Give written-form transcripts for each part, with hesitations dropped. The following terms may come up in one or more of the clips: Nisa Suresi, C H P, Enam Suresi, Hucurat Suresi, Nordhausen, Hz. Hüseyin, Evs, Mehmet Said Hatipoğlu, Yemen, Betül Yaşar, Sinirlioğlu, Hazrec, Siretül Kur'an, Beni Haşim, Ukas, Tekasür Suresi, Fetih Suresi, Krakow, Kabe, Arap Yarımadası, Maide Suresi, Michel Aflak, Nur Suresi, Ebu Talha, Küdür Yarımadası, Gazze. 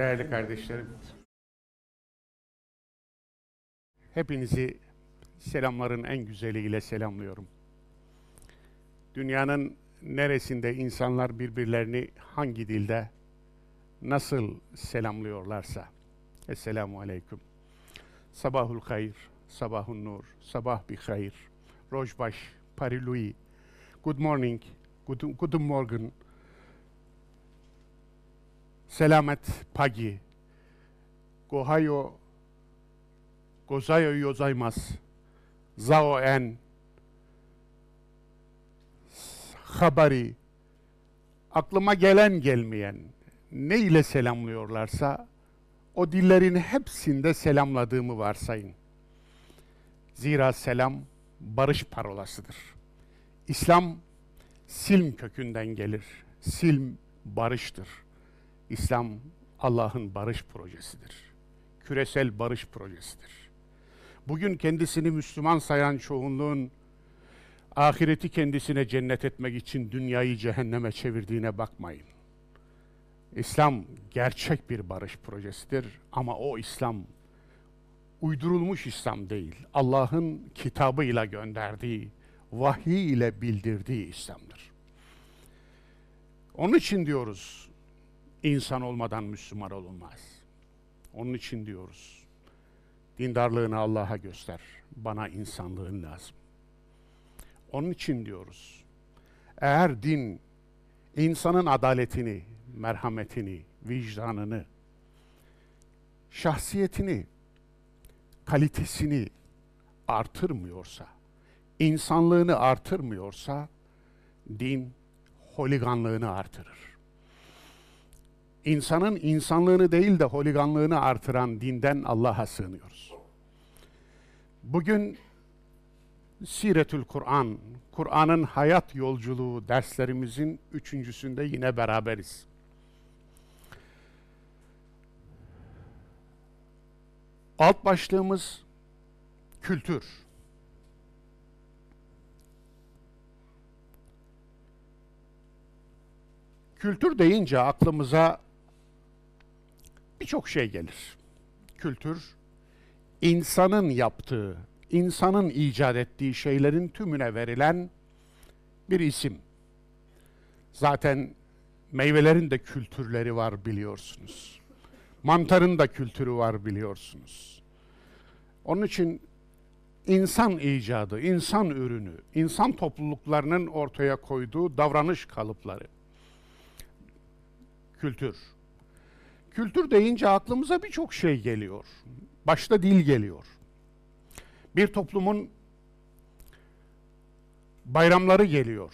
Değerli kardeşlerim, hepinizi selamların en güzeliyle selamlıyorum. Dünyanın neresinde insanlar birbirlerini hangi dilde nasıl selamlıyorlarsa, Esselamu Aleyküm, Sabahul Hayr, Sabahun Nur, Sabah bi Hayr, Rojbaş, Parilui, Good Morning, Guten Morgen, Selamet Pagi, Gohayo, Gozayo Yozaymas, Zao En, Habari, aklıma gelen gelmeyen, ne ile selamlıyorlarsa, o dillerin hepsinde selamladığımı varsayın. Zira selam, barış parolasıdır. İslam, silm kökünden gelir. Silm, barıştır. İslam, Allah'ın barış projesidir. Küresel barış projesidir. Bugün kendisini Müslüman sayan çoğunluğun, ahireti kendisine cennet etmek için dünyayı cehenneme çevirdiğine bakmayın. İslam, gerçek bir barış projesidir ama o İslam, uydurulmuş İslam değil. Allah'ın kitabıyla gönderdiği, vahiy ile bildirdiği İslam'dır. Onun için diyoruz, İnsan olmadan Müslüman olunmaz. Onun için diyoruz, dindarlığını Allah'a göster, bana insanlığın lazım. Onun için diyoruz, eğer din, insanın adaletini, merhametini, vicdanını, şahsiyetini, kalitesini artırmıyorsa, insanlığını artırmıyorsa, din holiganlığını artırır. İnsanın insanlığını değil de holiganlığını artıran dinden Allah'a sığınıyoruz. Bugün Siretül Kur'an, Kur'an'ın hayat yolculuğu derslerimizin üçüncüsünde yine beraberiz. Alt başlığımız kültür. Kültür deyince aklımıza birçok şey gelir. Kültür, insanın yaptığı, insanın icat ettiği şeylerin tümüne verilen bir isim. Zaten meyvelerin de kültürleri var biliyorsunuz. Mantarın da kültürü var biliyorsunuz. Onun için insan icadı, insan ürünü, insan topluluklarının ortaya koyduğu davranış kalıpları. Kültür. Kültür deyince aklımıza birçok şey geliyor. Başta dil geliyor. Bir toplumun bayramları geliyor.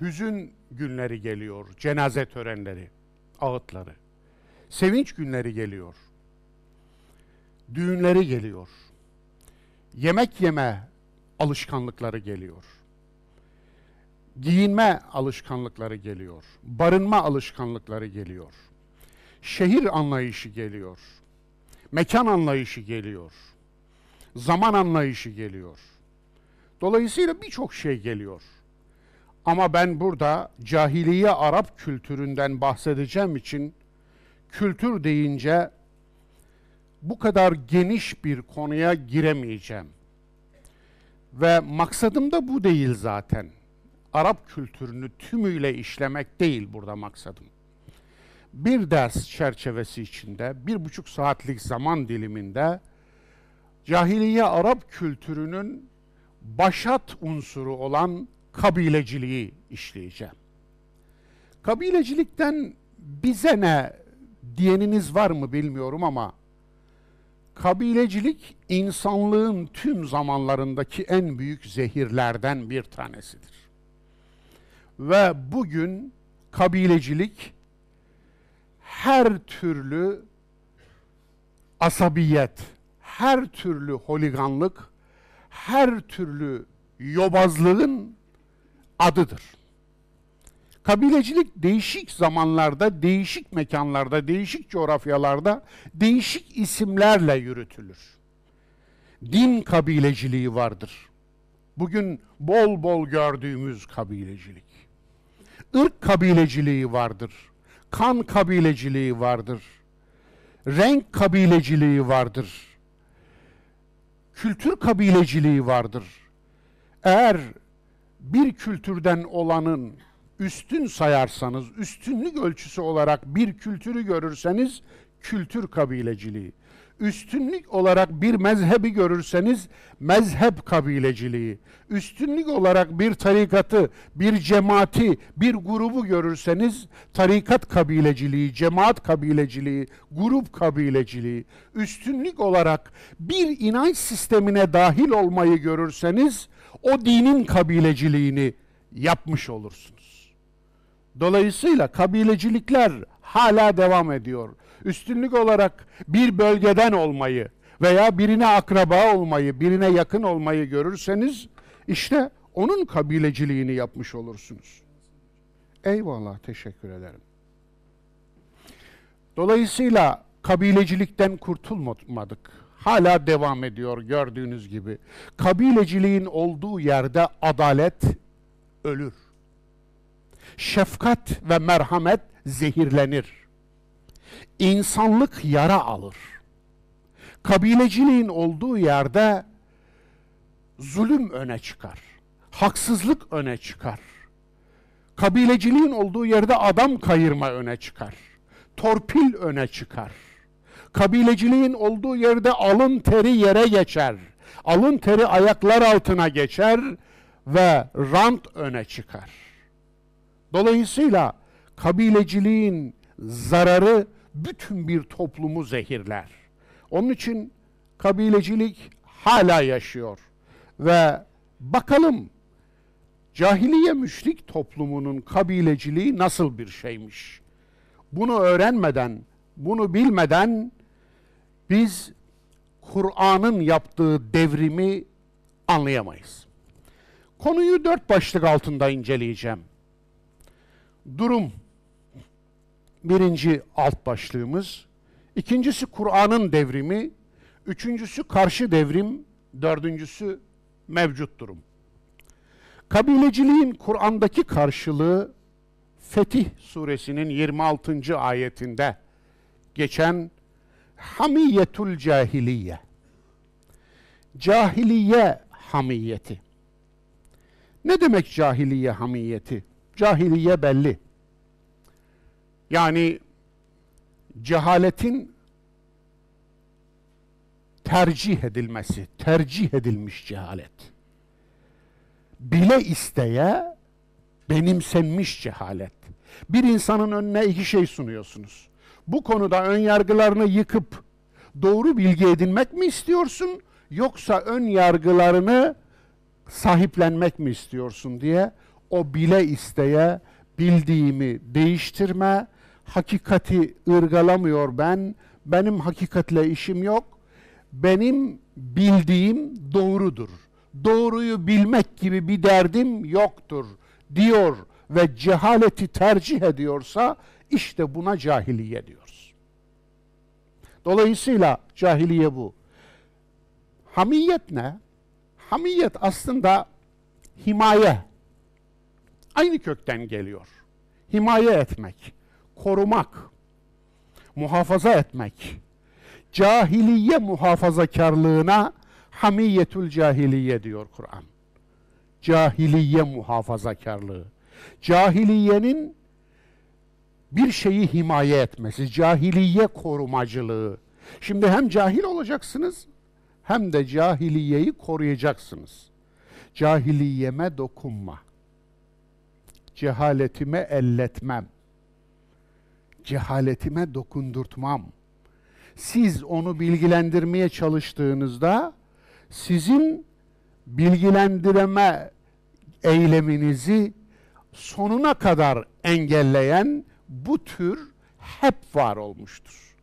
Hüzün günleri geliyor, cenaze törenleri, ağıtları. Sevinç günleri geliyor. Düğünleri geliyor. Yemek yeme alışkanlıkları geliyor. Giyinme alışkanlıkları geliyor, barınma alışkanlıkları geliyor, şehir anlayışı geliyor, mekan anlayışı geliyor, zaman anlayışı geliyor. Dolayısıyla birçok şey geliyor. Ama ben burada cahiliye Arap kültüründen bahsedeceğim için kültür deyince bu kadar geniş bir konuya giremeyeceğim. Ve maksadım da bu değil zaten. Arap kültürünü tümüyle işlemek değil burada maksadım. Bir ders çerçevesi içinde, 1,5 saatlik zaman diliminde cahiliye Arap kültürünün başat unsuru olan kabileciliği işleyeceğim. Kabilecilikten bize ne diyeniniz var mı bilmiyorum ama kabilecilik insanlığın tüm zamanlarındaki en büyük zehirlerden bir tanesidir. Ve bugün kabilecilik her türlü asabiyet, her türlü holiganlık, her türlü yobazlığın adıdır. Kabilecilik değişik zamanlarda, değişik mekanlarda, değişik coğrafyalarda, değişik isimlerle yürütülür. Din kabileciliği vardır. Bugün bol bol gördüğümüz kabilecilik. Irk kabileciliği vardır. kan kabileciliği vardır. Renk kabileciliği vardır. Kültür kabileciliği vardır. Eğer bir kültürden olanın üstün sayarsanız, üstünlük ölçüsü olarak bir kültürü görürseniz kültür kabileciliği, üstünlük olarak bir mezhebi görürseniz mezhep kabileciliği, üstünlük olarak bir tarikatı, bir cemaati, bir grubu görürseniz tarikat kabileciliği, cemaat kabileciliği, grup kabileciliği, üstünlük olarak bir inanç sistemine dahil olmayı görürseniz o dinin kabileciliğini yapmış olursunuz. Dolayısıyla kabilecilikler hala devam ediyor. Üstünlük olarak bir bölgeden olmayı veya birine akraba olmayı, birine yakın olmayı görürseniz işte onun kabileciliğini yapmış olursunuz. Eyvallah, teşekkür ederim. Dolayısıyla kabilecilikten kurtulmadık. Hala devam ediyor gördüğünüz gibi. Kabileciliğin olduğu yerde adalet ölür. Şefkat ve merhamet zehirlenir. İnsanlık yara alır. Kabileciliğin olduğu yerde zulüm öne çıkar. Haksızlık öne çıkar. Kabileciliğin olduğu yerde adam kayırma öne çıkar. Torpil öne çıkar. Kabileciliğin olduğu yerde alın teri yere geçer. Alın teri ayaklar altına geçer ve rant öne çıkar. Dolayısıyla kabileciliğin zararı bütün bir toplumu zehirler. Onun için kabilecilik hala yaşıyor. Ve bakalım cahiliye müşrik toplumunun kabileciliği nasıl bir şeymiş? Bunu öğrenmeden, bunu bilmeden biz Kur'an'ın yaptığı devrimi anlayamayız. Konuyu 4 başlık altında inceleyeceğim. Durum. Birinci alt başlığımız, ikincisi Kur'an'ın devrimi, üçüncüsü karşı devrim, dördüncüsü mevcut durum. Kabileciliğin Kur'an'daki karşılığı Fetih Suresinin 26. ayetinde geçen hamiyetül cahiliye, cahiliye hamiyeti. Ne demek cahiliye hamiyeti? Cahiliye belli. Yani cehaletin tercih edilmesi, tercih edilmiş cehalet. Bile isteye benimsenmiş cehalet. Bir insanın önüne iki şey sunuyorsunuz. Bu konuda önyargılarını yıkıp doğru bilgi edinmek mi istiyorsun, yoksa önyargılarını sahiplenmek mi istiyorsun diye o bile isteye bildiğimi değiştirme, hakikati ırgalamıyor ben, benim hakikatle işim yok, benim bildiğim doğrudur, doğruyu bilmek gibi bir derdim yoktur diyor ve cehaleti tercih ediyorsa işte buna cahiliye diyoruz. Dolayısıyla cahiliye bu. Hamiyet ne? Hamiyet aslında himaye. Aynı kökten geliyor. Himaye etmek, korumak, muhafaza etmek. Cahiliye muhafazakarlığına hamiyetül cahiliye diyor Kur'an. Cahiliye muhafazakarlığı. Cahiliyenin bir şeyi himaye etmesi, cahiliye korumacılığı. Şimdi hem cahil olacaksınız hem de cahiliyeyi koruyacaksınız. Cahiliyeme dokunma. Cehaletime elletmem. Cehaletime dokundurtmam. Siz onu bilgilendirmeye çalıştığınızda sizin bilgilendirme eyleminizi sonuna kadar engelleyen bu tür hep var olmuştur.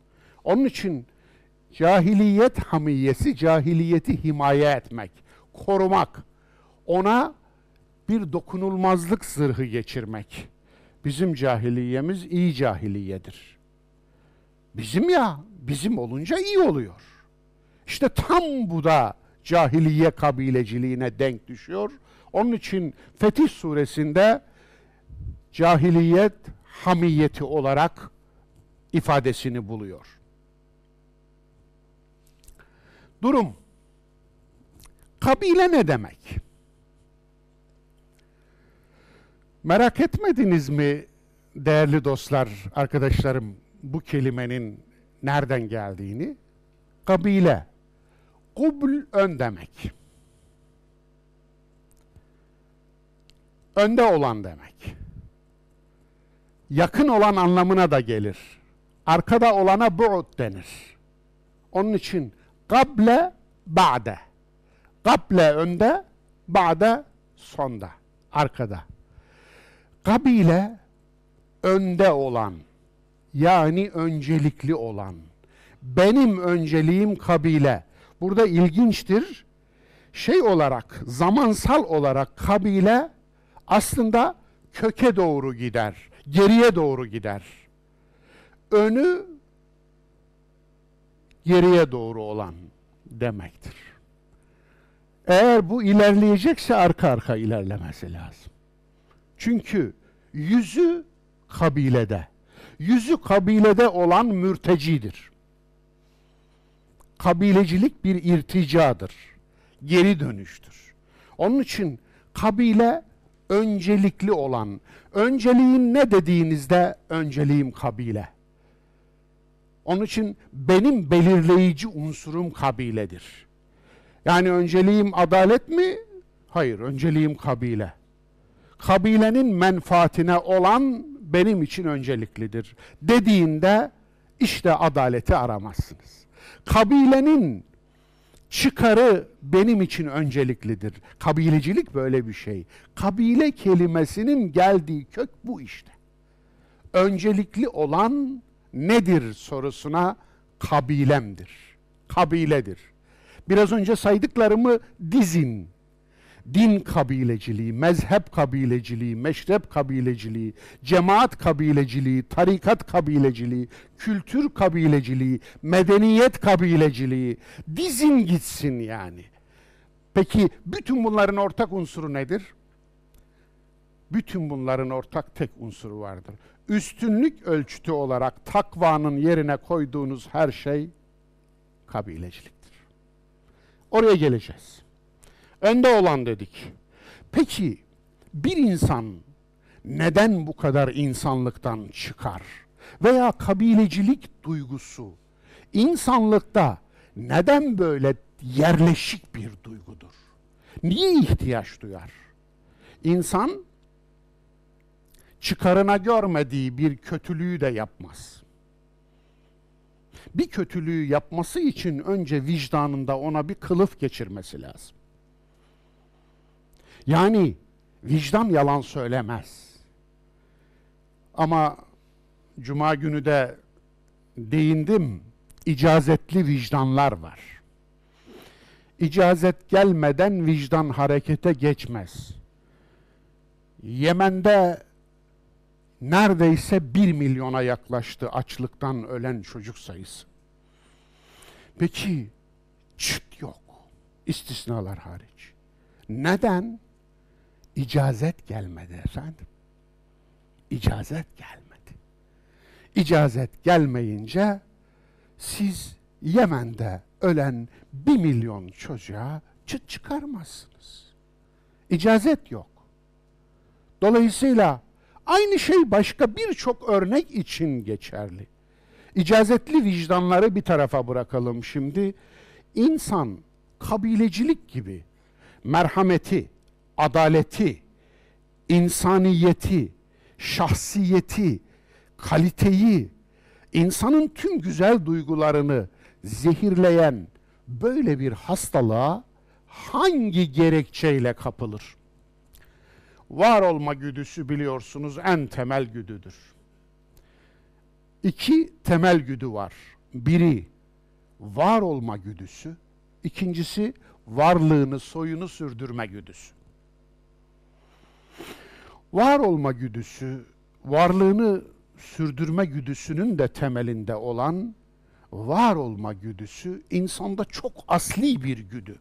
Onun için cahiliyet hamiyesi, cahiliyeti himaye etmek, korumak, ona bir dokunulmazlık zırhı geçirmek. Bizim cahiliyemiz iyi cahiliyedir. Bizim ya, bizim olunca iyi oluyor. İşte tam bu da cahiliye kabileciliğine denk düşüyor. Onun için Fetih Suresi'nde cahiliyet hamiyeti olarak ifadesini buluyor. Durum. Kabile ne demek? Merak etmediniz mi değerli dostlar, arkadaşlarım, bu kelimenin nereden geldiğini? Kabile, kubl ön demek. Önde olan demek. Yakın olan anlamına da gelir. Arkada olana bu'd denir. Onun için kable, ba'de. Kable önde, ba'de sonda, arkada. Kabile önde olan, yani öncelikli olan. Benim önceliğim kabile. Burada ilginçtir. Şey olarak, zamansal olarak kabile aslında köke doğru gider, geriye doğru gider. Önü geriye doğru olan demektir. Eğer bu ilerleyecekse arka arka ilerlemesi lazım. Çünkü yüzü kabilede olan mürtecidir. Kabilecilik bir irticadır, geri dönüştür. Onun için kabile öncelikli olan, önceliğin ne dediğinizde önceliğim kabile. Onun için benim belirleyici unsurum kabiledir. Yani önceliğim adalet mi? Hayır, önceliğim kabile. Kabilenin menfaatine olan benim için önceliklidir dediğinde işte adaleti aramazsınız. Kabilenin çıkarı benim için önceliklidir. Kabilecilik böyle bir şey. Kabile kelimesinin geldiği kök bu işte. Öncelikli olan nedir sorusuna kabilemdir, kabiledir. Biraz önce saydıklarımı dizin. Din kabileciliği, mezhep kabileciliği, meşrep kabileciliği, cemaat kabileciliği, tarikat kabileciliği, kültür kabileciliği, medeniyet kabileciliği, dizin gitsin yani. Peki bütün bunların ortak unsuru nedir? Bütün bunların ortak tek unsuru vardır. Üstünlük ölçütü olarak takvanın yerine koyduğunuz her şey kabileciliktir. Oraya geleceğiz. Önde olan dedik. Peki bir insan neden bu kadar insanlıktan çıkar? Veya kabilecilik duygusu insanlıkta neden böyle yerleşik bir duygudur? Niye ihtiyaç duyar? İnsan çıkarına görmediği bir kötülüğü de yapmaz. Bir kötülüğü yapması için önce vicdanında ona bir kılıf geçirmesi lazım. Yani vicdan yalan söylemez. Ama cuma günü de değindim, icazetli vicdanlar var. İcazet gelmeden vicdan harekete geçmez. Yemen'de neredeyse 1 milyona yaklaştı açlıktan ölen çocuk sayısı. Peki çıt yok, istisnalar hariç. Neden? İcazet gelmedi efendim. İcazet gelmedi. İcazet gelmeyince siz Yemen'de ölen 1 milyon çocuğa çıt çıkarmazsınız. İcazet yok. Dolayısıyla aynı şey başka birçok örnek için geçerli. İcazetli vicdanları bir tarafa bırakalım şimdi. İnsan kabilecilik gibi merhameti, adaleti, insaniyeti, şahsiyeti, kaliteyi, insanın tüm güzel duygularını zehirleyen böyle bir hastalığa hangi gerekçeyle kapılır? Var olma güdüsü biliyorsunuz en temel güdüdür. 2 temel güdü var. Biri var olma güdüsü, ikincisi varlığını, soyunu sürdürme güdüsü. Var olma güdüsü, varlığını sürdürme güdüsünün de temelinde olan var olma güdüsü insanda çok asli bir güdü.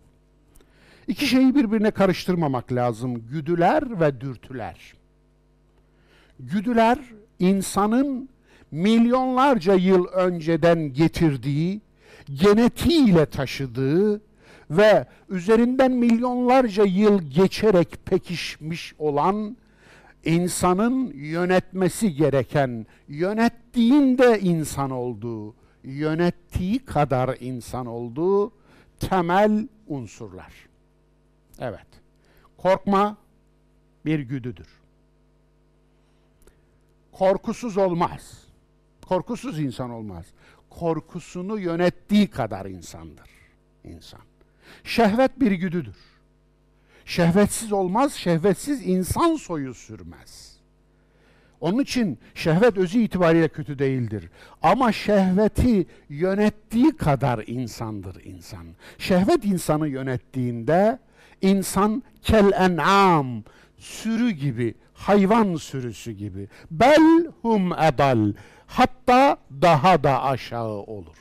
2 şeyi birbirine karıştırmamak lazım. Güdüler ve dürtüler. Güdüler insanın milyonlarca yıl önceden getirdiği, genetiğiyle taşıdığı ve üzerinden milyonlarca yıl geçerek pekişmiş olan insanın yönetmesi gereken, yönettiğinde insan olduğu, yönettiği kadar insan olduğu temel unsurlar. Evet, korkma bir güdüdür. Korkusuz olmaz. Korkusuz insan olmaz. Korkusunu yönettiği kadar insandır insan. Şehvet bir güdüdür. Şehvetsiz olmaz, şehvetsiz insan soyu sürmez. Onun için şehvet özü itibariyle kötü değildir. Ama şehveti yönettiği kadar insandır insan. Şehvet insanı yönettiğinde insan kel-en'am, sürü gibi, hayvan sürüsü gibi. Bel hum edal, hatta daha da aşağı olur.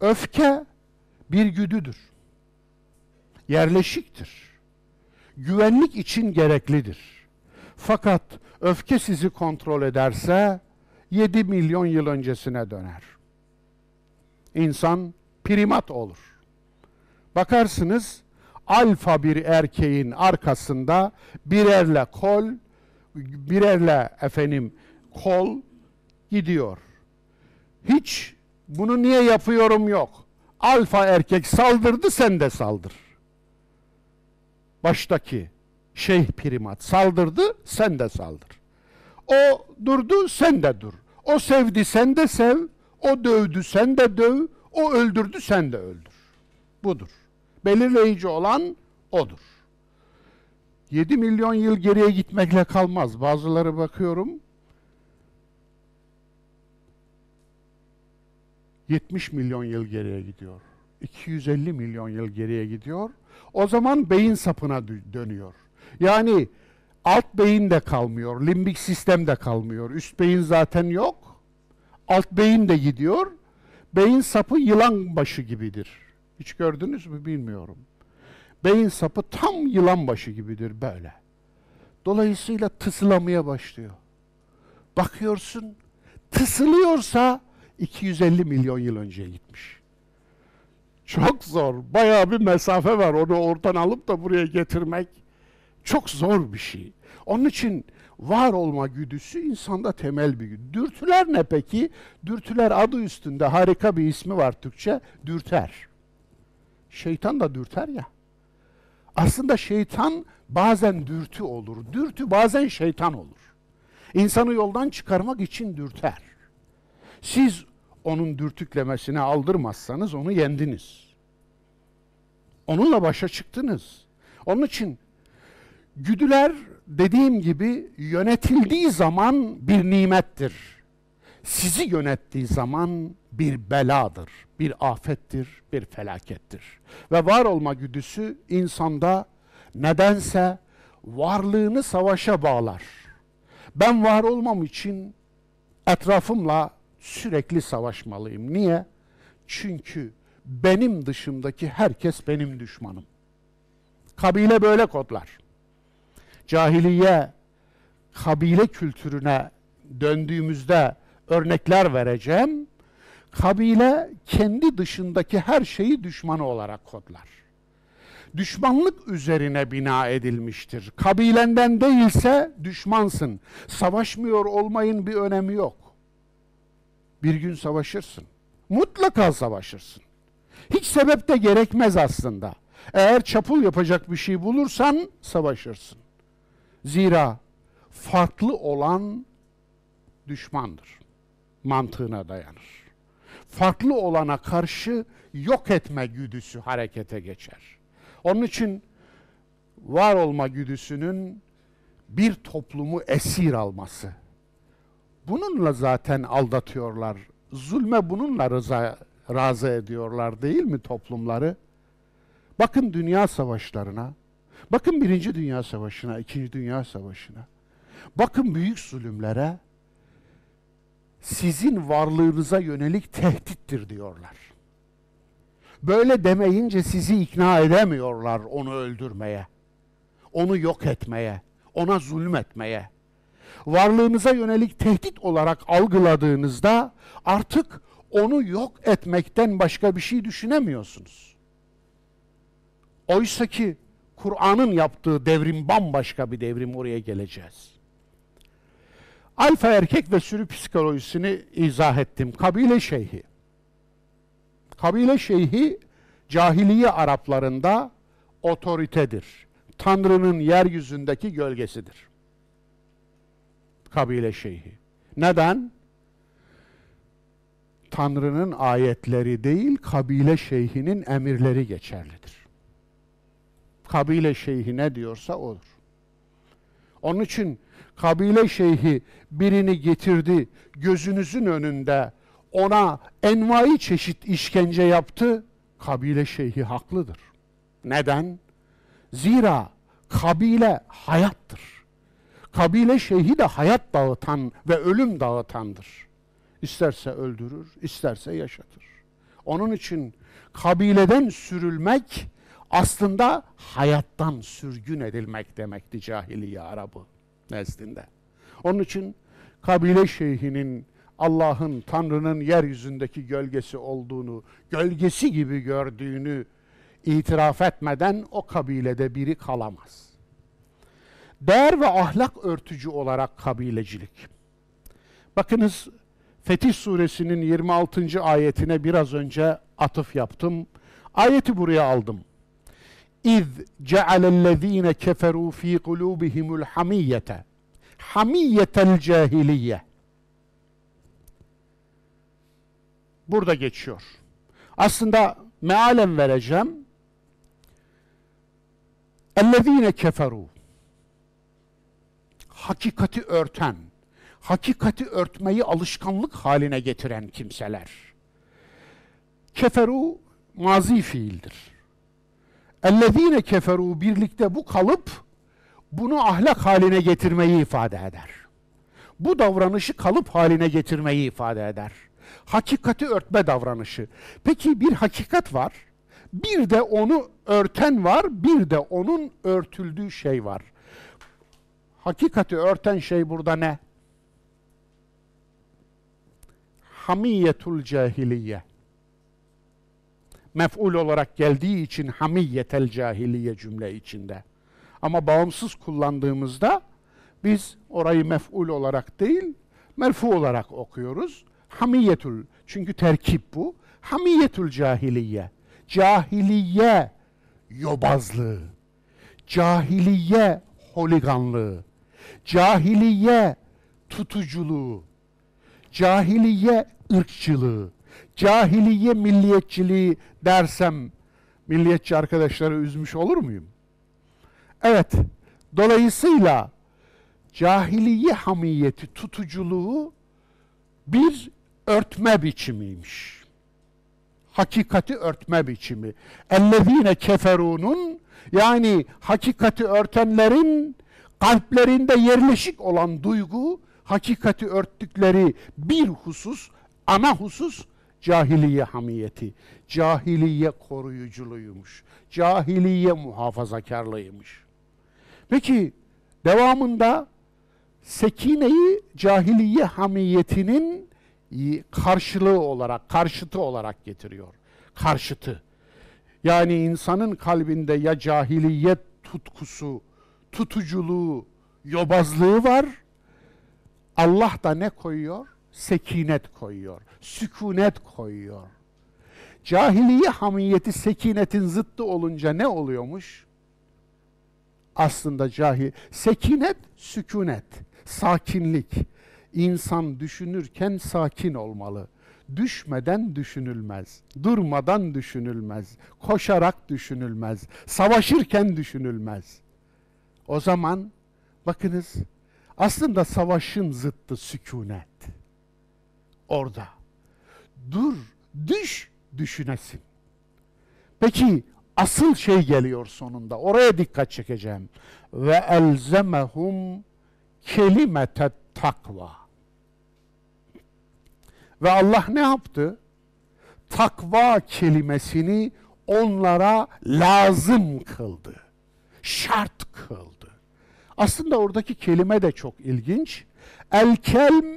Öfke bir güdüdür. Yerleşiktir. Güvenlik için gereklidir. Fakat öfke sizi kontrol ederse 7 milyon yıl öncesine döner. İnsan primat olur. Bakarsınız alfa bir erkeğin arkasında birerle kol gidiyor. Hiç bunu niye yapıyorum yok. Alfa erkek saldırdı, sen de saldır. Baştaki şeyh primat saldırdı, sen de saldır. O durdu, sen de dur. O sevdi, sen de sev. O dövdü, sen de döv. O öldürdü, sen de öldür. Budur. Belirleyici olan odur. 7 milyon yıl geriye gitmekle kalmaz. Bazıları bakıyorum 70 milyon yıl geriye gidiyor. 250 milyon yıl geriye gidiyor. O zaman beyin sapına dönüyor. Yani alt beyin de kalmıyor, limbik sistem de kalmıyor. Üst beyin zaten yok. Alt beyin de gidiyor. Beyin sapı yılan başı gibidir. Hiç gördünüz mü bilmiyorum. Beyin sapı tam yılan başı gibidir böyle. Dolayısıyla tısılamaya başlıyor. Bakıyorsun, tısılıyorsa 250 milyon yıl önceye gitmiş. Çok zor, bayağı bir mesafe var. Onu oradan alıp da buraya getirmek çok zor bir şey. Onun için var olma güdüsü insanda temel bir güdü. Dürtüler ne peki? Dürtüler adı üstünde harika bir ismi var Türkçe, dürter. Şeytan da dürter ya. Aslında şeytan bazen dürtü olur. Dürtü bazen şeytan olur. İnsanı yoldan çıkarmak için dürter. Siz onun dürtüklemesine aldırmazsanız onu yendiniz. Onunla başa çıktınız. Onun için güdüler dediğim gibi yönetildiği zaman bir nimettir. Sizi yönettiği zaman bir beladır, bir afettir, bir felakettir. Ve var olma güdüsü insanda nedense varlığını savaşa bağlar. Ben var olmam için etrafımla sürekli savaşmalıyım. Niye? Çünkü benim dışımdaki herkes benim düşmanım. Kabile böyle kodlar. Cahiliye, kabile kültürüne döndüğümüzde örnekler vereceğim. Kabile kendi dışındaki her şeyi düşmanı olarak kodlar. Düşmanlık üzerine bina edilmiştir. Kabilenden değilse düşmansın. Savaşmıyor olmayın bir önemi yok. Bir gün savaşırsın. Mutlaka savaşırsın. Hiç sebep de gerekmez aslında. Eğer çapul yapacak bir şey bulursan savaşırsın. Zira farklı olan düşmandır. Mantığına dayanır. Farklı olana karşı yok etme güdüsü harekete geçer. Onun için var olma güdüsünün bir toplumu esir alması. Bununla zaten aldatıyorlar. Zulme bununla razı ediyorlar değil mi toplumları? Bakın dünya savaşlarına, bakın Birinci Dünya Savaşı'na, İkinci Dünya Savaşı'na, bakın büyük zulümlere, sizin varlığınıza yönelik tehdittir diyorlar. Böyle demeyince sizi ikna edemiyorlar onu öldürmeye, onu yok etmeye, ona zulmetmeye. varlığınıza yönelik tehdit olarak algıladığınızda artık onu yok etmekten başka bir şey düşünemiyorsunuz. Oysa ki Kur'an'ın yaptığı devrim bambaşka bir devrim, oraya geleceğiz. Alfa erkek ve sürü psikolojisini izah ettim. Kabile şeyhi. Kabile şeyhi cahiliye Araplarında otoritedir. Tanrı'nın yeryüzündeki gölgesidir. Kabile şeyhi. Neden? Tanrı'nın ayetleri değil, kabile şeyhinin emirleri geçerlidir. Kabile şeyhi ne diyorsa odur. Onun için kabile şeyhi birini getirdi, gözünüzün önünde ona envai çeşit işkence yaptı, kabile şeyhi haklıdır. Neden? Zira kabile hayattır. Kabile şeyhi de hayat dağıtan ve ölüm dağıtandır. İsterse öldürür, isterse yaşatır. Onun için kabileden sürülmek aslında hayattan sürgün edilmek demekti cahiliye Arabı nezdinde. Onun için kabile şeyhinin Allah'ın, Tanrı'nın yeryüzündeki gölgesi olduğunu, gölgesi gibi gördüğünü itiraf etmeden o kabilede biri kalamaz. Değer ve ahlak örtücü olarak kabilecilik. Bakınız Fetih Suresinin 26. ayetine biraz önce atıf yaptım. Ayeti buraya aldım. اِذْ جَعَلَ الَّذ۪ينَ كَفَرُوا ف۪ي قُلُوبِهِمُ الْحَم۪يَّةَ حَم۪يَّةَ الْجَاهِلِيَّ. Burada geçiyor. Aslında mealen vereceğim. اَلَّذ۪ينَ كَفَرُوا. Hakikati örten, hakikati örtmeyi alışkanlık haline getiren kimseler. Keferu mazi fiildir. اَلَّذ۪ينَ keferu birlikte bu kalıp bunu ahlak haline getirmeyi ifade eder. Bu davranışı kalıp haline getirmeyi ifade eder. Hakikati örtme davranışı. Peki bir hakikat var, bir de onu örten var, bir de onun örtüldüğü şey var. Hakikati örten şey burada ne? Hamiyetul cahiliye. Mef'ul olarak geldiği için hamiyetel cahiliye cümle içinde. Ama bağımsız kullandığımızda biz orayı mef'ul olarak değil, merfu olarak okuyoruz. Hamiyetul, çünkü terkip bu. Hamiyetul cahiliye. Cahiliye yobazlığı. Cahiliye holiganlığı. Cahiliye tutuculuğu. Cahiliye ırkçılığı, cahiliye milliyetçiliği dersem milliyetçi arkadaşları üzmüş olur muyum? Evet, dolayısıyla cahiliye hamiyeti, tutuculuğu bir örtme biçimiymiş. Hakikati örtme biçimi. اَلَّذ۪ينَ كَفَرُونَ, yani hakikati örtenlerin kalplerinde yerleşik olan duygu, hakikati örttükleri bir husus, ana husus cahiliye hamiyeti, cahiliye koruyuculuğuymuş, cahiliye muhafazakarlığıymış. Peki devamında sekineyi cahiliye hamiyetinin karşılığı olarak, karşıtı olarak getiriyor. Karşıtı. Yani insanın kalbinde ya cahiliye tutkusu, tutuculuğu, yobazlığı var, Allah da ne koyuyor? Sekinet koyuyor, sükunet koyuyor. Cahiliye hamiyeti sekinetin zıttı olunca ne oluyormuş? Aslında sekinet, sükunet, sakinlik. İnsan düşünürken sakin olmalı. Düşmeden düşünülmez, durmadan düşünülmez, koşarak düşünülmez, savaşırken düşünülmez. O zaman bakınız, aslında savaşın zıttı sükunet. Orada. Dur, düş, düşünesin. Peki asıl şey geliyor sonunda. Oraya dikkat çekeceğim. Ve elzemehum kelimetet takva. Ve Allah ne yaptı? Takva kelimesini onlara lazım kıldı. Şart kıldı. Aslında oradaki kelime de çok ilginç. El-kelm,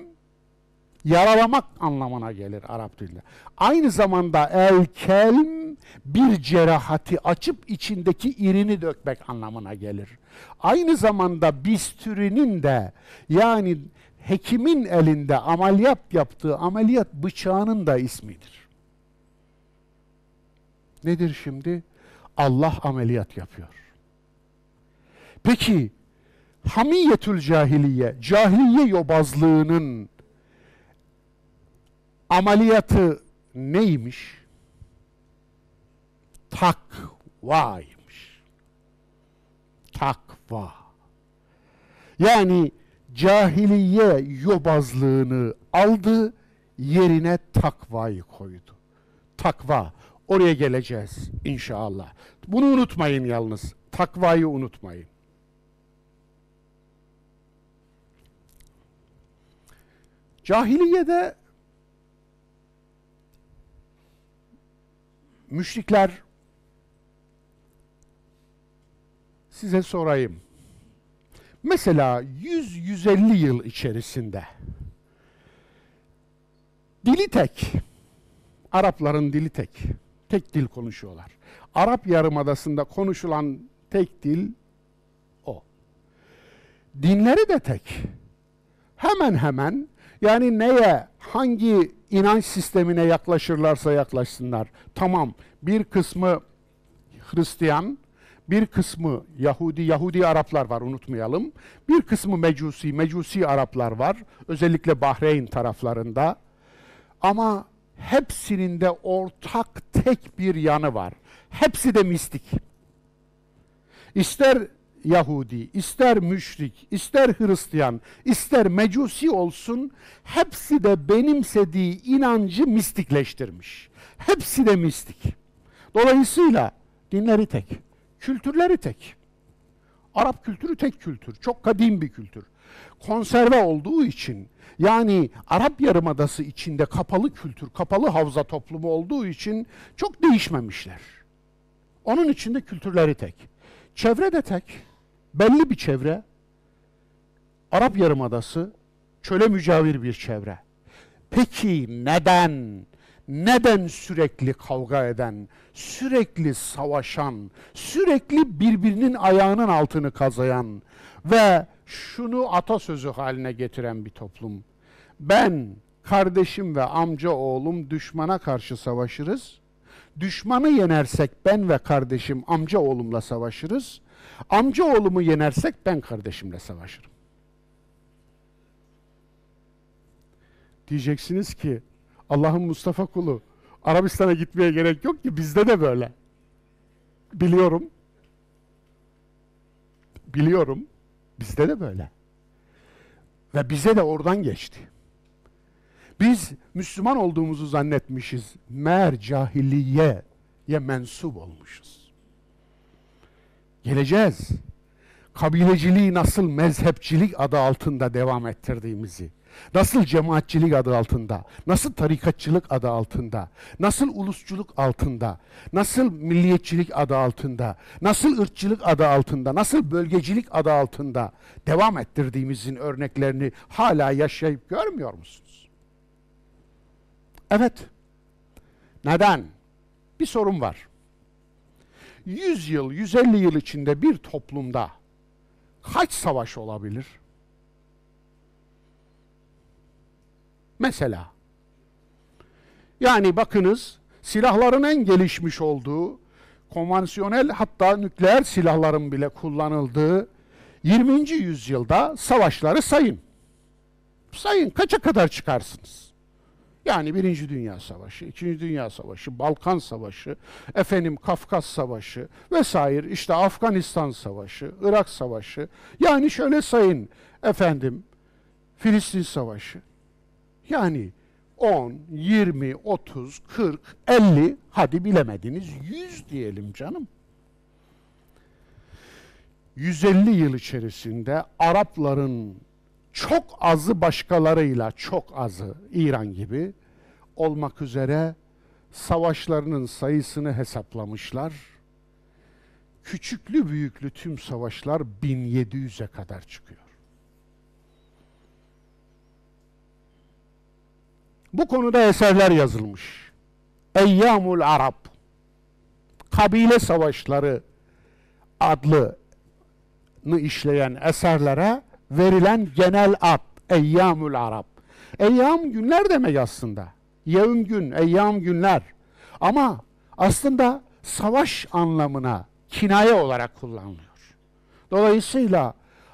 yaralamak anlamına gelir Arap dilinde. Aynı zamanda el-kelm, bir cerahati açıp içindeki irini dökmek anlamına gelir. Aynı zamanda bistürinin de, yani hekimin elinde ameliyat yaptığı ameliyat bıçağının da ismidir. Nedir şimdi? Allah ameliyat yapıyor. Peki, hamiyetül cahiliye, cahiliye yobazlığının ameliyatı neymiş? Takvaymış. Takva. Yani cahiliye yobazlığını aldı, yerine takvayı koydu. Takva. Oraya geleceğiz inşallah. Bunu unutmayın yalnız. Takvayı unutmayın. Cahiliyede müşrikler, size sorayım. Mesela 100-150 yıl içerisinde dili tek, Arapların dili tek, tek dil konuşuyorlar. Arap Yarımadası'nda konuşulan tek dil o. Dinleri de tek. Hemen hemen, yani neye, hangi inanç sistemine yaklaşırlarsa yaklaşsınlar. Tamam, bir kısmı Hristiyan, bir kısmı Yahudi, Yahudi Araplar var unutmayalım. Bir kısmı Mecusi, Mecusi Araplar var. Özellikle Bahreyn taraflarında. Ama hepsinin de ortak tek bir yanı var. Hepsi de mistik. İster Yahudi, ister müşrik, ister Hristiyan, ister Mecusi olsun, hepsi de benimsediği inancı mistikleştirmiş. Hepsi de mistik. Dolayısıyla dinleri tek, kültürleri tek. Arap kültürü tek kültür, çok kadim bir kültür. Konserve olduğu için, yani Arap Yarımadası içinde kapalı kültür, kapalı havza toplumu olduğu için çok değişmemişler. Onun için de kültürleri tek. Çevre de tek, belli bir çevre. Arap Yarımadası çöle mücavir bir çevre. Peki neden? Neden sürekli kavga eden, sürekli savaşan, sürekli birbirinin ayağının altını kazıyan ve şunu atasözü haline getiren bir toplum? Ben, kardeşim ve amca oğlum düşmana karşı savaşırız. Düşmanı yenersek ben ve kardeşim amca oğlumla savaşırız. Amca oğlumu yenersek ben kardeşimle savaşırım. Diyeceksiniz ki, Allah'ın Mustafa kulu, Arabistan'a gitmeye gerek yok ki, bizde de böyle. Biliyorum. Biliyorum. Bizde de böyle. Ve bize de oradan geçti. Biz Müslüman olduğumuzu zannetmişiz. Meğer cahiliyeye mensup olmuşuz. Geleceğiz. Kabileciliği nasıl mezhepçilik adı altında devam ettirdiğimizi, nasıl cemaatçilik adı altında, nasıl tarikatçılık adı altında, nasıl ulusçuluk altında, nasıl milliyetçilik adı altında, nasıl ırkçılık adı altında, nasıl bölgecilik adı altında devam ettirdiğimizin örneklerini hala yaşayıp görmüyor musunuz? Evet. Neden? Bir sorun var. 100 yıl, 150 yıl içinde bir toplumda kaç savaş olabilir? Mesela, yani bakınız, silahların en gelişmiş olduğu, konvansiyonel hatta nükleer silahların bile kullanıldığı 20. yüzyılda savaşları sayın. Sayın, kaça kadar çıkarsınız? Yani 1. Dünya Savaşı, 2. Dünya Savaşı, Balkan Savaşı, efendim Kafkas Savaşı vesaire, işte Afganistan Savaşı, Irak Savaşı, yani şöyle sayın, efendim Filistin Savaşı. Yani 10, 20, 30, 40, 50, hadi bilemediniz 100 diyelim canım. 150 yıl içerisinde Arapların çok azı başkalarıyla, çok azı İran gibi olmak üzere savaşlarının sayısını hesaplamışlar. küçüklü büyüklü tüm savaşlar 1700'e kadar çıkıyor. Bu konuda eserler yazılmış. Eyyamul Arab, kabile savaşları adlını işleyen eserlere verilen genel ad Eyyamul Arab. Eyyam günler demek aslında. Yevm gün, eyyam günler. Ama aslında savaş anlamına kinaye olarak kullanılıyor. Dolayısıyla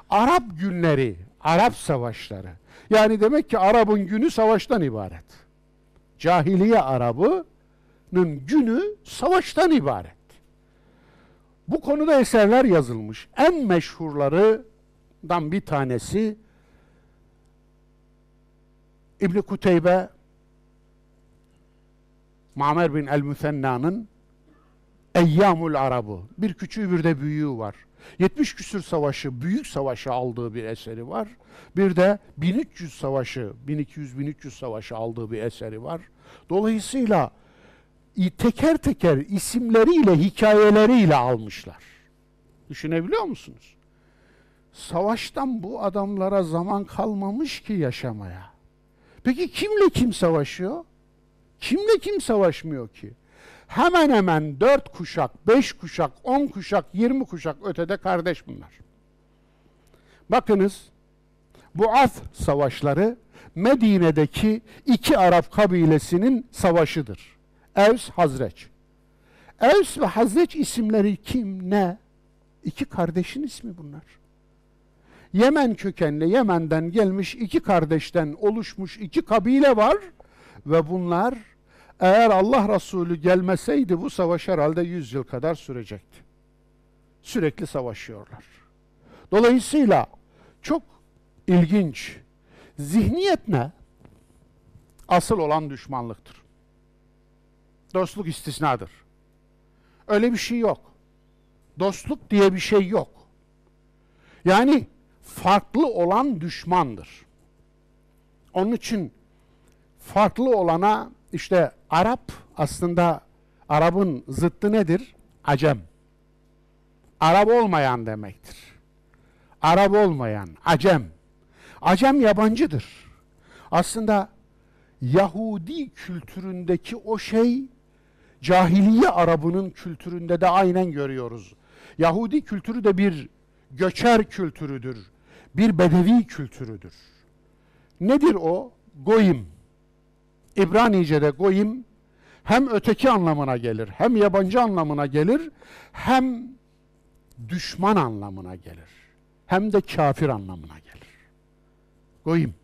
Arap günleri, Arap savaşları. Yani demek ki Arap'ın günü savaştan ibaret. Cahiliye Arabı'nın günü savaştan ibaret. Bu konuda eserler yazılmış. En meşhurlarından bir tanesi İbn-i Kuteybe, Ma'mer bin el-Müthenna'nın Eyyamul Arabı. Bir küçüğü bir de büyüğü var. 70 küsür savaşı, büyük savaşı aldığı bir eseri var. Bir de 1300 savaşı, 1200-1300 savaşı aldığı bir eseri var. Dolayısıyla teker teker isimleriyle, hikayeleriyle almışlar. Düşünebiliyor musunuz? Savaştan bu adamlara zaman kalmamış ki yaşamaya. Peki kimle kim savaşıyor? Kimle kim savaşmıyor ki? Hemen hemen 4 kuşak, 5 kuşak, 10 kuşak, 20 kuşak ötede kardeş bunlar. Bakınız, bu Af savaşları Medine'deki 2 Arap kabilesinin savaşıdır. Evs, Hazrec. Evs ve Hazrec isimleri kim, ne? 2 kardeşin ismi bunlar. Yemen kökenli, Yemen'den gelmiş 2 kardeşten oluşmuş 2 kabile var ve bunlar, eğer Allah Resulü gelmeseydi bu savaş herhalde 100 yıl kadar sürecekti. Sürekli savaşıyorlar. Dolayısıyla çok ilginç. Zihniyet ne? Asıl olan düşmanlıktır. Dostluk istisnadır. Öyle bir şey yok. Dostluk diye bir şey yok. Yani farklı olan düşmandır. Onun için farklı olana, İşte Arap, aslında Arap'ın zıttı nedir? Acem. Arap olmayan demektir. Arap olmayan, Acem. Acem yabancıdır. Aslında Yahudi kültüründeki o şey, cahiliye Arabının kültüründe de aynen görüyoruz. Yahudi kültürü de bir göçer kültürüdür. Bir bedevi kültürüdür. Nedir o? Goyim. İbranice'de goyim hem öteki anlamına gelir, hem yabancı anlamına gelir, hem düşman anlamına gelir, hem de kafir anlamına gelir. Goyim.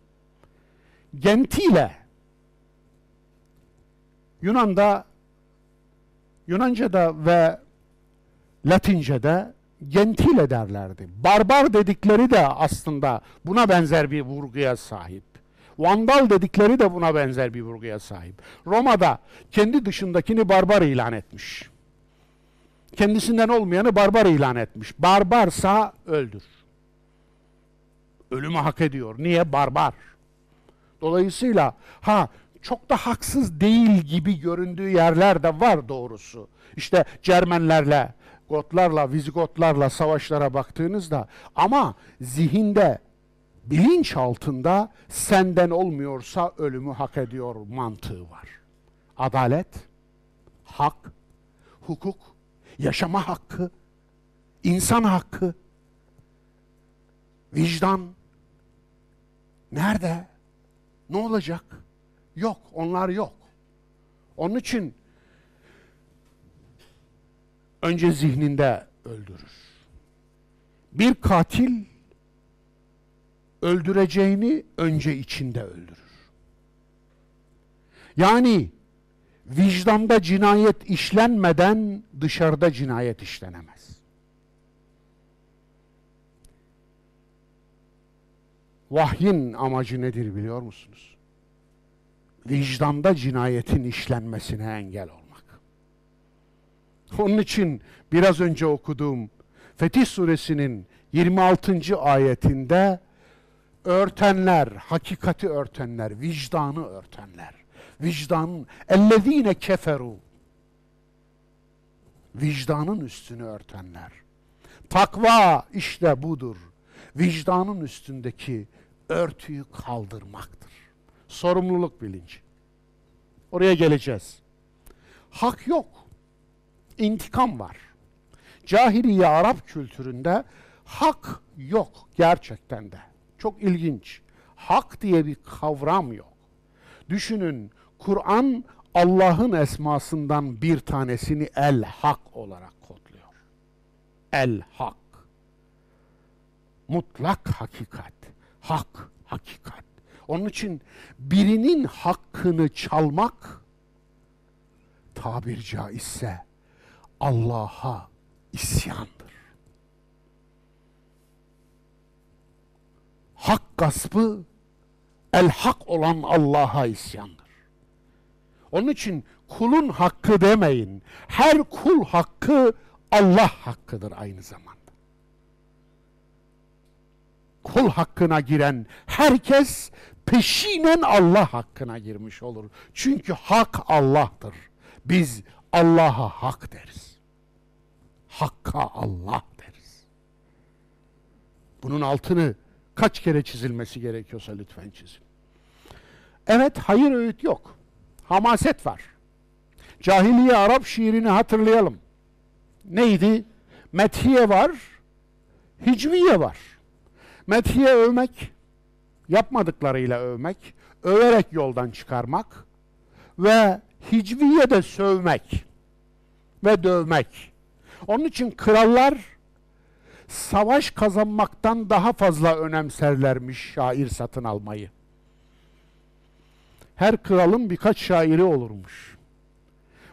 Gentile, Yunanca'da ve Latince'de gentile derlerdi. Barbar dedikleri de aslında buna benzer bir vurguya sahip. Vandal dedikleri de buna benzer bir vurguya sahip. Roma'da kendi dışındakini barbar ilan etmiş. Kendisinden olmayanı barbar ilan etmiş. Barbarsa öldür. Ölümü hak ediyor. Niye? Barbar. Dolayısıyla çok da haksız değil gibi göründüğü yerler de var doğrusu. İşte Cermenlerle, Gotlarla, Vizigotlarla savaşlara baktığınızda, ama zihinde, bilinç altında senden olmuyorsa ölümü hak ediyor mantığı var. Adalet, hak, hukuk, yaşama hakkı, insan hakkı, vicdan. Nerede? Ne olacak? Yok, onlar yok. Onun için önce zihninde öldürür. Bir katil öldüreceğini önce içinde öldürür. Yani vicdanda cinayet işlenmeden dışarıda cinayet işlenemez. Vahyin amacı nedir biliyor musunuz? Vicdanda cinayetin işlenmesine engel olmak. Onun için biraz önce okuduğum Fetih Suresi'nin 26. ayetinde örtenler, hakikati örtenler, vicdanı örtenler. Vicdanın, اَلَّذ۪ينَ كَفَرُوا vicdanın üstünü örtenler. Takva işte budur. Vicdanın üstündeki örtüyü kaldırmaktır. Sorumluluk bilinci. Oraya geleceğiz. Hak yok. İntikam var. Cahiliye Arap kültüründe hak yok gerçekten de. Çok ilginç. Hak diye bir kavram yok. Düşünün, Kur'an Allah'ın esmasından bir tanesini El-Hak olarak kodluyor. El-Hak. Mutlak hakikat. Hak, hakikat. Onun için birinin hakkını çalmak, tabir caizse Allah'a isyandır. Hak gaspı, el-hak olan Allah'a isyandır. Onun için kulun hakkı demeyin. Her kul hakkı Allah hakkıdır aynı zamanda. Kul hakkına giren herkes peşinen Allah hakkına girmiş olur. Çünkü hak Allah'tır. Biz Allah'a hak deriz. Hakka Allah deriz. Bunun altını kaç kere çizilmesi gerekiyorsa lütfen çizin. Evet, hayır öğüt yok. Hamaset var. Cahiliye Arap şiirini hatırlayalım. Neydi? Methiye var, hicviye var. Methiye övmek, yapmadıklarıyla övmek, överek yoldan çıkarmak ve hicviye de sövmek ve dövmek. Onun için krallar savaş kazanmaktan daha fazla önemserlermiş şair satın almayı. Her kralın birkaç şairi olurmuş.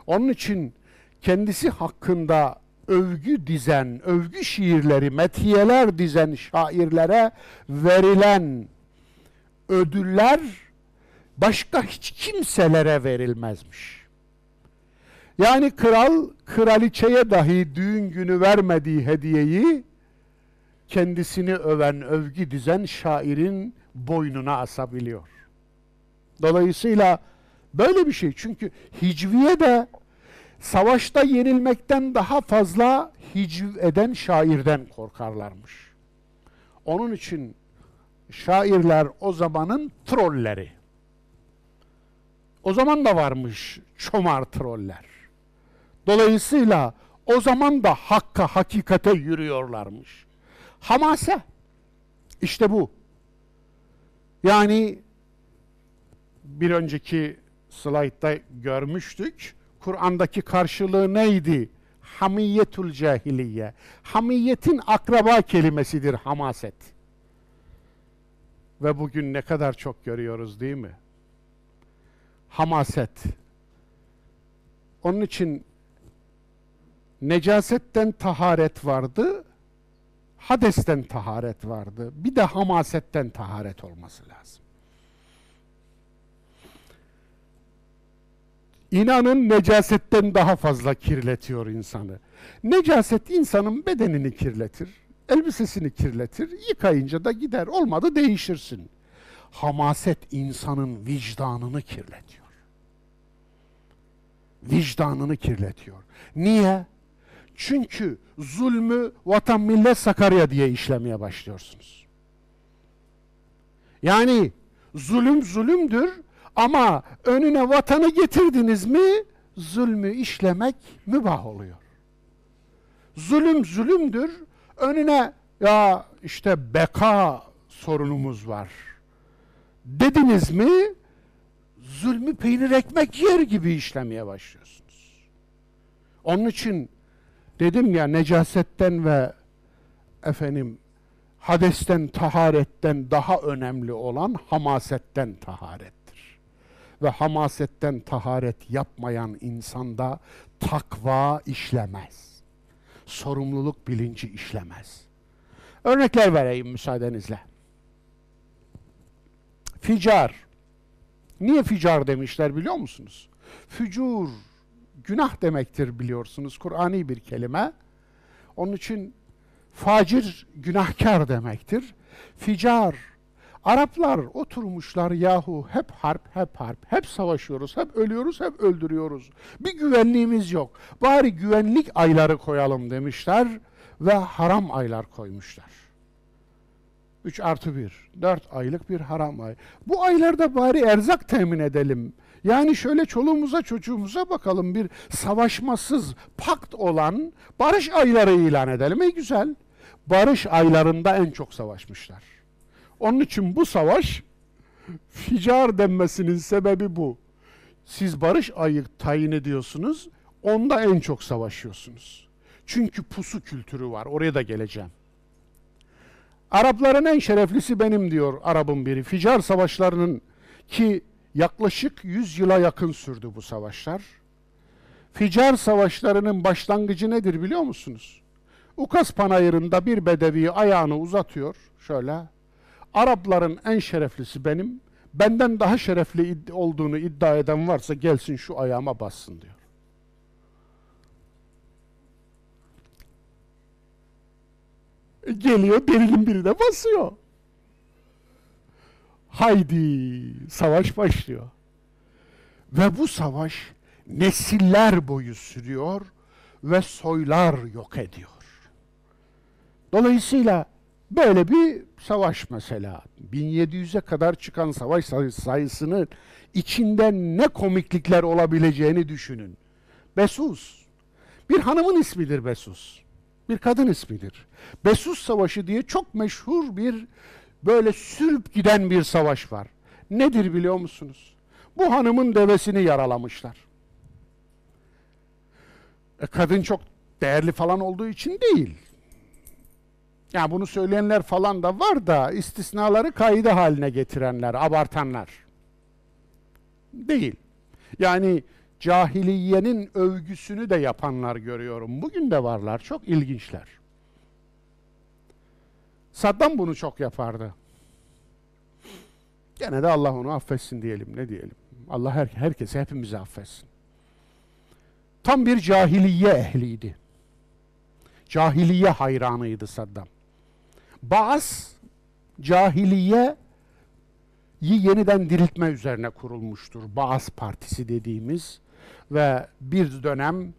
Onun için kendisi hakkında övgü dizen, övgü şiirleri, metiyeler dizen şairlere verilen ödüller başka hiç kimselere verilmezmiş. Yani kral, kraliçeye dahi düğün günü vermediği hediyeyi kendisini öven, övgü dizen şairin boynuna asabiliyor. Dolayısıyla böyle bir şey. Çünkü hicviye de savaşta yenilmekten daha fazla hicv eden şairden korkarlarmış. Onun için şairler o zamanın trolleri. O zaman da varmış çomar troller. Dolayısıyla o zaman da hakka, hakikate yürüyorlarmış. Hamase. İşte bu. Yani bir önceki slaytta görmüştük. Kur'an'daki karşılığı neydi? Hamiyetül cahiliye. Hamiyetin akraba kelimesidir hamaset. Ve bugün ne kadar çok görüyoruz değil mi? Hamaset. Onun için necasetten taharet vardı, hadesten taharet vardı. Bir de hamasetten taharet olması lazım. İnanın necasetten daha fazla kirletiyor insanı. Necaset insanın bedenini kirletir, elbisesini kirletir, yıkayınca da gider, olmadı değişirsin. Hamaset insanın vicdanını kirletiyor. Vicdanını kirletiyor. Niye? Çünkü zulmü vatan millet Sakarya diye işlemeye başlıyorsunuz. Yani zulüm zulümdür. Ama önüne vatanı getirdiniz mi, zulmü işlemek mübah oluyor. Zulüm zulümdür, önüne ya işte beka sorunumuz var dediniz mi, zulmü peynir ekmek yer gibi işlemeye başlıyorsunuz. Onun için dedim ya, necasetten ve hadesten, taharetten daha önemli olan hamasetten taharet. Ve hamasetten taharet yapmayan insanda takva işlemez. Sorumluluk bilinci işlemez. Örnekler vereyim müsaadenizle. Ficar. Niye ficar demişler biliyor musunuz? Fücur, günah demektir biliyorsunuz. Kur'ani bir kelime. Onun için facir, günahkar demektir. Ficar, Araplar oturmuşlar yahu hep harp, hep harp, hep savaşıyoruz, hep ölüyoruz, hep öldürüyoruz. Bir güvenliğimiz yok. Bari güvenlik ayları koyalım demişler ve haram aylar koymuşlar. 3+1, 4 aylık bir haram ay. Bu aylarda bari erzak temin edelim. Yani şöyle çoluğumuza çocuğumuza bakalım, bir savaşmasız pakt olan barış ayları ilan edelim. Ey güzel, barış aylarında en çok savaşmışlar. Onun için bu savaş, Ficar denmesinin sebebi bu. Siz barış ayı tayin ediyorsunuz, onda en çok savaşıyorsunuz. Çünkü pusu kültürü var, oraya da geleceğim. Arapların en şereflisi benim diyor Arap'ın biri. Ficar savaşlarının ki yaklaşık 100 yıla yakın sürdü bu savaşlar. Ficar savaşlarının başlangıcı nedir biliyor musunuz? Ukas panayırında bir bedevi ayağını uzatıyor şöyle. Arapların en şereflisi benim, benden daha şerefli olduğunu iddia eden varsa gelsin şu ayağıma bassın diyor. Geliyor, delinin biri de basıyor. Haydi, savaş başlıyor. Ve bu savaş nesiller boyu sürüyor ve soylar yok ediyor. Dolayısıyla böyle bir savaş mesela, 1700'e kadar çıkan savaş sayısının içinde ne komiklikler olabileceğini düşünün. Besus, bir hanımın ismidir Besus. Bir kadın ismidir. Besus Savaşı diye çok meşhur bir, böyle sürüp giden bir savaş var. Nedir biliyor musunuz? Bu hanımın devesini yaralamışlar. Kadın çok değerli falan olduğu için değil. Yani bunu söyleyenler falan da var da, istisnaları kaide haline getirenler, abartanlar. Değil. Yani cahiliyenin övgüsünü de yapanlar görüyorum. Bugün de varlar, çok ilginçler. Saddam bunu çok yapardı. Gene de Allah onu affetsin diyelim, ne diyelim. Allah herkese, hepimizi affetsin. Tam bir cahiliye ehliydi. Cahiliye hayranıydı Saddam. Baas, cahiliyeyi yeniden diriltme üzerine kurulmuştur. Baas Partisi dediğimiz ve bir dönem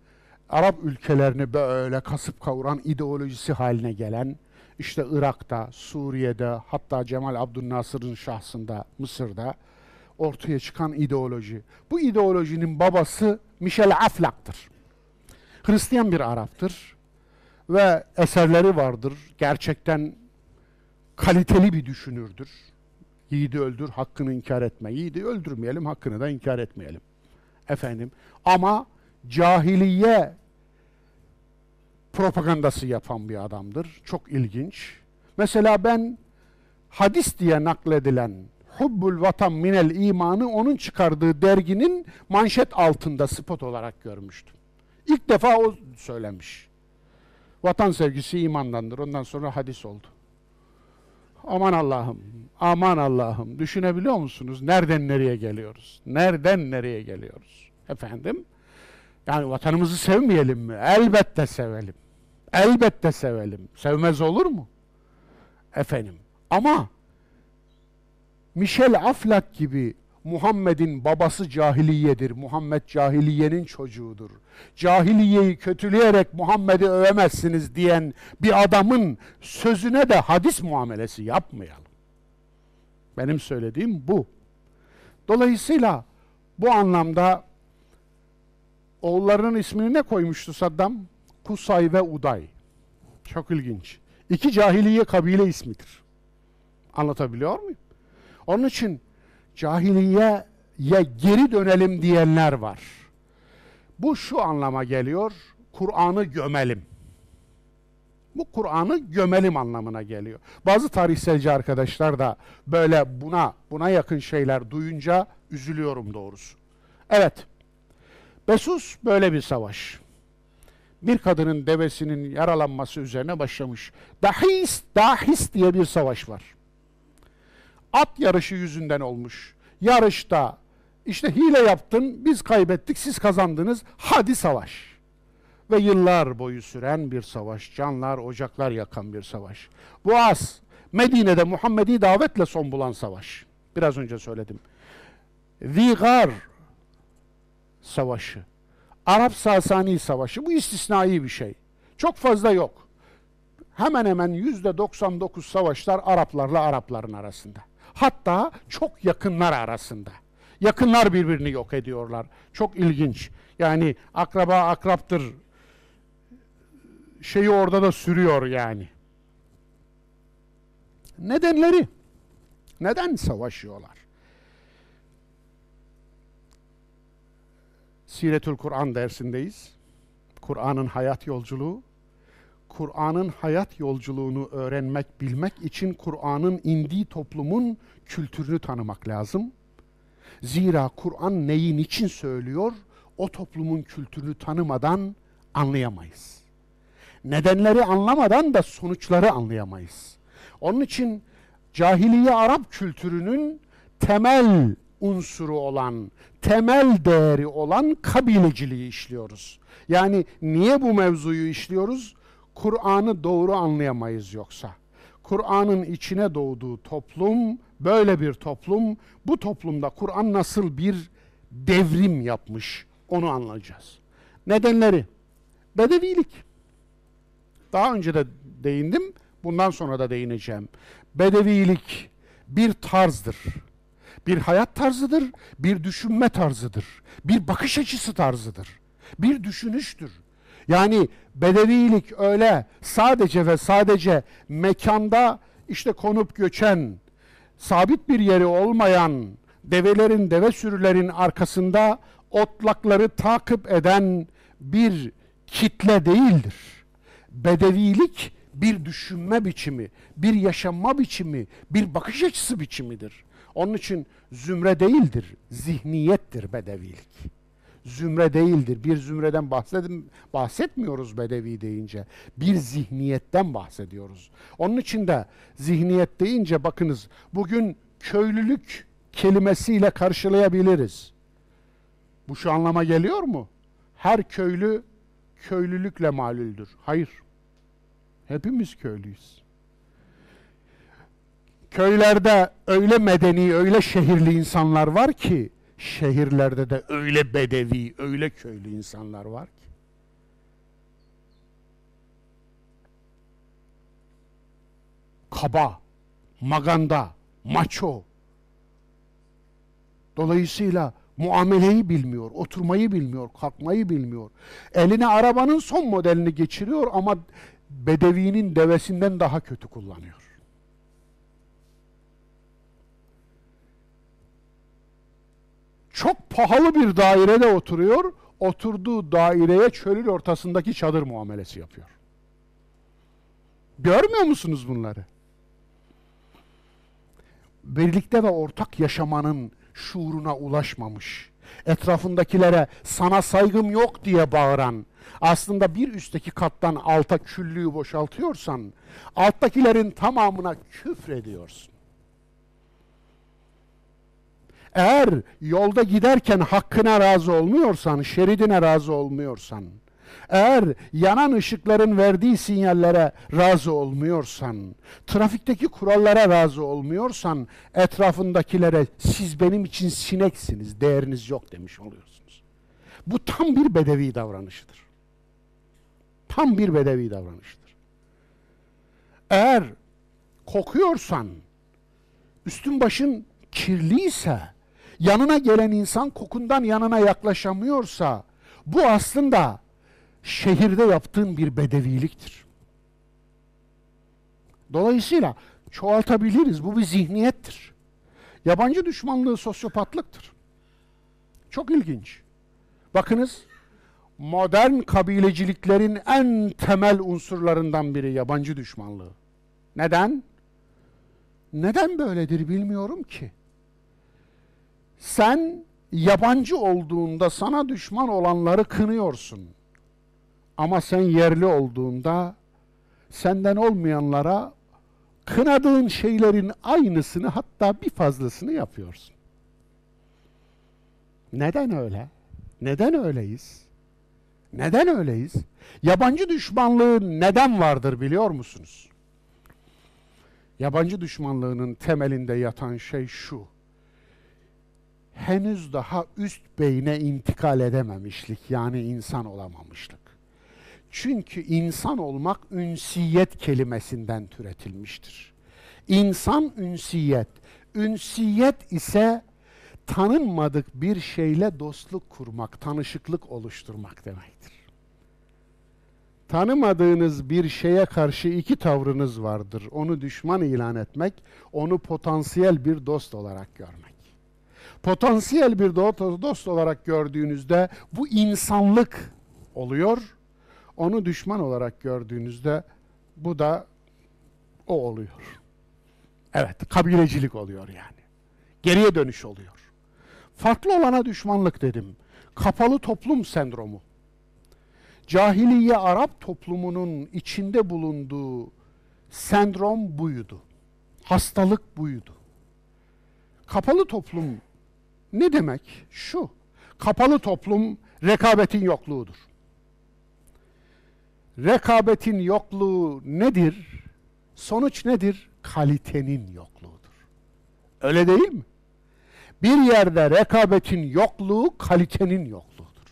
Arap ülkelerini böyle kasıp kavuran ideolojisi haline gelen, işte Irak'ta, Suriye'de, hatta Cemal Abdülnasır'ın şahsında, Mısır'da ortaya çıkan ideoloji. Bu ideolojinin babası Michel Aflak'tır. Hristiyan bir Arap'tır ve eserleri vardır. Gerçekten kaliteli bir düşünürdür. Yiğidi öldür, hakkını inkar etme. Yiğidi öldürmeyelim, hakkını da inkar etmeyelim. Efendim, ama cahiliye propagandası yapan bir adamdır. Çok ilginç. Mesela ben hadis diye nakledilen Hubbul Vatan Minel İman'ı onun çıkardığı derginin manşet altında spot olarak görmüştüm. İlk defa o söylemiş. Vatan sevgisi imandandır. Ondan sonra hadis oldu. Aman Allah'ım, aman Allah'ım. Düşünebiliyor musunuz? Nereden nereye geliyoruz? Nereden nereye geliyoruz? Efendim, yani vatanımızı sevmeyelim mi? Elbette sevelim. Elbette sevelim. Sevmez olur mu? Efendim, ama Michel Aflak gibi Muhammed'in babası cahiliyedir. Muhammed cahiliyenin çocuğudur. Cahiliyeyi kötüleyerek Muhammed'i övemezsiniz diyen bir adamın sözüne de hadis muamelesi yapmayalım. Benim söylediğim bu. Dolayısıyla bu anlamda oğullarının ismini ne koymuştu Saddam? Kusay ve Uday. Çok ilginç. İki cahiliye kabile ismidir. Anlatabiliyor muyum? Onun için cahiliyeye geri dönelim diyenler var. Bu şu anlama geliyor, Kur'an'ı gömelim. Bu Kur'an'ı gömelim anlamına geliyor. Bazı tarihselci arkadaşlar da böyle buna yakın şeyler duyunca üzülüyorum doğrusu. Evet, Besus böyle bir savaş. Bir kadının devesinin yaralanması üzerine başlamış. Dahis diye bir savaş var. At yarışı yüzünden olmuş. Yarışta işte hile yaptın, biz kaybettik, siz kazandınız, hadi savaş. Ve yıllar boyu süren bir savaş, canlar, ocaklar yakan bir savaş. Boğaz, Medine'de Muhammedi davetle son bulan savaş. Biraz önce söyledim. Vigar savaşı, Arap-Sasani savaşı, bu istisnai bir şey. Çok fazla yok. Hemen hemen %99 savaşlar Araplarla Arapların arasında. Hatta çok yakınlar arasında. Yakınlar birbirini yok ediyorlar. Çok ilginç. Yani akraba akraptır şeyi orada da sürüyor yani. Nedenleri. Neden savaşıyorlar? Siretül Kur'an dersindeyiz. Kur'an'ın hayat yolculuğu. Kur'an'ın hayat yolculuğunu öğrenmek, bilmek için Kur'an'ın indiği toplumun kültürünü tanımak lazım. Zira Kur'an neyin için söylüyor, o toplumun kültürünü tanımadan anlayamayız. Nedenleri anlamadan da sonuçları anlayamayız. Onun için cahiliye Arap kültürünün temel unsuru olan, temel değeri olan kabileciliği işliyoruz. Yani niye bu mevzuyu işliyoruz? Kur'an'ı doğru anlayamayız yoksa. Kur'an'ın içine doğduğu toplum, böyle bir toplum, bu toplumda Kur'an nasıl bir devrim yapmış, onu anlayacağız. Nedenleri, bedevilik. Daha önce de değindim, bundan sonra da değineceğim. Bedevilik bir tarzdır. Bir hayat tarzıdır, bir düşünme tarzıdır, bir bakış açısı tarzıdır, bir düşünüştür. Yani bedevilik öyle sadece ve sadece mekanda işte konup göçen, sabit bir yeri olmayan, develerin, deve sürülerin arkasında otlakları takip eden bir kitle değildir. Bedevilik bir düşünme biçimi, bir yaşanma biçimi, bir bakış açısı biçimidir. Onun için zümre değildir, zihniyettir bedevilik. Zümre değildir. Bir zümreden bahsetmiyoruz bedevi deyince. Bir zihniyetten bahsediyoruz. Onun için de zihniyet deyince bakınız bugün köylülük kelimesiyle karşılayabiliriz. Bu şu anlama geliyor mu? Her köylü köylülükle malüldür. Hayır. Hepimiz köylüyüz. Köylerde öyle medeni, öyle şehirli insanlar var ki şehirlerde de öyle bedevi, öyle köylü insanlar var ki. Kaba, maganda, maço. Dolayısıyla muameleyi bilmiyor, oturmayı bilmiyor, kalkmayı bilmiyor. Eline arabanın son modelini geçiriyor ama bedevinin devesinden daha kötü kullanıyor. Çok pahalı bir dairede oturuyor, oturduğu daireye çölün ortasındaki çadır muamelesi yapıyor. Görmüyor musunuz bunları? Birlikte ve ortak yaşamanın şuuruna ulaşmamış, etrafındakilere sana saygım yok diye bağıran, aslında bir üstteki kattan alta küllüğü boşaltıyorsan, alttakilerin tamamına küfrediyorsun. Eğer yolda giderken hakkına razı olmuyorsan, şeridine razı olmuyorsan, eğer yanan ışıkların verdiği sinyallere razı olmuyorsan, trafikteki kurallara razı olmuyorsan, etrafındakilere siz benim için sineksiniz, değeriniz yok demiş oluyorsunuz. Bu tam bir bedevi davranışıdır. Tam bir bedevi davranışıdır. Eğer kokuyorsan, üstün başın kirliyse, yanına gelen insan kokundan yanına yaklaşamıyorsa, bu aslında şehirde yaptığın bir bedeviliktir. Dolayısıyla çoğaltabiliriz, bu bir zihniyettir. Yabancı düşmanlığı sosyopatlıktır. Çok ilginç. Bakınız, modern kabileciliklerin en temel unsurlarından biri yabancı düşmanlığı. Neden? Neden böyledir bilmiyorum ki. Sen yabancı olduğunda sana düşman olanları kınıyorsun. Ama sen yerli olduğunda senden olmayanlara kınadığın şeylerin aynısını, hatta bir fazlasını yapıyorsun. Neden öyle? Neden öyleyiz? Neden öyleyiz? Yabancı düşmanlığı neden vardır biliyor musunuz? yabancı düşmanlığının temelinde yatan şey şu: henüz daha üst beyne intikal edememişlik, yani insan olamamışlık. Çünkü insan olmak ünsiyet kelimesinden türetilmiştir. İnsan ünsiyet, ünsiyet ise tanınmadık bir şeyle dostluk kurmak, tanışıklık oluşturmak demektir. Tanımadığınız bir şeye karşı iki tavrınız vardır. Onu düşman ilan etmek, onu potansiyel bir dost olarak görmek. Potansiyel bir dost olarak gördüğünüzde bu insanlık oluyor. Onu düşman olarak gördüğünüzde bu da o oluyor. Evet, kabilecilik oluyor yani. Geriye dönüş oluyor. Farklı olana düşmanlık dedim. Kapalı toplum sendromu. Cahiliye Arap toplumunun içinde bulunduğu sendrom buydu. Hastalık buydu. Kapalı toplum ne demek? Şu, kapalı toplum rekabetin yokluğudur. Rekabetin yokluğu nedir? Sonuç nedir? Kalitenin yokluğudur. Öyle değil mi? Bir yerde rekabetin yokluğu kalitenin yokluğudur.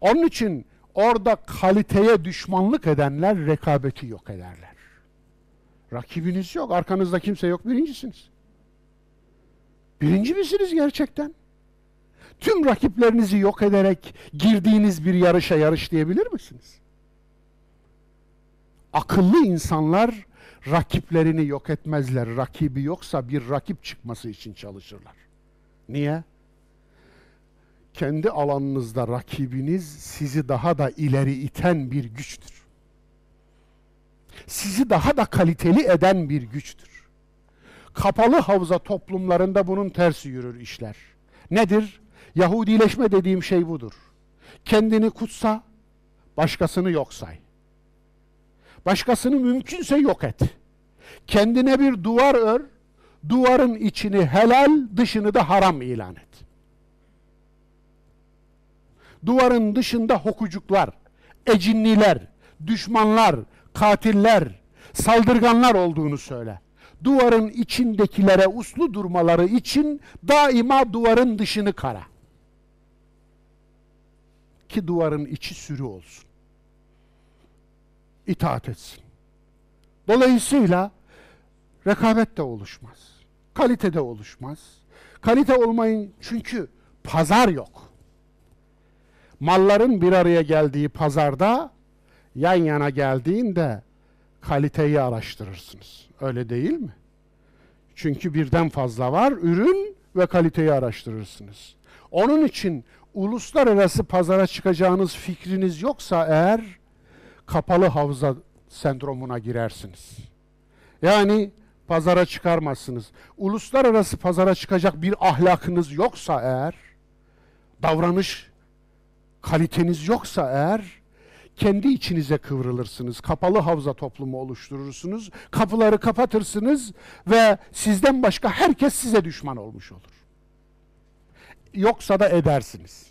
Onun için orada kaliteye düşmanlık edenler rekabeti yok ederler. Rakibiniz yok, arkanızda kimse yok, birincisiniz. Birinci misiniz gerçekten? Tüm rakiplerinizi yok ederek girdiğiniz bir yarışa yarış diyebilir misiniz? Akıllı insanlar rakiplerini yok etmezler. Rakibi yoksa bir rakip çıkması için çalışırlar. Niye? Kendi alanınızda rakibiniz sizi daha da ileri iten bir güçtür. Sizi daha da kaliteli eden bir güçtür. Kapalı havza toplumlarında bunun tersi yürür işler. Nedir? Yahudileşme dediğim şey budur. Kendini kutsa, başkasını yok say. Başkasını mümkünse yok et. Kendine bir duvar ör, duvarın içini helal, dışını da haram ilan et. Duvarın dışında hokucuklar, ecinliler, düşmanlar, katiller, saldırganlar olduğunu söyle. Duvarın içindekilere uslu durmaları için daima duvarın dışını kara. Ki duvarın içi sürü olsun. İtaat etsin. Dolayısıyla rekabet de oluşmaz. Kalite de oluşmaz. Kalite olmayın çünkü pazar yok. Malların bir araya geldiği pazarda yan yana geldiğinde kaliteyi araştırırsınız. Öyle değil mi? Çünkü birden fazla var, ürün ve kaliteyi araştırırsınız. Onun için uluslararası pazara çıkacağınız fikriniz yoksa eğer kapalı havza sendromuna girersiniz. Yani pazara çıkarmazsınız. Uluslararası pazara çıkacak bir ahlakınız yoksa eğer, davranış kaliteniz yoksa eğer, kendi içinize kıvrılırsınız. Kapalı havza toplumu oluşturursunuz. Kapıları kapatırsınız ve sizden başka herkes size düşman olmuş olur. Yoksa da edersiniz.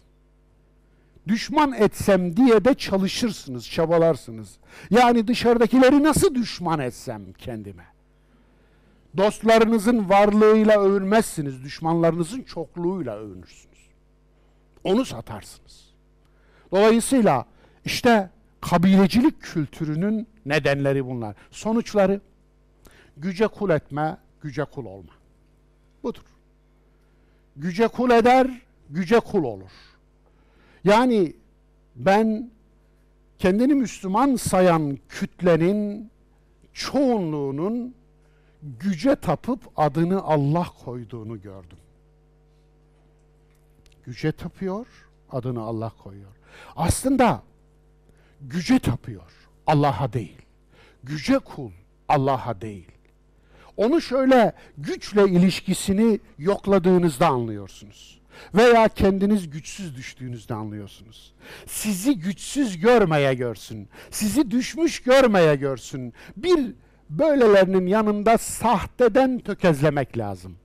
Düşman etsem diye de çalışırsınız, çabalarsınız. Yani dışarıdakileri nasıl düşman etsem kendime? Dostlarınızın varlığıyla övünmezsiniz, düşmanlarınızın çokluğuyla övünürsünüz. Onu satarsınız. Dolayısıyla işte kabilecilik kültürünün nedenleri bunlar. Sonuçları güce kul etme, güce kul olma. Budur. Güce kul eder, güce kul olur. Yani ben kendini Müslüman sayan kütlenin çoğunluğunun güce tapıp adını Allah koyduğunu gördüm. Güce tapıyor, adını Allah koyuyor. Aslında güce tapıyor, Allah'a değil. Güce kul, Allah'a değil. Onu şöyle güçle ilişkisini yokladığınızda anlıyorsunuz. Veya kendiniz güçsüz düştüğünüzde anlıyorsunuz. Sizi güçsüz görmeye görsün, sizi düşmüş görmeye görsün. Bir böylelerinin yanında sahteden tökezlemek lazım.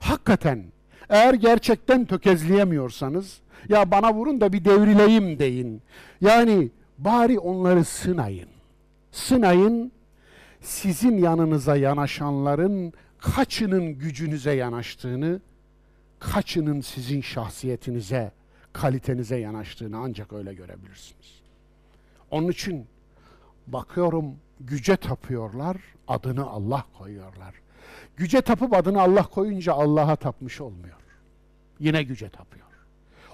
Hakikaten eğer gerçekten tökezleyemiyorsanız, ya bana vurun da bir devrileyim deyin. Yani bari onları sınayın. Sınayın, sizin yanınıza yanaşanların kaçının gücünüze yanaştığını, kaçının sizin şahsiyetinize, kalitenize yanaştığını ancak öyle görebilirsiniz. Onun için bakıyorum güce tapıyorlar, adını Allah koyuyorlar. Güce tapıp adını Allah koyunca Allah'a tapmış olmuyor. Yine güce tapıyor.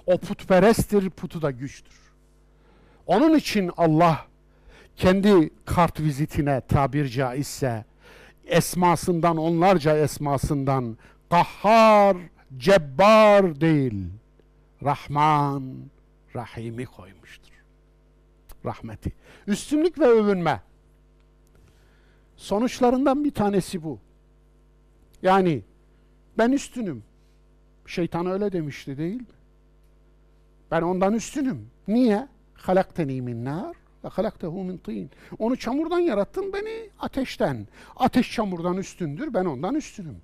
O putperesttir, putu da güçtür. Onun için Allah kendi kartvizitine tabir caizse esmasından, onlarca esmasından Kahhar, Cebbar değil, Rahman, Rahim'i koymuştur. Rahmeti. Üstünlük ve övünme. Sonuçlarından bir tanesi bu. Yani ben üstünüm. Şeytan öyle demişti değil mi? Ben ondan üstünüm. Niye? خَلَقْتَن۪ي مِنْ نَارٍ وَخَلَقْتَهُ مِنْ طِينٍ. Onu çamurdan yarattın, beni ateşten. Ateş çamurdan üstündür, ben ondan üstünüm.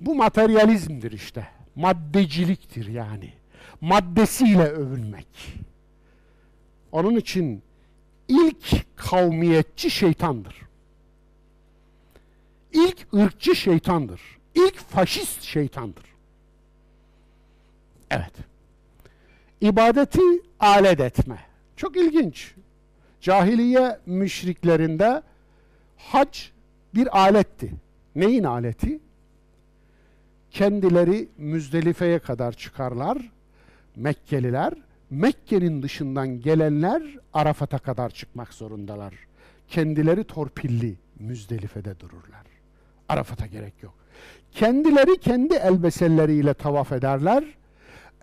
Bu materyalizmdir işte. Maddeciliktir yani. Maddesiyle övünmek. Onun için ilk kavmiyetçi şeytandır. İlk ırkçı şeytandır. İlk faşist şeytandır. Evet. İbadeti alet etme. Çok ilginç. Cahiliye müşriklerinde hac bir aletti. Neyin aleti? Kendileri Müzdelife'ye kadar çıkarlar. Mekkeliler, Mekke'nin dışından gelenler Arafat'a kadar çıkmak zorundalar. Kendileri torpilli Müzdelife'de dururlar. Arafat'a gerek yok. Kendileri kendi elbiseleriyle tavaf ederler.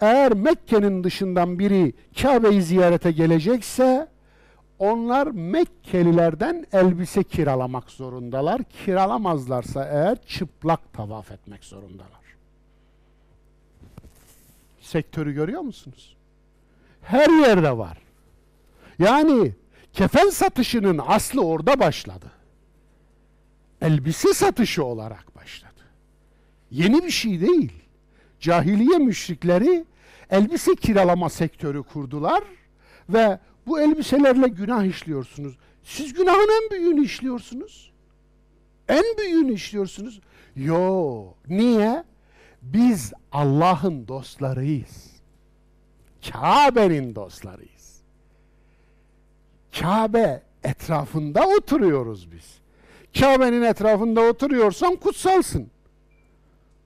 Eğer Mekke'nin dışından biri Kabe'yi ziyarete gelecekse onlar Mekkelilerden elbise kiralamak zorundalar. Kiralamazlarsa eğer çıplak tavaf etmek zorundalar. Sektörü görüyor musunuz? Her yerde var. Yani kefen satışının aslı orada başladı. Elbise satışı olarak başladı. Yeni bir şey değil. Cahiliye müşrikleri elbise kiralama sektörü kurdular ve bu elbiselerle günah işliyorsunuz. Siz günahın en büyüğünü işliyorsunuz. En büyüğünü işliyorsunuz. Yo, niye? Biz Allah'ın dostlarıyız. Kabe'nin dostlarıyız. Kabe etrafında oturuyoruz biz. Kabe'nin etrafında oturuyorsan kutsalsın.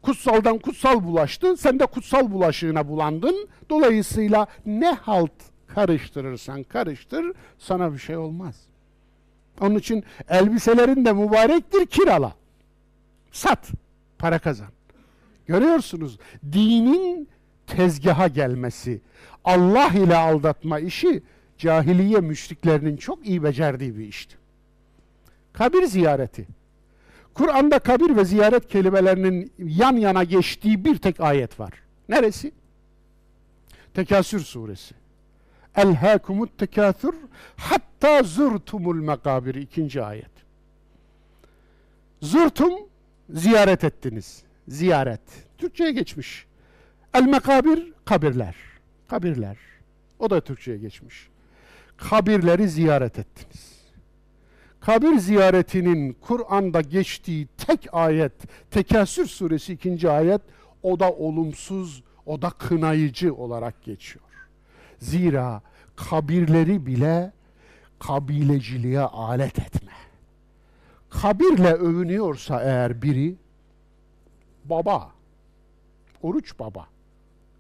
Kutsaldan kutsal bulaştı, sen de kutsal bulaşığına bulandın. Dolayısıyla ne halt karıştırırsan karıştır, sana bir şey olmaz. Onun için elbiselerin de mübarektir, kirala. Sat, para kazan. Görüyorsunuz, dinin tezgaha gelmesi, Allah ile aldatma işi cahiliye müşriklerinin çok iyi becerdiği bir işti. Kabir ziyareti. Kur'an'da kabir ve ziyaret kelimelerinin yan yana geçtiği bir tek ayet var. Neresi? Tekasür Suresi. Elhâkumut tekâthür hattâ zurtumul mekâbir. 2. ayet. Zurtum, ziyaret ettiniz. Ziyaret. Türkçe'ye geçmiş. El mekâbir, kabirler. Kabirler. O da Türkçe'ye geçmiş. Kabirleri ziyaret ettiniz. Kabir ziyaretinin Kur'an'da geçtiği tek ayet, Tekasür Suresi 2. ayet, o da olumsuz, o da kınayıcı olarak geçiyor. Zira kabirleri bile kabileciliğe alet etme. Kabirle övünüyorsa eğer biri, baba, oruç baba,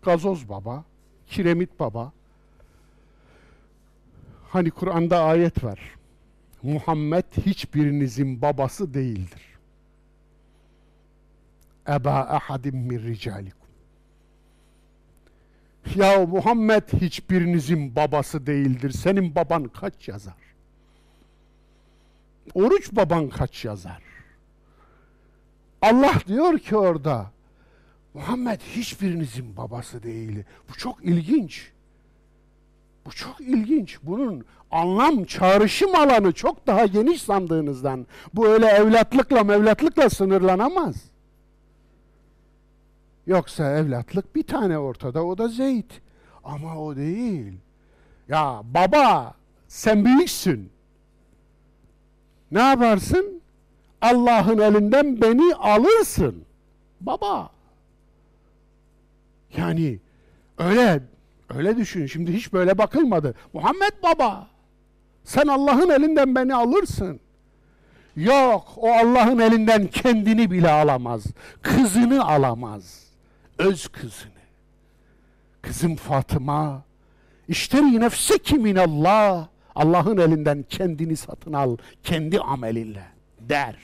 gazoz baba, kiremit baba, hani Kur'an'da ayet var. Muhammed hiçbirinizin babası değildir. Eba ahadim min ricalikum. Ya Muhammed hiçbirinizin babası değildir. Senin baban kaç yazar? Oruç baban kaç yazar? Allah diyor ki orada, Muhammed hiçbirinizin babası değil. Bu çok ilginç. Bu çok ilginç. Bunun anlam, çağrışım alanı çok daha geniş sandığınızdan. Bu öyle evlatlıkla mevlatlıkla sınırlanamaz. Yoksa evlatlık bir tane ortada, o da Zeyd. Ama o değil. Ya baba, sen büyüksün. Ne yaparsın? Allah'ın elinden beni alırsın baba. Yani öyle düşün. Şimdi hiç böyle bakılmadı. Muhammed baba, sen Allah'ın elinden beni alırsın. Yok, o Allah'ın elinden kendini bile alamaz. Kızını alamaz. Öz kızını. Kızım Fatıma, işteri nefseki minallah, Allah'ın elinden kendini satın al, kendi amelinle der.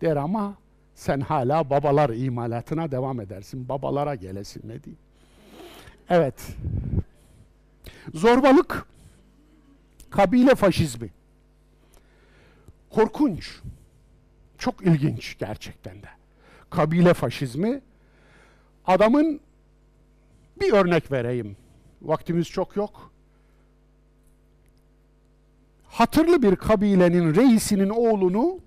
Der ama sen hala babalar imalatına devam edersin. Babalara gelesin, ne diyeyim. Evet. Zorbalık, kabile faşizmi. Korkunç. Çok ilginç gerçekten de. Kabile faşizmi. Adamın, bir örnek vereyim. Vaktimiz çok yok. Hatırlı bir kabilenin reisinin oğlunu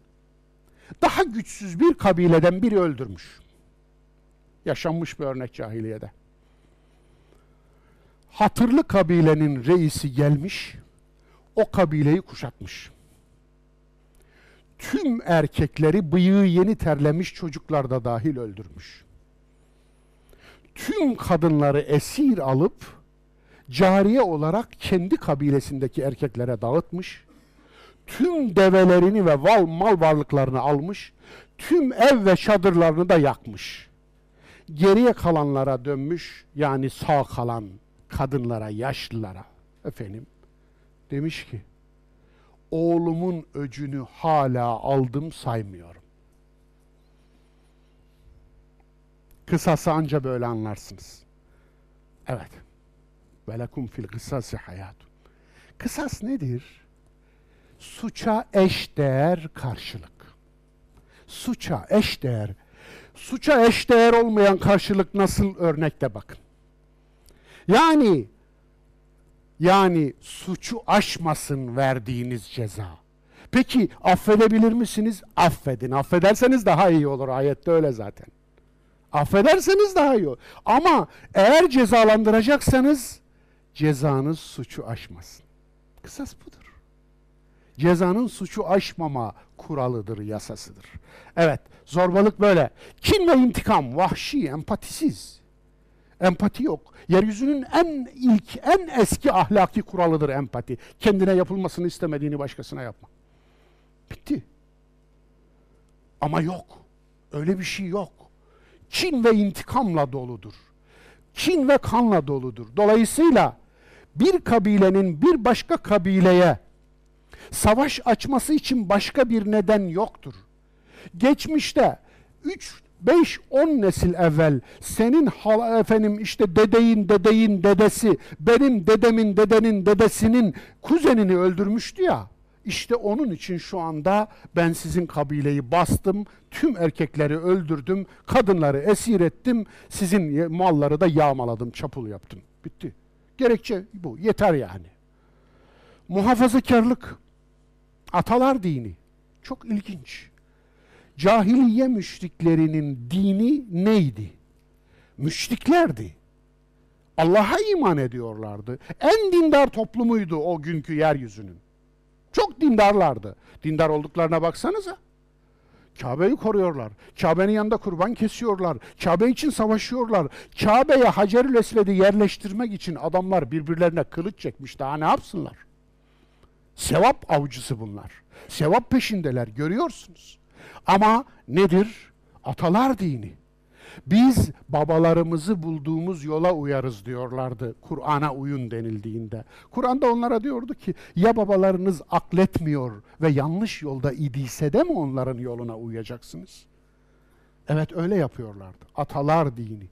daha güçsüz bir kabileden biri öldürmüş. Yaşanmış bir örnek cahiliyede. Hatırlı kabilenin reisi gelmiş, o kabileyi kuşatmış. Tüm erkekleri, bıyığı yeni terlemiş çocuklar da dahil öldürmüş. Tüm kadınları esir alıp cariye olarak kendi kabilesindeki erkeklere dağıtmış. Tüm develerini ve mal varlıklarını almış. Tüm ev ve çadırlarını da yakmış. Geriye kalanlara dönmüş, yani sağ kalan kadınlara, yaşlılara efendim demiş ki, oğlumun öcünü hala aldım saymıyorum. Kısası anca böyle anlarsınız. Evet. Velekum fil kısası hayatun. Kısas nedir? Suça eşdeğer karşılık. Suça eşdeğer. Suça eşdeğer olmayan karşılık nasıl, örnekte bakın. Yani suçu aşmasın verdiğiniz ceza. Peki affedebilir misiniz? Affedin. Affederseniz daha iyi olur. Ayette öyle zaten. Affederseniz daha iyi olur. Ama eğer cezalandıracaksanız cezanız suçu aşmasın. Kısas budur. Cezanın suçu aşmama kuralıdır, yasasıdır. Evet, zorbalık böyle. Kin ve intikam, vahşi, empatisiz. Empati yok. Yeryüzünün en eski ahlaki kuralıdır empati. Kendine yapılmasını istemediğini başkasına yapma. Bitti. Ama yok. Öyle bir şey yok. Kin ve intikamla doludur. Kin ve kanla doludur. Dolayısıyla bir kabilenin bir başka kabileye savaş açması için başka bir neden yoktur. Geçmişte 5-10 nesil evvel senin efendim işte dedeyin dedesi, benim dedemin dedenin dedesinin kuzenini öldürmüştü ya, işte onun için şu anda ben sizin kabileyi bastım, tüm erkekleri öldürdüm, kadınları esir ettim, sizin malları da yağmaladım, çapul yaptım. Bitti. Gerekçe bu. Yeter yani. Muhafazakarlık, atalar dini. Çok ilginç. Cahiliye müşriklerinin dini neydi? Müşriklerdi. Allah'a iman ediyorlardı. En dindar toplumuydu o günkü yeryüzünün. Çok dindarlardı. Dindar olduklarına baksanıza. Kabe'yi koruyorlar. Kabe'nin yanında kurban kesiyorlar. Kabe için savaşıyorlar. Kabe'ye Hacer-ül Esved'i yerleştirmek için adamlar birbirlerine kılıç çekmiş. Daha ne yapsınlar? Sevap avcısı bunlar. Sevap peşindeler, görüyorsunuz. Ama nedir? Atalar dini. Biz babalarımızı bulduğumuz yola uyarız diyorlardı Kur'an'a uyun denildiğinde. Kur'an'da onlara diyordu ki, ya babalarınız akletmiyor ve yanlış yolda idiyse de mi onların yoluna uyacaksınız? Evet, öyle yapıyorlardı. Atalar dini.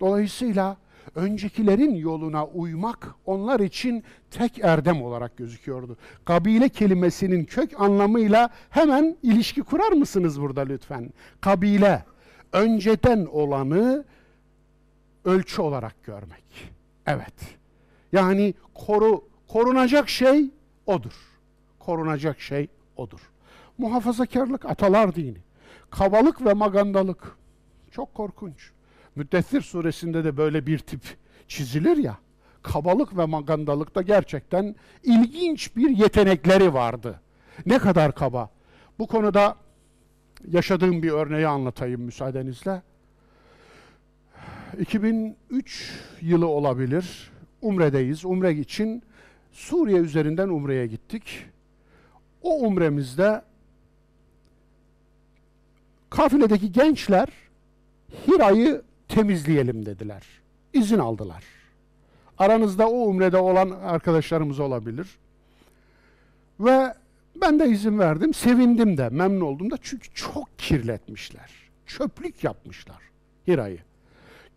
Dolayısıyla öncekilerin yoluna uymak onlar için tek erdem olarak gözüküyordu. Kabile kelimesinin kök anlamıyla hemen ilişki kurar mısınız burada lütfen? Kabile, önceden olanı ölçü olarak görmek. Evet. Yani korunacak şey odur. Korunacak şey odur. Muhafazakarlık, atalar dini. Kabalık ve magandalık. Çok korkunç. Müddessir suresinde de böyle bir tip çizilir ya. Kabalık ve magandalıkta gerçekten ilginç bir yetenekleri vardı. Ne kadar kaba. Bu konuda yaşadığım bir örneği anlatayım müsaadenizle. 2003 yılı olabilir. Umre'deyiz. Umre için Suriye üzerinden Umre'ye gittik. O umremizde kafiledeki gençler Hira'yı temizleyelim dediler. İzin aldılar. Aranızda o umrede olan arkadaşlarımız olabilir. Ve ben de izin verdim. Sevindim de, memnun oldum da. Çünkü çok kirletmişler. Çöplük yapmışlar Hira'yı.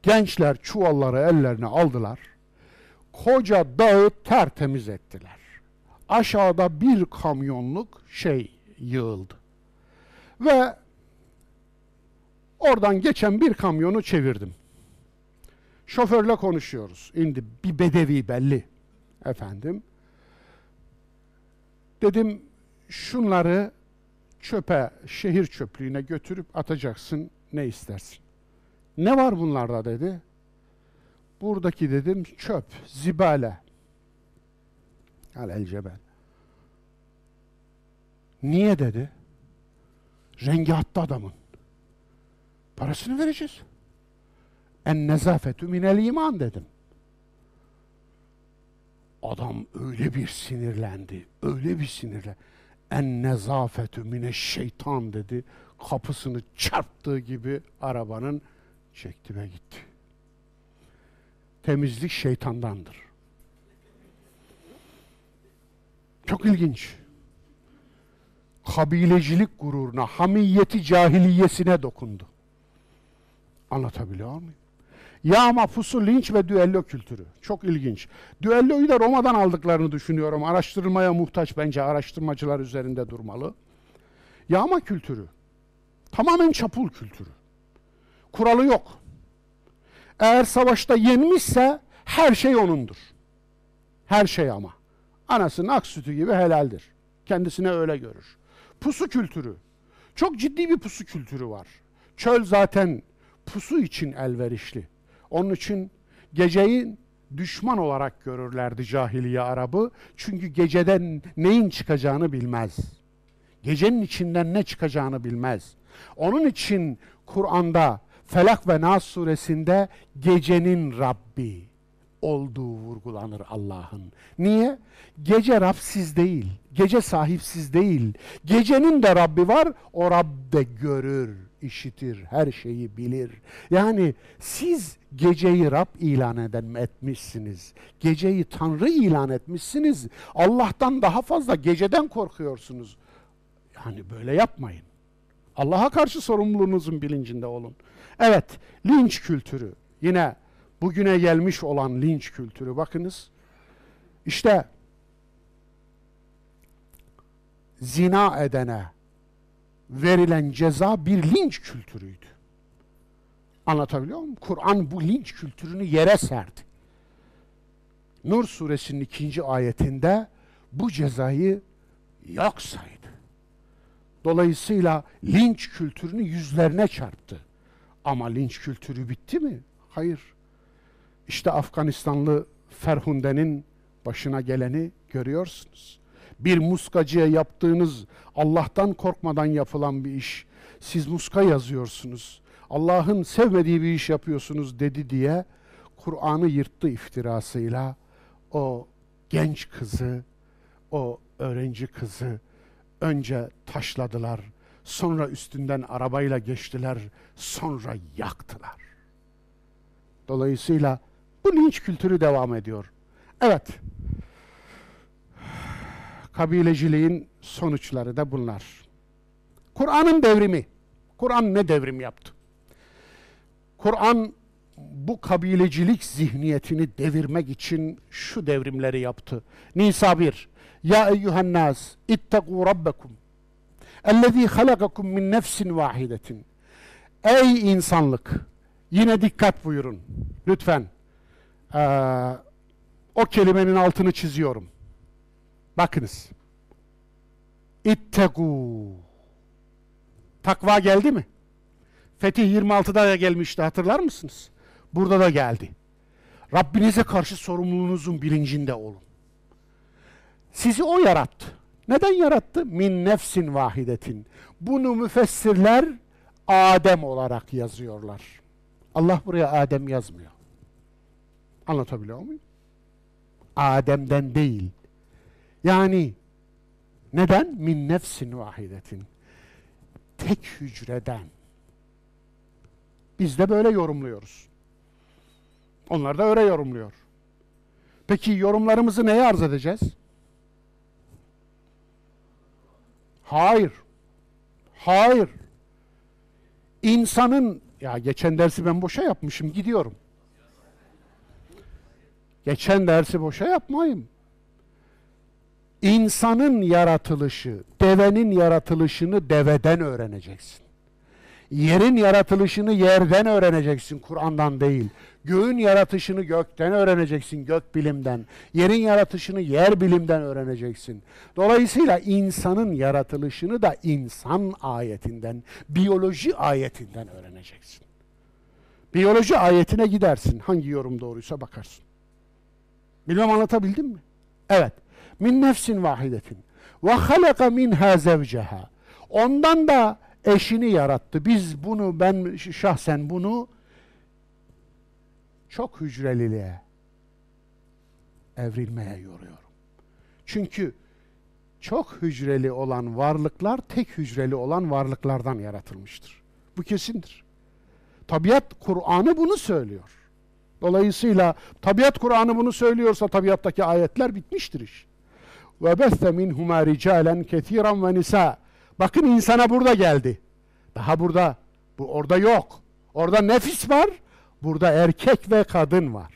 Gençler çuvalları ellerine aldılar. Koca dağı tertemiz ettiler. Aşağıda bir kamyonluk şey yığıldı. Ve oradan geçen bir kamyonu çevirdim. Şoförle konuşuyoruz. Şimdi bir bedevi belli efendim. Dedim şunları çöpe, şehir çöplüğüne götürüp atacaksın, ne istersin? Ne var bunlarda dedi. Buradaki dedim çöp, zibale. El-Cebel. Niye dedi? Rengi attı adamın. Parasını vereceğiz. En-nezafetü minel iman dedim. Adam öyle bir sinirlendi, öyle bir sinirle. En-nezafetü mineşşeytan dedi. Kapısını çarptığı gibi arabanın çekti ve gitti. Temizlik şeytandandır. Çok ilginç. Kabilecilik gururuna, hamiyeti cahiliyesine dokundu. Anlatabiliyor muyum? Yağma, pusu, linç ve düello kültürü. Çok ilginç. Düelloyu da Roma'dan aldıklarını düşünüyorum. Araştırılmaya muhtaç bence. Araştırmacılar üzerinde durmalı. Yağma kültürü. Tamamen çapul kültürü. Kuralı yok. Eğer savaşta yenmişse her şey onundur. Her şey ama. Anasının ak sütü gibi helaldir. Kendisine öyle görür. Pusu kültürü. Çok ciddi bir pusu kültürü var. Çöl zaten pusu için elverişli. Onun için geceyi düşman olarak görürlerdi cahiliye Arabı. Çünkü geceden neyin çıkacağını bilmez. Gecenin içinden ne çıkacağını bilmez. Onun için Kur'an'da Felak ve Nas suresinde gecenin Rabbi olduğu vurgulanır Allah'ın. Niye? Gece Rabsiz değil, gece sahipsiz değil. Gecenin de Rabbi var, o Rab de görür, işitir, her şeyi bilir. Yani siz geceyi Rab ilan etmişsiniz. Geceyi Tanrı ilan etmişsiniz. Allah'tan daha fazla geceden korkuyorsunuz. Yani böyle yapmayın. Allah'a karşı sorumluluğunuzun bilincinde olun. Evet, linç kültürü. Yine bugüne gelmiş olan linç kültürü. Bakınız, işte zina edene verilen ceza bir linç kültürüydü. Anlatabiliyor muyum? Kur'an bu linç kültürünü yere serdi. Nur Suresinin 2. ayetinde bu cezayı yok saydı. Dolayısıyla linç kültürünü yüzlerine çarptı. Ama linç kültürü bitti mi? Hayır. İşte Afganistanlı Ferhunde'nin başına geleni görüyorsunuz. Bir muskacıya yaptığınız, Allah'tan korkmadan yapılan bir iş. Siz muska yazıyorsunuz, Allah'ın sevmediği bir iş yapıyorsunuz dedi diye Kur'an'ı yırttı iftirasıyla. O genç kızı, o öğrenci kızı önce taşladılar, sonra üstünden arabayla geçtiler, sonra yaktılar. Dolayısıyla bu linç kültürü devam ediyor. Evet. Kabileciliğin sonuçları da bunlar. Kur'an'ın devrimi. Kur'an ne devrim yaptı? Kur'an bu kabilecilik zihniyetini devirmek için şu devrimleri yaptı. Nisa 1. Ya eyyuhannas ittegu rabbekum ellezî halakakum min nefsin vahidetin. Ey insanlık! Yine dikkat buyurun. Lütfen. O kelimenin altını çiziyorum. Bakınız. İttegû. Takva geldi mi? Fetih 26'da da gelmişti, hatırlar mısınız? Burada da geldi. Rabbinize karşı sorumluluğunuzun bilincinde olun. Sizi O yarattı. Neden yarattı? Min nefsin vahidetin. Bunu müfessirler Adem olarak yazıyorlar. Allah buraya Adem yazmıyor. Anlatabiliyor muyum? Adem'den değil. Yani neden? Min nefsin vahidetin. Tek hücreden. Biz de böyle yorumluyoruz. Onlar da öyle yorumluyor. Peki yorumlarımızı neye arz edeceğiz? Hayır. Hayır. İnsanın, ya geçen dersi ben boşa yapmışım, gidiyorum. Geçen dersi boşa yapmayayım. İnsanın yaratılışı, devenin yaratılışını deveden öğreneceksin. Yerin yaratılışını yerden öğreneceksin, Kur'an'dan değil. Göğün yaratışını gökten öğreneceksin, gök bilimden. Yerin yaratışını yer bilimden öğreneceksin. Dolayısıyla insanın yaratılışını da insan ayetinden, biyoloji ayetinden öğreneceksin. Biyoloji ayetine gidersin. Hangi yorum doğruysa bakarsın. Bilmem anlatabildim mi? Evet. Min nefsin vahidetin. Ve halaka minha zevceha. Ondan da eşini yarattı. Biz bunu, ben şahsen bunu çok hücreliliğe, evrilmeye yoruyorum. Çünkü çok hücreli olan varlıklar tek hücreli olan varlıklardan yaratılmıştır. Bu kesindir. Tabiat Kur'an'ı bunu söylüyor. Dolayısıyla tabiat Kur'an'ı bunu söylüyorsa tabiattaki ayetler bitmiştir iş. وَبَثَّ مِنْهُمَا رِجَالًا كَثِيرًا وَنِسَاءً. Bakın insana burada geldi. Daha burada, bu orada yok. Orada nefis var, burada erkek ve kadın var.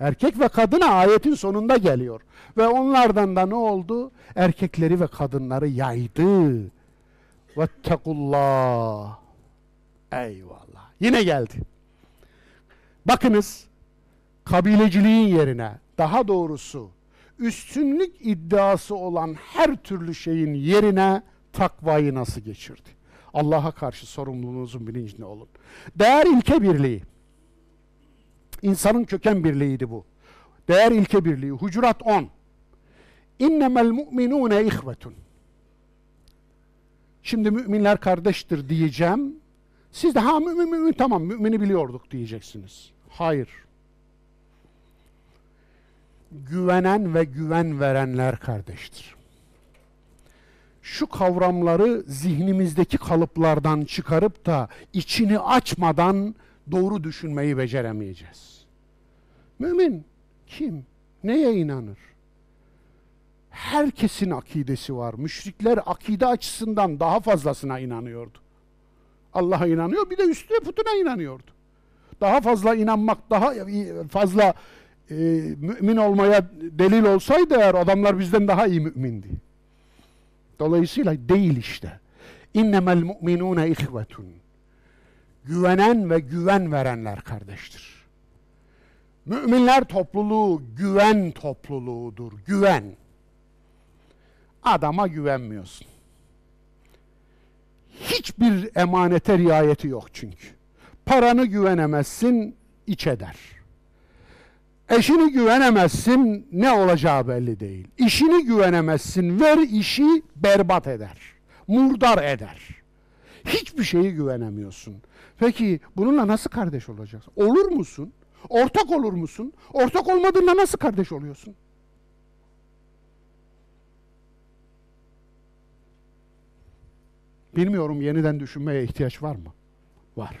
Erkek ve kadına ayetin sonunda geliyor. Ve onlardan da ne oldu? Erkekleri ve kadınları yaydı. وَاتَّقُوا اللّٰهِ. Eyvallah. Yine geldi. Bakınız, kabileciliğin yerine, daha doğrusu üstünlük iddiası olan her türlü şeyin yerine takvayı nasıl geçirdi? Allah'a karşı sorumluluğunuzun bilincinde olun. Değer ilke birliği. İnsanın köken birliğiydi bu. Değer ilke birliği. Hucurat 10. İnnemel mu'minûne ihvetun. Şimdi müminler kardeştir diyeceğim. Siz de ha mümin tamam, mümini biliyorduk diyeceksiniz. Hayır. Güvenen ve güven verenler kardeştir. Şu kavramları zihnimizdeki kalıplardan çıkarıp da içini açmadan doğru düşünmeyi beceremeyeceğiz. Mümin kim? Neye inanır? Herkesin akidesi var. Müşrikler akide açısından daha fazlasına inanıyordu. Allah'a inanıyor, bir de üstüne putuna inanıyordu. Daha fazla inanmak, daha fazla mümin olmaya delil olsaydı eğer, adamlar bizden daha iyi mümindi. Dolayısıyla değil işte. İnnemel mu'minûne ihvetun. Güvenen ve güven verenler kardeştir. Müminler topluluğu güven topluluğudur. Güven. Adama güvenmiyorsun. Hiçbir emanete riayeti yok çünkü. Paranı güvenemezsin, iç eder. Eşini güvenemezsin, ne olacağı belli değil. İşini güvenemezsin, ver işi, berbat eder. Murdar eder. Hiçbir şeye güvenemiyorsun. Peki bununla nasıl kardeş olacaksın? Olur musun? Ortak olur musun? Ortak olmadığında nasıl kardeş oluyorsun? Bilmiyorum, yeniden düşünmeye ihtiyaç var mı? Var.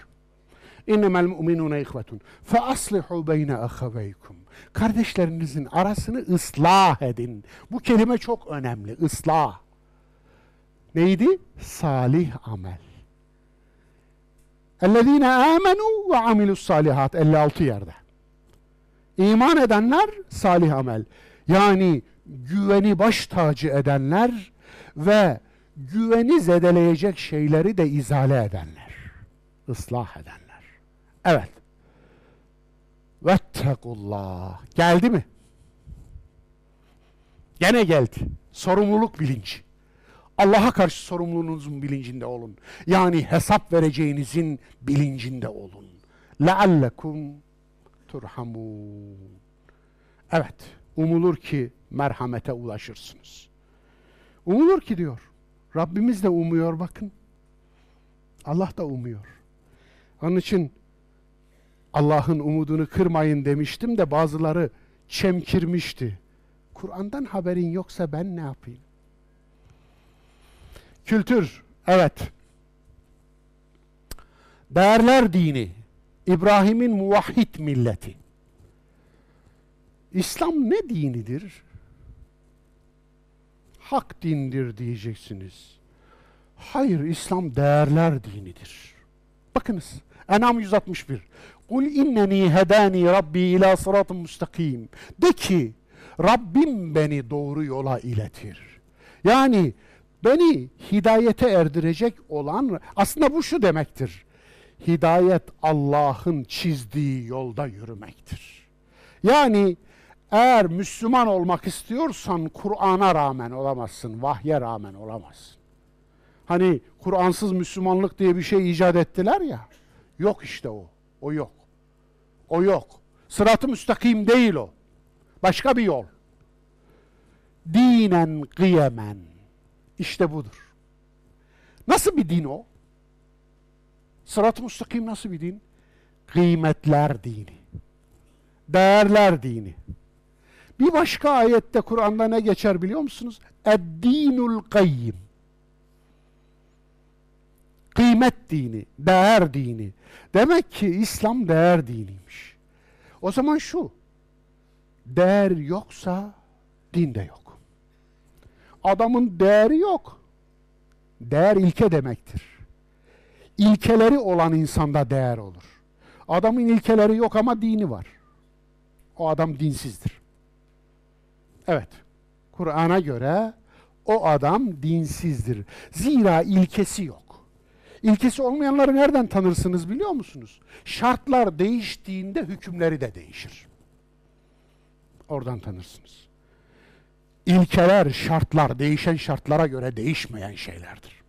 İnnemel mu'minûne ihvetun. Fe aslihû beyne ahaveykum. Kardeşlerinizin arasını ıslah edin. Bu kelime çok önemli. Islah. Neydi? Salih amel. Ellezîne âmenû ve amilussâlihat. 56 yerde. İman edenler, salih amel. Yani güveni baş tacı edenler ve güveni zedeleyecek şeyleri de izale edenler. Islah edenler. Evet. Vettekullah. Geldi mi? Gene geldi. Sorumluluk bilinci. Allah'a karşı sorumluluğunuzun bilincinde olun. Yani hesap vereceğinizin bilincinde olun. Leallekum turhamun. Evet. Umulur ki merhamete ulaşırsınız. Umulur ki diyor. Rabbimiz de umuyor bakın. Allah da umuyor. Onun için Allah'ın umudunu kırmayın demiştim de bazıları çemkirmişti. Kur'an'dan haberin yoksa ben ne yapayım? Kültür, evet. Değerler dini, İbrahim'in muvahhid milleti. İslam ne dinidir? Hak dindir diyeceksiniz. Hayır, İslam değerler dinidir. Bakınız, Enam 161. Kul inneni hedani Rabbi ila sıratın müstakim. De ki, Rabbim beni doğru yola iletir. Yani beni hidayete erdirecek olan, aslında bu şu demektir. Hidayet Allah'ın çizdiği yolda yürümektir. Yani eğer Müslüman olmak istiyorsan Kur'an'a rağmen olamazsın, vahye rağmen olamazsın. Hani Kur'ansız Müslümanlık diye bir şey icat ettiler ya, yok işte o, o yok. O yok. Sırat-ı müstakim değil o. Başka bir yol. Dinen kıyemen. İşte budur. Nasıl bir din o? Sırat-ı müstakim nasıl bir din? Kıymetler dini. Değerler dini. Bir başka ayette Kur'an'da ne geçer biliyor musunuz? Eddinul kayyim. Kıymet dini, değer dini. Demek ki İslam değer diniymiş. O zaman şu, değer yoksa din de yok. Adamın değeri yok. Değer ilke demektir. İlkeleri olan insanda değer olur. Adamın ilkeleri yok ama dini var. O adam dinsizdir. Evet, Kur'an'a göre o adam dinsizdir. Zira ilkesi yok. İlkesi olmayanları nereden tanırsınız biliyor musunuz? Şartlar değiştiğinde hükümleri de değişir. Oradan tanırsınız. İlkeler, şartlar, değişen şartlara göre değişmeyen şeylerdir.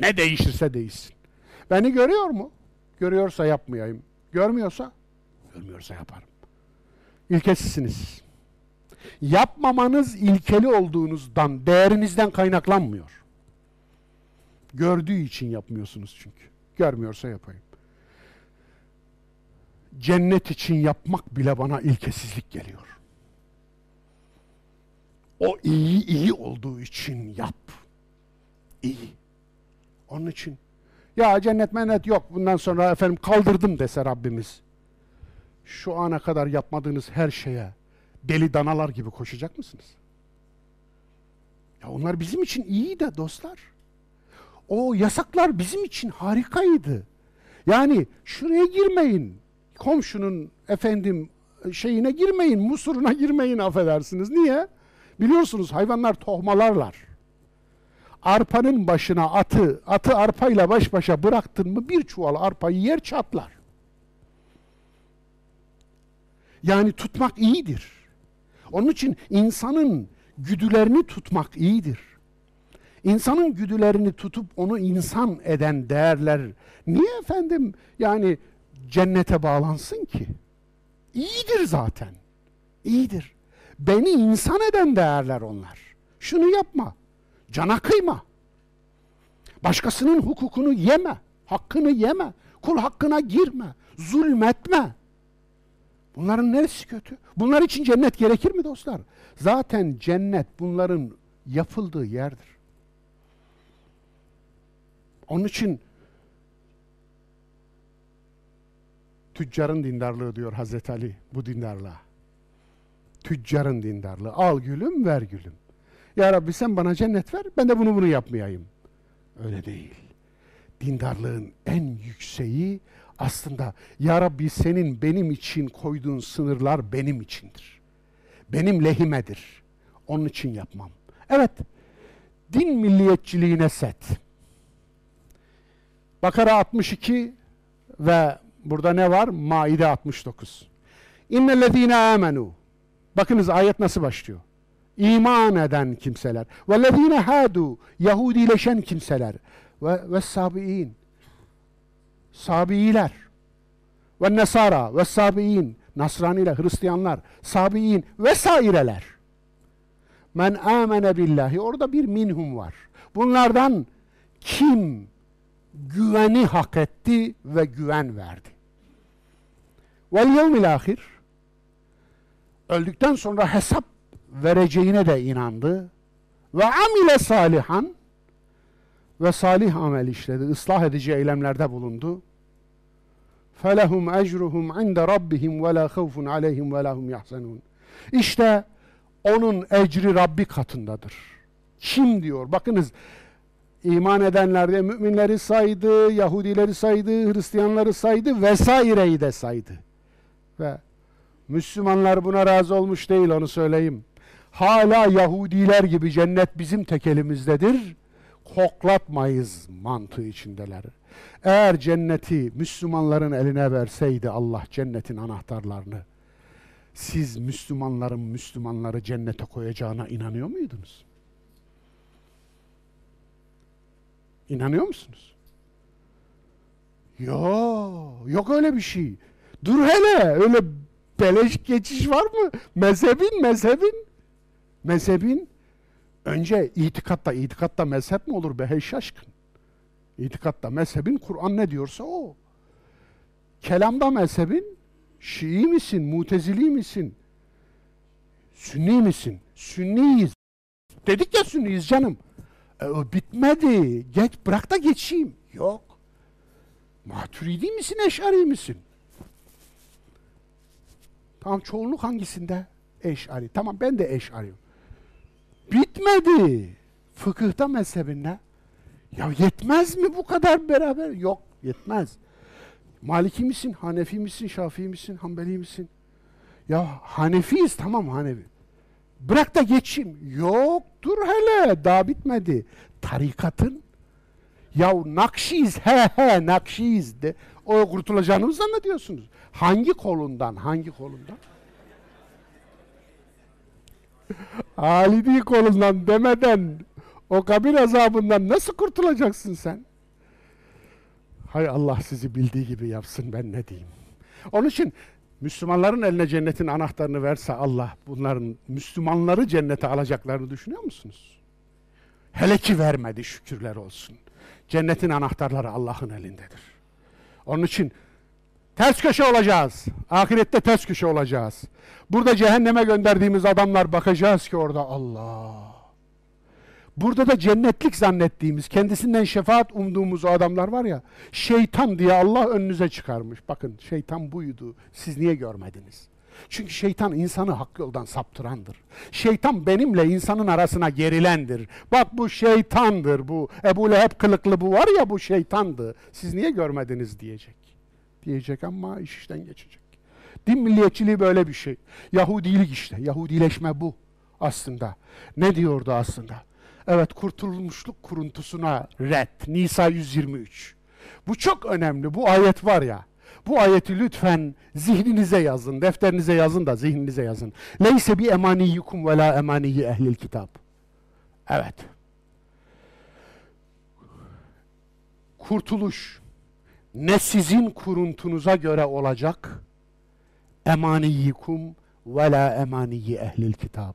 Ne değişirse değişsin. Beni görüyor mu? Görüyorsa yapmayayım. Görmüyorsa? Görmüyorsa yaparım. İlkesizsiniz. Yapmamanız ilkeli olduğunuzdan, değerinizden kaynaklanmıyor. Gördüğü için yapmıyorsunuz çünkü. Görmüyorsa yapayım. Cennet için yapmak bile bana ilkesizlik geliyor. O iyi iyi olduğu için yap. İyi. Onun için ya cennet mennet yok bundan sonra efendim kaldırdım dese Rabbimiz. Şu ana kadar yapmadığınız her şeye deli danalar gibi koşacak mısınız? Ya onlar bizim için iyi de dostlar. O yasaklar bizim için harikaydı. Yani şuraya girmeyin, komşunun efendim şeyine girmeyin, musuruna girmeyin affedersiniz. Niye? Biliyorsunuz hayvanlar tohmalarlar. Arpanın başına atı arpayla baş başa bıraktın mı bir çuval arpayı yer çatlar. Yani tutmak iyidir. Onun için insanın güdülerini tutmak iyidir. İnsanın güdülerini tutup onu insan eden değerler niye efendim yani cennete bağlansın ki? İyidir zaten. İyidir. Beni insan eden değerler onlar. Şunu yapma. Cana kıyma. Başkasının hukukunu yeme. Hakkını yeme. Kul hakkına girme. Zulmetme. Bunların neresi kötü? Bunlar için cennet gerekir mi dostlar? Zaten cennet bunların yapıldığı yerdir. Onun için tüccarın dindarlığı diyor Hazreti Ali bu dindarlığa. Tüccarın dindarlığı. Al gülüm, ver gülüm. Ya Rabbi sen bana cennet ver, ben de bunu yapmayayım. Öyle değil. Dindarlığın en yükseği aslında Ya Rabbi senin benim için koyduğun sınırlar benim içindir. Benim lehimedir. Onun için yapmam. Evet, din milliyetçiliğine set. Bakara 62 ve burada ne var? Maide 69. İnnellezîne âmenû. Bakınız ayet nasıl başlıyor? İman eden kimseler. Vellezîne hâdû. Yahudileşen kimseler. Ve sâbiîn. Sâbiîler. Ve nesâra. Ve sâbiîn. Nasraniler, Hristiyanlar. Sâbiîn. Vesaireler. Men amene billahi. Orada bir minhum var. Bunlardan kim güveni hak etti ve güven verdi? Vel yevmil ahir. Öldükten sonra hesap vereceğine de inandı. Ve amile salihan. Ve salih amel işledi. Islah edici eylemlerde bulundu. فَلَهُمْ اَجْرُهُمْ عِنْدَ رَبِّهِمْ وَلَا خَوْفٌ عَلَيْهِمْ وَلَا هُمْ يَحْزَنُونَ. İşte onun ecri Rabbi katındadır. Kim diyor? Bakınız, iman edenlerde müminleri saydı, Yahudileri saydı, Hristiyanları saydı vesaireyi de saydı. Ve Müslümanlar buna razı olmuş değil, onu söyleyeyim. Hala Yahudiler gibi cennet bizim tek elimizdedir, koklatmayız mantığı içindeler. Eğer cenneti Müslümanların eline verseydi Allah cennetin anahtarlarını, siz Müslümanların Müslümanları cennete koyacağına inanıyor muydunuz? İnanıyor musunuz? Yok öyle bir şey. Dur hele, öyle beleş geçiş var mı? Mezhebin. Önce itikatta mezhep mi olur be hey şaşkın? İtikatta mezhebin, Kur'an ne diyorsa o. Kelamda mezhebin, Şii misin, Mutezili misin, Sünni misin? Sünniyiz. Dedik ya Sünniyiz canım. O bitmedi. Bırak da geçeyim. Yok. Maturidi misin, Eş'ari misin? Tamam, çoğunluk hangisinde? Eş'ari. Tamam, ben de Eş'ariyim. Bitmedi. Fıkıhta mezhebinde. Ya yetmez mi bu kadar beraber? Yok, yetmez. Maliki misin, Hanefi misin, Şafii misin, Hanbeli misin? Ya Hanefiyiz, tamam Hanefi. Bırak da geçeyim. Yok, dur hele, daha bitmedi. Tarikatın, ya Nakşiyiz, he Nakşiyiz de. O kurtulacağını mı zannediyorsunuz? Hangi kolundan? Halidi kolundan demeden o kabir azabından nasıl kurtulacaksın sen? Hay Allah sizi bildiği gibi yapsın, ben ne diyeyim. Onun için Müslümanların eline cennetin anahtarını verse Allah, bunların Müslümanları cennete alacaklarını düşünüyor musunuz? Hele ki vermedi, şükürler olsun. Cennetin anahtarları Allah'ın elindedir. Onun için ters köşe olacağız. Ahirette ters köşe olacağız. Burada cehenneme gönderdiğimiz adamlar, bakacağız ki orada Allah. Burada da cennetlik zannettiğimiz, kendisinden şefaat umduğumuz o adamlar var ya, şeytan diye Allah önünüze çıkarmış. Bakın şeytan buydu, siz niye görmediniz? Çünkü şeytan insanı hak yoldan saptırandır. Şeytan benimle insanın arasına gerilendir. Bak bu şeytandır bu. Ebu Leheb kılıklı bu var ya, bu şeytandı. Siz niye görmediniz diyecek. Diyecek ama iş işten geçecek. Din milliyetçiliği böyle bir şey. Yahudilik işte, Yahudileşme bu aslında. Ne diyordu aslında? Evet, kurtulmuşluk kuruntusuna ret. Nisa 123. Bu çok önemli. Bu ayet var ya. Bu ayeti lütfen zihninize yazın. Defterinize yazın da zihninize yazın. Leyse bi emaniyyikum ve la emaniyi ehlil kitab. Evet. Kurtuluş ne sizin kuruntunuza göre olacak, emaniyyikum ve la emaniyi ehlil kitab,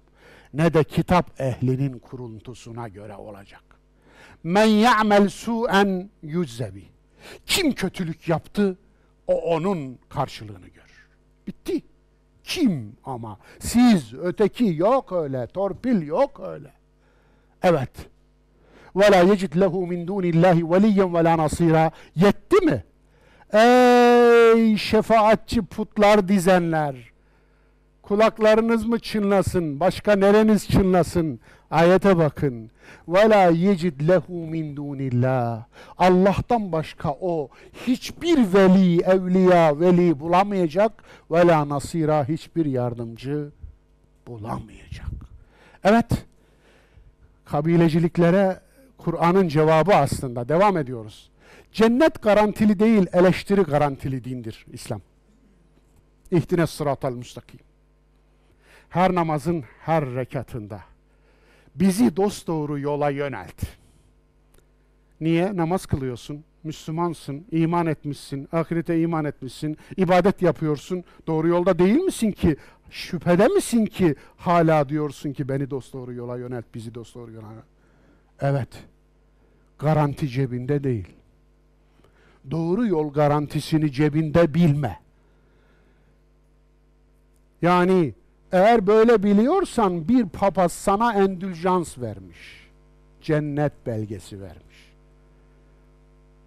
ne de kitap ehlinin kuruntusuna göre olacak. Men ya'mel su'en yüzzebi. Kim kötülük yaptı, o onun karşılığını görür. Bitti. Kim ama? Siz, öteki, yok öyle. Torpil yok öyle. Evet. وَلَا يَجِدْ لَهُ مِنْ دُونِ اللّٰهِ وَلِيًّا وَلَا نَصِيرًا. Yetti mi? Ey şefaatçi putlar dizenler! Kulaklarınız mı çınlasın? Başka nereniz çınlasın? Ayete bakın. وَلَا يَجِدْ لَهُ مِنْ دُونِ اللّٰهِ. Allah'tan başka o hiçbir veli, evliya, veli bulamayacak. وَلَا نَصِيرًا. Hiçbir yardımcı bulamayacak. Evet, kabileciliklere Kur'an'ın cevabı aslında. Devam ediyoruz. Cennet garantili değil, eleştiri garantili dindir İslam. İhdine sıratal müstakim. Her namazın her rekatında bizi dosdoğru yola yönelt. Niye? Namaz kılıyorsun. Müslümansın, iman etmişsin, ahirete iman etmişsin, ibadet yapıyorsun, doğru yolda değil misin ki, şüphede misin ki hala diyorsun ki beni dosdoğru yola yönelt, bizi dosdoğru yola yönelt. Evet, garanti cebinde değil. Doğru yol garantisini cebinde bilme. Yani eğer böyle biliyorsan bir papaz sana endüljans vermiş, cennet belgesi vermiş.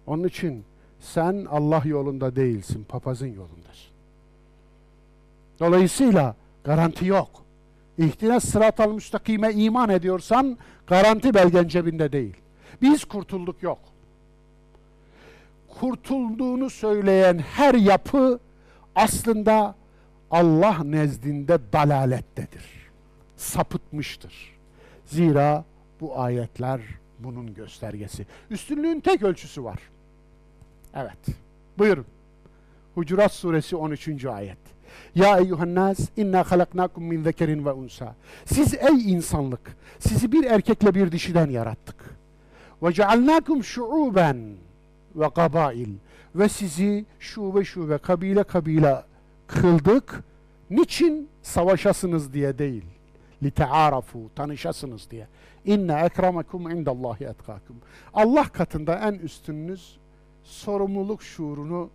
Onun için sen Allah yolunda değilsin, papazın yolundasın. Dolayısıyla garanti yok. İhtinas sıratal müstakime iman ediyorsan garanti belgen cebinde değil. Biz kurtulduk yok. Kurtulduğunu söyleyen her yapı aslında Allah nezdinde dalalettedir. Sapıtmıştır. Zira bu ayetler bunun göstergesi. Üstünlüğün tek ölçüsü var. Evet. Buyurun. Hucurat Suresi 13. ayet. Ya eyyuhannas inna halaknakum min zekerin ve unsa. Siz ey insanlık, sizi bir erkekle bir dişiden yarattık. Ve cealnakum şuuben ve kabail. Ve sizi şube şube, kabile kabile kıldık. Niçin? Savaşasınız diye değil. لِتَعَارَفُوا Tanışasınız diye. اِنَّ اَكْرَمَكُمْ عِنْدَ اللّٰهِ اَتْقَاكُمْ Allah katında en üstününüz sorumluluk şuurunu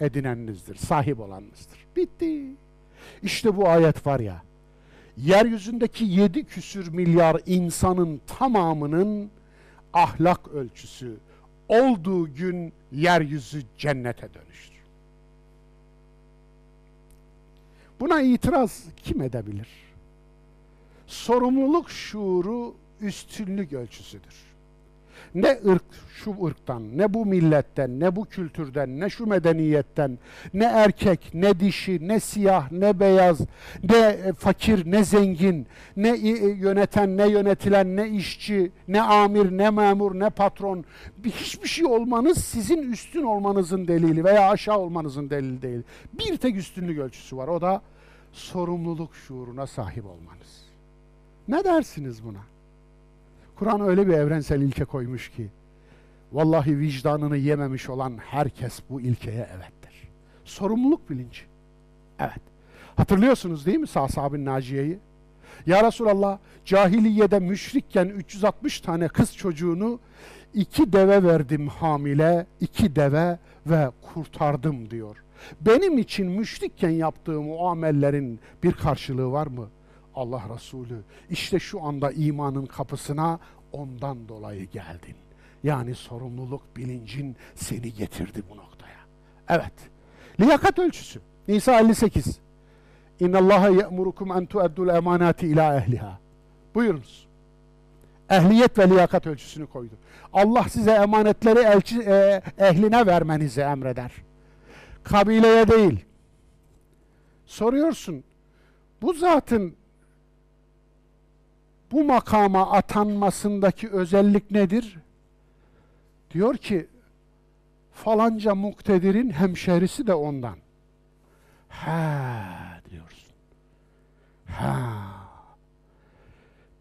edinenizdir, sahip olanınızdır. Bitti. İşte bu ayet var ya, yeryüzündeki 7 küsür milyar insanın tamamının ahlak ölçüsü olduğu gün yeryüzü cennete dönüştür. Buna itiraz kim edebilir? Sorumluluk şuuru üstünlük ölçüsüdür. Ne ırk şu ırktan, ne bu milletten, ne bu kültürden, ne şu medeniyetten, ne erkek, ne dişi, ne siyah, ne beyaz, ne fakir, ne zengin, ne yöneten, ne yönetilen, ne işçi, ne amir, ne memur, ne patron. Hiçbir şey olmanız sizin üstün olmanızın delili veya aşağı olmanızın delili değil. Bir tek üstünlük ölçüsü var, o da sorumluluk şuuruna sahip olmanız. Ne dersiniz buna? Kur'an öyle bir evrensel ilke koymuş ki, vallahi vicdanını yememiş olan herkes bu ilkeye evet der. Sorumluluk bilinci. Evet. Hatırlıyorsunuz değil mi Sa'sa bin Naciye'yi? Ya Resulallah, cahiliyede müşrikken 360 tane kız çocuğunu 2 deve verdim hamile, 2 deve ve kurtardım diyor. Benim için müşrikken yaptığım o amellerin bir karşılığı var mı? Allah Resulü, işte şu anda imanın kapısına ondan dolayı geldin. Yani sorumluluk bilincin seni getirdi bu noktaya. Evet. Liyakat ölçüsü. Nisa 58. İnna Allaha ye'murukum en tu'addul emanati ila ehliha. Buyurunuz. Ehliyet ve liyakat ölçüsünü koydu. Allah size emanetleri ehline vermenizi emreder. Kabileye değil. Soruyorsun. Bu zatın bu makama atanmasındaki özellik nedir? Diyor ki, falanca muktedirin hemşerisi de ondan. Ha diyorsun. Ha.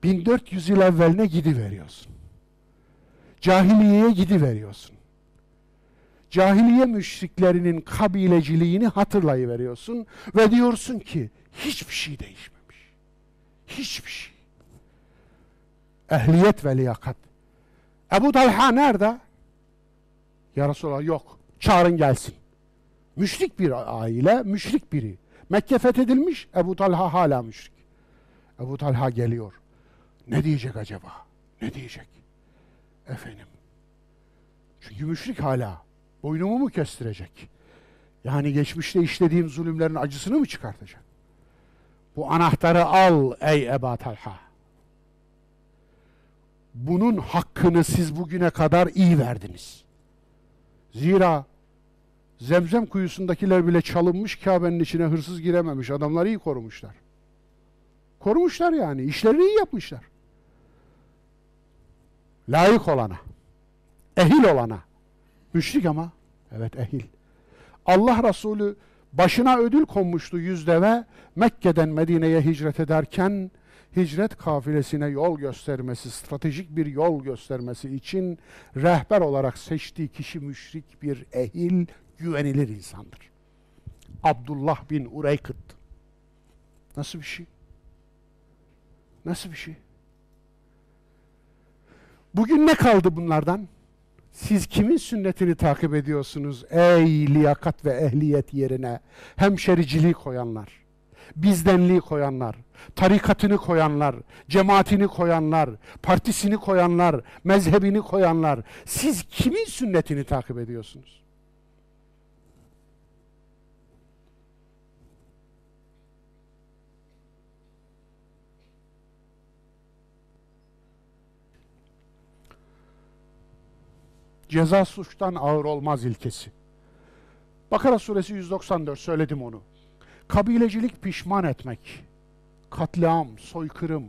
1400 yıl evveline gidiveriyorsun. Cahiliyeye gidiveriyorsun. Cahiliye müşriklerinin kabileciliğini hatırlayıveriyorsun ve diyorsun ki, hiçbir şey değişmemiş. Hiçbir şey. Ehliyet ve liyakat. Ebu Talha nerede? Ya Resulallah yok. Çağırın gelsin. Müşrik bir aile, müşrik biri. Mekke fethedilmiş, Ebu Talha hala müşrik. Ebu Talha geliyor. Ne diyecek acaba? Ne diyecek? Efendim. Çünkü müşrik hala. Boynumu mu kestirecek? Yani geçmişte işlediğim zulümlerin acısını mı çıkartacak? Bu anahtarı al ey Ebu Talha. Bunun hakkını siz bugüne kadar iyi verdiniz. Zira Zemzem kuyusundakiler bile çalınmış, Kabe'nin içine hırsız girememiş. Adamları iyi korumuşlar. Korumuşlar yani. İşlerini iyi yapmışlar. Layık olana, ehil olana. Müşrik ama. Evet ehil. Allah Resulü başına ödül konmuştu 100 deve. Mekke'den Medine'ye hicret ederken hicret kafilesine yol göstermesi, stratejik bir yol göstermesi için rehber olarak seçtiği kişi müşrik bir ehil, güvenilir insandır. Abdullah bin Ureykıt. Nasıl bir şey? Nasıl bir şey? Bugün ne kaldı bunlardan? Siz kimin sünnetini takip ediyorsunuz ey liyakat ve ehliyet yerine? Hemşericiliği koyanlar, bizdenliği koyanlar, tarikatını koyanlar, cemaatini koyanlar, partisini koyanlar, mezhebini koyanlar. Siz kimin sünnetini takip ediyorsunuz? Ceza suçtan ağır olmaz ilkesi. Bakara suresi 194, söyledim onu. Kabilecilik pişman etmek, katliam, soykırım,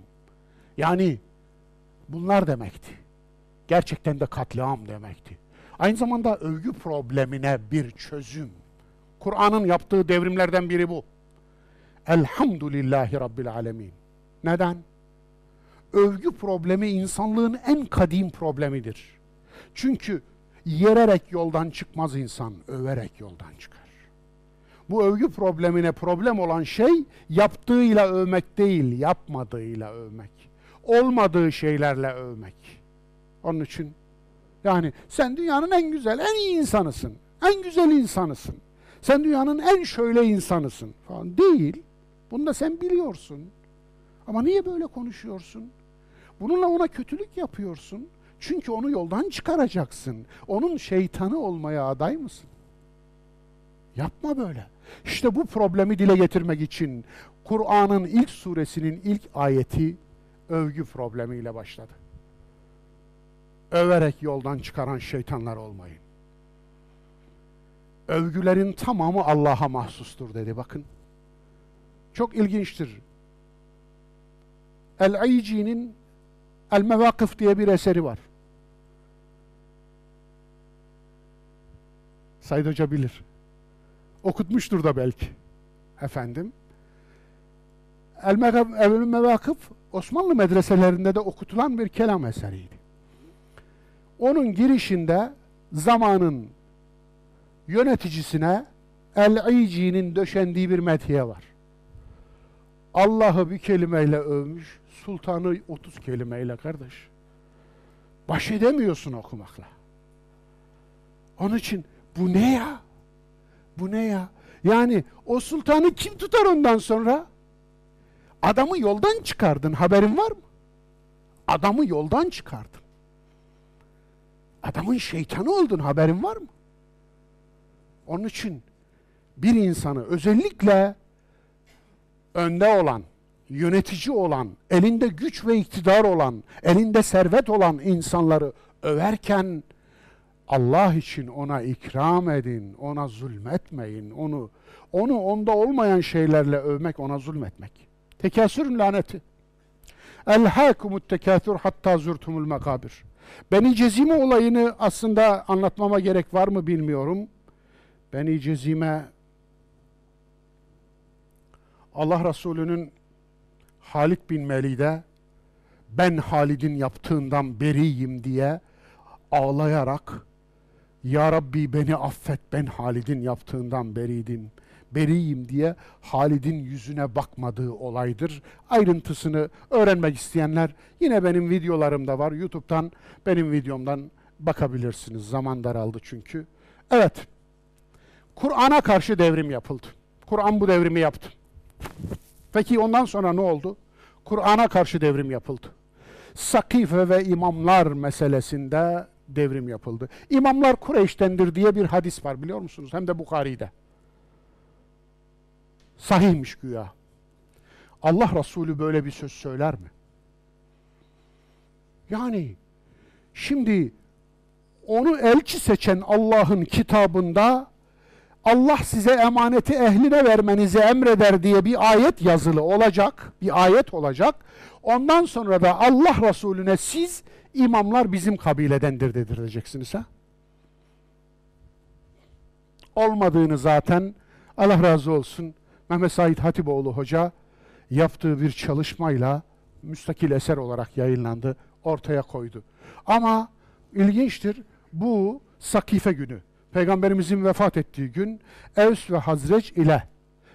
yani bunlar demekti. Gerçekten de katliam demekti. Aynı zamanda övgü problemine bir çözüm. Kur'an'ın yaptığı devrimlerden biri bu. Elhamdülillahi Rabbil Alemin. Neden? Övgü problemi insanlığın en kadim problemidir. Çünkü yererek yoldan çıkmaz insan, överek yoldan çıkar. Bu övgü problemine problem olan şey, yaptığıyla övmek değil, yapmadığıyla övmek. Olmadığı şeylerle övmek. Onun için, yani sen dünyanın en güzel, en iyi insanısın, en güzel insanısın, sen dünyanın en şöyle insanısın falan değil. Bunu da sen biliyorsun. Ama niye böyle konuşuyorsun? Bununla ona kötülük yapıyorsun. Çünkü onu yoldan çıkaracaksın. Onun şeytanı olmaya aday mısın? Yapma böyle. İşte bu problemi dile getirmek için Kur'an'ın ilk suresinin ilk ayeti övgü problemiyle başladı. Överek yoldan çıkaran şeytanlar olmayın. Övgülerin tamamı Allah'a mahsustur dedi, bakın. Çok ilginçtir. El-Ayici'nin El-Mevakıf diye bir eseri var. Said Hoca bilir. Okutmuştur da belki. Efendim. El-Mevakıf Osmanlı medreselerinde de okutulan bir kelam eseriydi. Onun girişinde zamanın yöneticisine El-İci'nin döşendiği bir methiye var. Allah'ı bir kelimeyle övmüş, Sultan'ı 30 kelimeyle kardeş. Baş edemiyorsun okumakla. Onun için bu ne ya? Bu ne ya? Yani o sultanı kim tutar ondan sonra? Adamı yoldan çıkardın, haberin var mı? Adamı yoldan çıkardın. Adamın şeytanı oldun, haberin var mı? Onun için bir insanı özellikle önde olan, yönetici olan, elinde güç ve iktidar olan, elinde servet olan insanları överken Allah için ona ikram edin, ona zulmetmeyin, onu onda olmayan şeylerle övmek, ona zulmetmek. Tekasürün laneti. El-Hakumut tekâthür hatta zürtümül mekabir. Beni Cezime olayını aslında anlatmama gerek var mı bilmiyorum. Beni Cezime, Allah Resulü'nün Halid bin Melide, ben Halid'in yaptığından beriyim diye ağlayarak, ya Rabbi beni affet, ben Halid'in yaptığından beriyim diye Halid'in yüzüne bakmadığı olaydır. Ayrıntısını öğrenmek isteyenler yine benim videolarımda var. YouTube'dan, benim videomdan bakabilirsiniz. Zaman daraldı çünkü. Evet, Kur'an'a karşı devrim yapıldı. Kur'an bu devrimi yaptı. Peki ondan sonra ne oldu? Kur'an'a karşı devrim yapıldı. Sakife ve imamlar meselesinde devrim yapıldı. İmamlar Kureyş'tendir diye bir hadis var, biliyor musunuz? Hem de Bukhari'de. Sahihmiş güya. Allah Resulü böyle bir söz söyler mi? Yani şimdi onu elçi seçen Allah'ın kitabında Allah size emaneti ehline vermenizi emreder diye bir ayet yazılı olacak, bir ayet olacak. Ondan sonra da Allah Resulüne siz imamlar bizim kabiledendir dedireceksiniz. Ha? Olmadığını zaten Allah razı olsun Mehmet Said Hatipoğlu Hoca yaptığı bir çalışmayla müstakil eser olarak yayınlandı, ortaya koydu. Ama ilginçtir, bu Sakife günü, Peygamberimizin vefat ettiği gün, Evs ve Hazrec ile,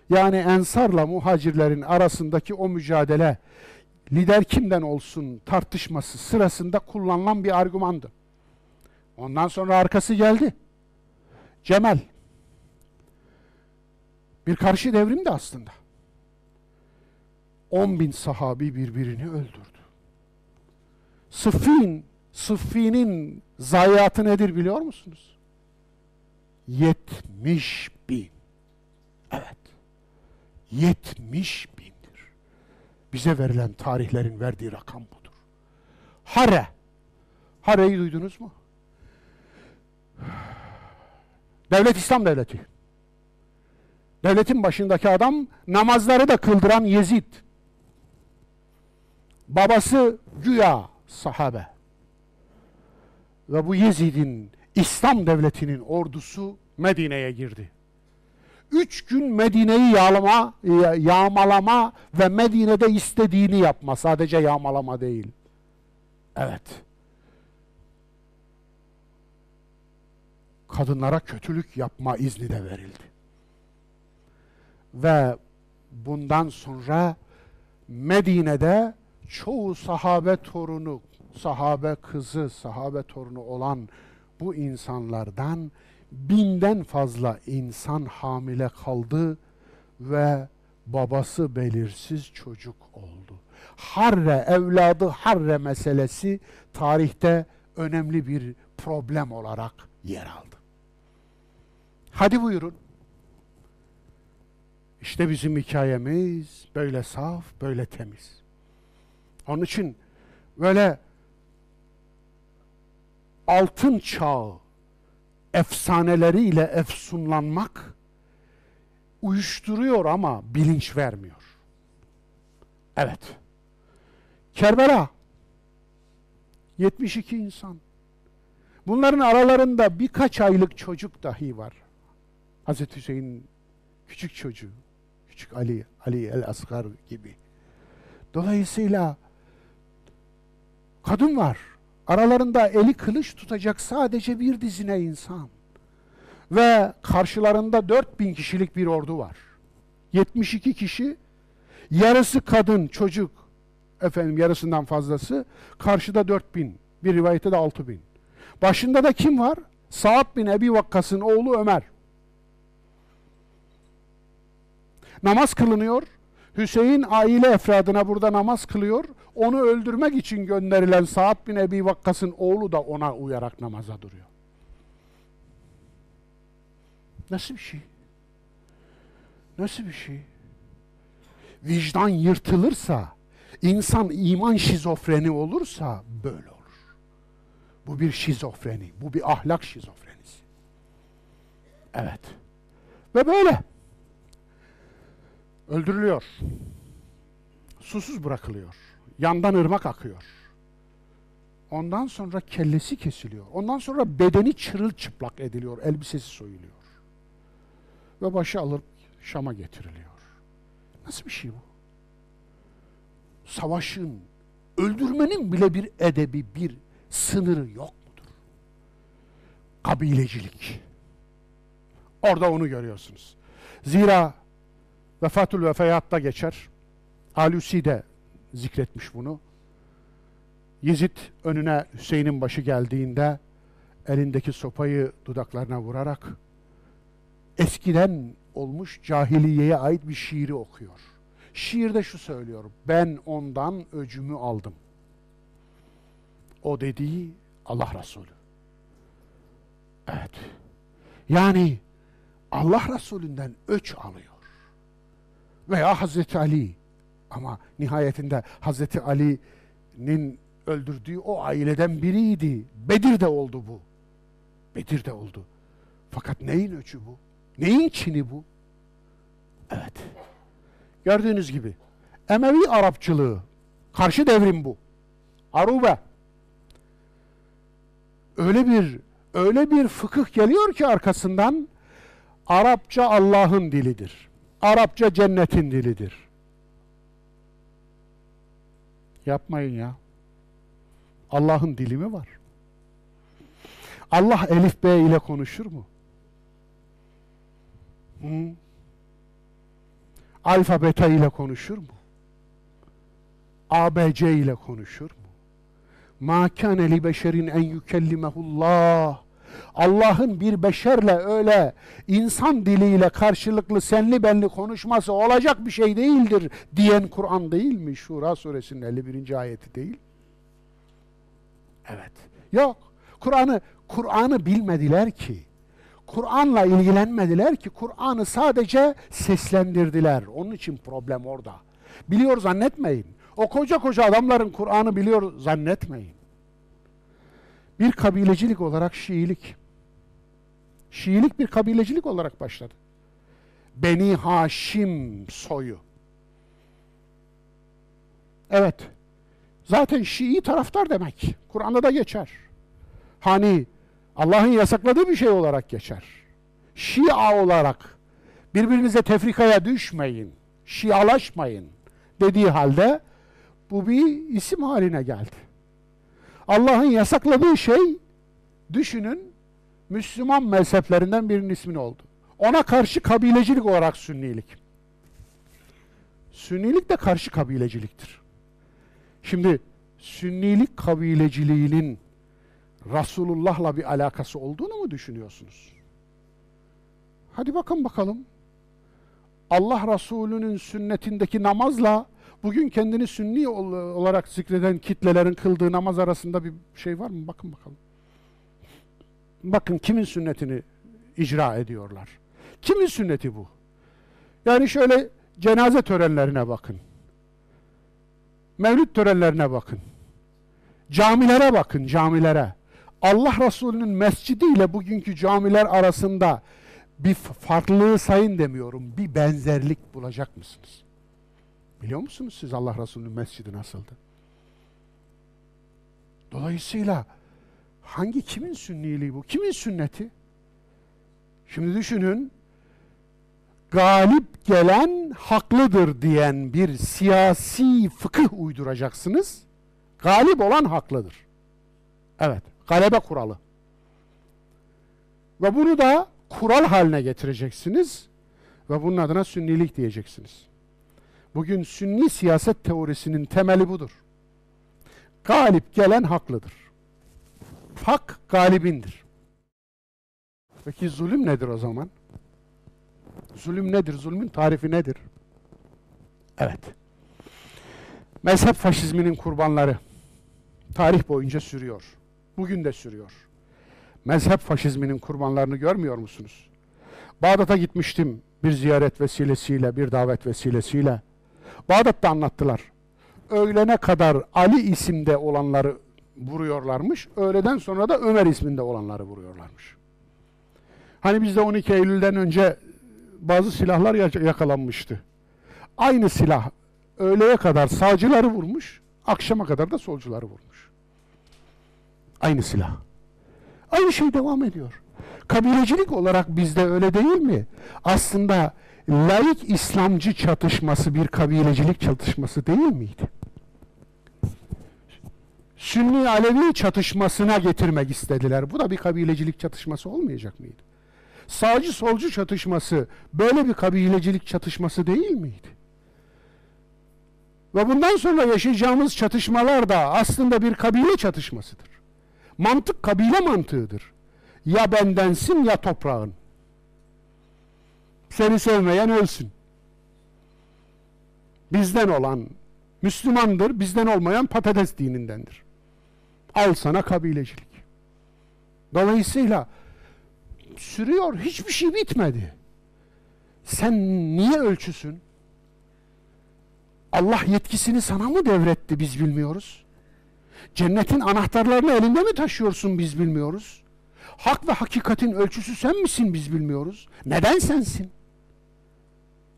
yani Ensar'la muhacirlerin arasındaki o mücadele, lider kimden olsun tartışması sırasında kullanılan bir argümandı. Ondan sonra arkası geldi. Cemal. Bir karşı devrimdi aslında. 10.000 sahabi birbirini öldürdü. Sıffin'in zayiatı nedir biliyor musunuz? 70.000. Evet. 70.000'dir. Bize verilen tarihlerin verdiği rakam budur. Harre. Harre'yi duydunuz mu? Devlet İslam Devleti. Devletin başındaki adam namazları da kıldıran Yezid. Babası güya sahabe. Ve bu Yezid'in, İslam Devleti'nin ordusu Medine'ye girdi. 3 gün Medine'yi yağmalama ve Medine'de istediğini yapma. Sadece yağmalama değil. Evet. Kadınlara kötülük yapma izni de verildi. Ve bundan sonra Medine'de çoğu sahabe torunu, sahabe kızı, sahabe torunu olan bu insanlardan 1000'den fazla insan hamile kaldı ve babası belirsiz çocuk oldu. Harre, evladı Harre meselesi tarihte önemli bir problem olarak yer aldı. Hadi buyurun. İşte bizim hikayemiz böyle saf, böyle temiz. Onun için böyle altın çağı efsaneleriyle efsunlanmak uyuşturuyor ama bilinç vermiyor. Evet. Kerbela 72 insan. Bunların aralarında birkaç aylık çocuk dahi var. Hz. Hüseyin'in küçük çocuğu. Küçük Ali el-Asgar gibi. Dolayısıyla kadın var. Aralarında eli kılıç tutacak sadece bir dizine insan. Ve karşılarında 4000 kişilik bir ordu var. 72 kişi, yarısı kadın, çocuk, efendim yarısından fazlası, karşıda 4000, bir rivayette de 6000. Başında da kim var? Sa'd bin Ebi Vakkas'ın oğlu Ömer. Namaz kılınıyor. Hüseyin aile efradına burada namaz kılıyor. Onu öldürmek için gönderilen Sa'd bin Ebi Vakkas'ın oğlu da ona uyarak namaza duruyor. Nasıl bir şey? Nasıl bir şey? Vicdan yırtılırsa, insan iman şizofreni olursa böyle olur. Bu bir şizofreni, bu bir ahlak şizofrenisi. Evet. Ve böyle. Öldürülüyor, susuz bırakılıyor, yandan ırmak akıyor. Ondan sonra kellesi kesiliyor, ondan sonra bedeni çırılçıplak ediliyor, elbisesi soyuluyor. Ve başı alınıp Şam'a getiriliyor. Nasıl bir şey bu? Savaşın, öldürmenin bile bir edebi, bir sınırı yok mudur? Kabilecilik. Orada onu görüyorsunuz. Zira Vefatül Vefeyat'ta geçer. Alusi de zikretmiş bunu. Yezid önüne Hüseyin'in başı geldiğinde elindeki sopayı dudaklarına vurarak eskiden olmuş cahiliyeye ait bir şiiri okuyor. Şiirde şu söylüyor: ben ondan öcümü aldım. O dediği Allah Resulü. Evet. Yani Allah Resulü'nden öç alıyor. Veya Hazreti Ali, ama nihayetinde Hazreti Ali'nin öldürdüğü o aileden biriydi. Bedir'de oldu bu. Bedir'de oldu. Fakat neyin öcü bu? Neyin kini bu? Evet. Gördüğünüz gibi Emevi Arapçılığı, karşı devrim bu. Arube. Öyle bir fıkıh geliyor ki arkasından, Arapça Allah'ın dilidir. Arapça cennetin dilidir. Yapmayın ya. Allah'ın dili mi var? Allah Elif B ile konuşur mu? Alfa beta ile konuşur mu? ABC ile konuşur mu? مَا كَانَ لِبَشَرٍ اَنْ يُكَلِّمَهُ اللّٰهِ Allah'ın bir beşerle öyle insan diliyle karşılıklı senli benli konuşması olacak bir şey değildir diyen Kur'an değil mi? Şura suresinin 51. ayeti değil. Evet. Yok. Kur'an'ı bilmediler ki. Kur'an'la ilgilenmediler ki. Kur'an'ı sadece seslendirdiler. Onun için problem orada. Biliyor zannetmeyin. O koca koca adamların Kur'an'ı biliyor zannetmeyin. Bir kabilecilik olarak Şiilik. Şiilik bir kabilecilik olarak başladı. Beni Haşim soyu. Evet. Zaten Şii taraftar demek. Kur'an'da da geçer. Hani Allah'ın yasakladığı bir şey olarak geçer. Şia olarak birbirinize tefrikaya düşmeyin. Şialaşmayın dediği halde bu bir isim haline geldi. Allah'ın yasakladığı şey, düşünün, Müslüman mezheplerinden birinin ismini oldu. Ona karşı kabilecilik olarak Sünnilik. Sünnilik de karşı kabileciliktir. Şimdi Sünnilik kabileciliğinin Resulullah'la bir alakası olduğunu mu düşünüyorsunuz? Hadi bakın bakalım. Allah Resulü'nün sünnetindeki namazla bugün kendini sünni olarak zikreden kitlelerin kıldığı namaz arasında bir şey var mı? Bakın bakalım. Bakın kimin sünnetini icra ediyorlar. Kimin sünneti bu? Yani şöyle cenaze törenlerine bakın. Mevlüt törenlerine bakın. Camilere bakın, camilere. Allah Resulü'nün mescidiyle bugünkü camiler arasında bir farklılığı sayın demiyorum. Bir benzerlik bulacak mısınız? Biliyor musunuz siz Allah Resulü'nün mescidi nasıldı? Dolayısıyla kimin sünniliği bu? Kimin sünneti? Şimdi düşünün, galip gelen haklıdır diyen bir siyasi fıkıh uyduracaksınız. Galip olan haklıdır. Evet, galebe kuralı. Ve bunu da kural haline getireceksiniz ve bunun adına sünnilik diyeceksiniz. Bugün sünni siyaset teorisinin temeli budur. Galip gelen haklıdır. Hak galibindir. Peki zulüm nedir o zaman? Zulüm nedir? Zulmün tarifi nedir? Evet. Mezhep faşizminin kurbanları tarih boyunca sürüyor. Bugün de sürüyor. Mezhep faşizminin kurbanlarını görmüyor musunuz? Bağdat'a gitmiştim bir ziyaret vesilesiyle, bir davet vesilesiyle. Bağdat'ta anlattılar. Öğlene kadar Ali isimde olanları vuruyorlarmış. Öğleden sonra da Ömer isminde olanları vuruyorlarmış. Hani bizde 12 Eylül'den önce bazı silahlar yakalanmıştı. Aynı silah öğleye kadar sağcıları vurmuş, akşama kadar da solcuları vurmuş. Aynı silah. Aynı şey devam ediyor. Kabilecilik olarak bizde öyle değil mi? Aslında laik İslamcı çatışması bir kabilecilik çatışması değil miydi? Sünni Alevi çatışmasına getirmek istediler. Bu da bir kabilecilik çatışması olmayacak mıydı? Sağcı solcu çatışması böyle bir kabilecilik çatışması değil miydi? Ve bundan sonra yaşayacağımız çatışmalar da aslında bir kabile çatışmasıdır. Mantık kabile mantığıdır. Ya bendensin ya toprağın. Seni sevmeyen ölsün. Bizden olan Müslümandır, bizden olmayan patates dinindendir. Al sana kabilecilik. Dolayısıyla sürüyor, hiçbir şey bitmedi. Sen niye ölçüsün? Allah yetkisini sana mı devretti biz bilmiyoruz. Cennetin anahtarlarını elinde mi taşıyorsun biz bilmiyoruz. Hak ve hakikatin ölçüsü sen misin biz bilmiyoruz. Neden sensin?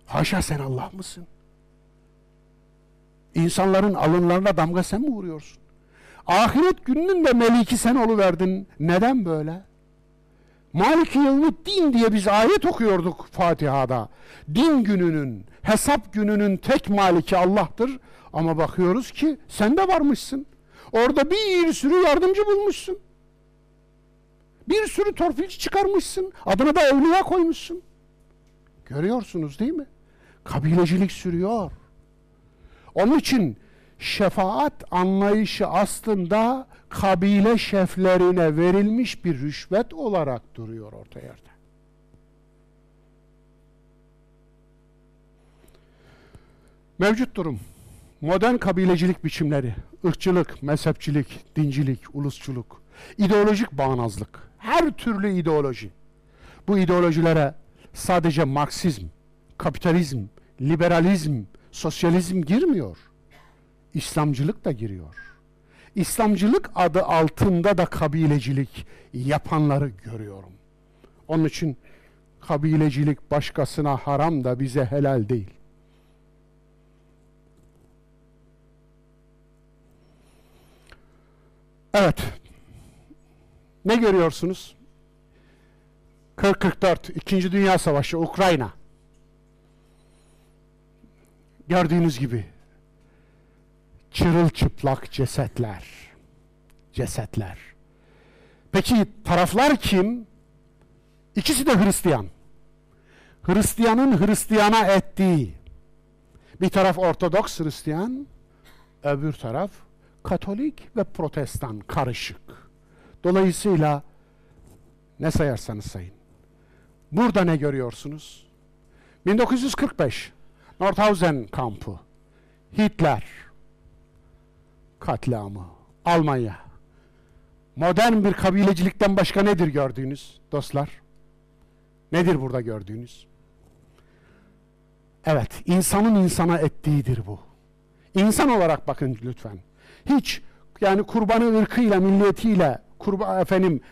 Haşa sen Allah mısın? İnsanların alınlarına damga sen mi vuruyorsun? Ahiret gününün de meliki sen oluverdin. Neden böyle? Malik-i Yevmiddin diye biz ayet okuyorduk Fatiha'da. Din gününün, hesap gününün tek maliki Allah'tır. Ama bakıyoruz ki sen de varmışsın. Orada bir sürü yardımcı bulmuşsun. Bir sürü torpilci çıkarmışsın. Adına da evliya koymuşsun. Görüyorsunuz değil mi? Kabilecilik sürüyor. Onun için şefaat anlayışı aslında kabile şeflerine verilmiş bir rüşvet olarak duruyor orta yerde. Mevcut durum, modern kabilecilik biçimleri, ırkçılık, mezhepçilik, dincilik, ulusçuluk, ideolojik bağnazlık, her türlü ideoloji. Bu ideolojilere sadece Marksizm, kapitalizm, liberalizm, sosyalizm girmiyor. İslamcılık da giriyor. İslamcılık adı altında da kabilecilik yapanları görüyorum. Onun için kabilecilik başkasına haram da bize helal değil. Evet. Ne görüyorsunuz? 44, 2. Dünya Savaşı, Ukrayna. Gördüğünüz gibi çırılçıplak cesetler. Cesetler. Peki taraflar kim? İkisi de Hristiyan. Hristiyanın Hristiyana ettiği. Bir taraf Ortodoks Hristiyan, öbür taraf Katolik ve Protestan karışık. Dolayısıyla ne sayarsanız sayın. Burada ne görüyorsunuz? 1945 Nordhausen kampı, Hitler katliamı, Almanya. Modern bir kabilecilikten başka nedir gördüğünüz dostlar? Nedir burada gördüğünüz? Evet, insanın insana ettiğidir bu. İnsan olarak bakın lütfen. Hiç yani kurbanı ırkıyla, milletiyle,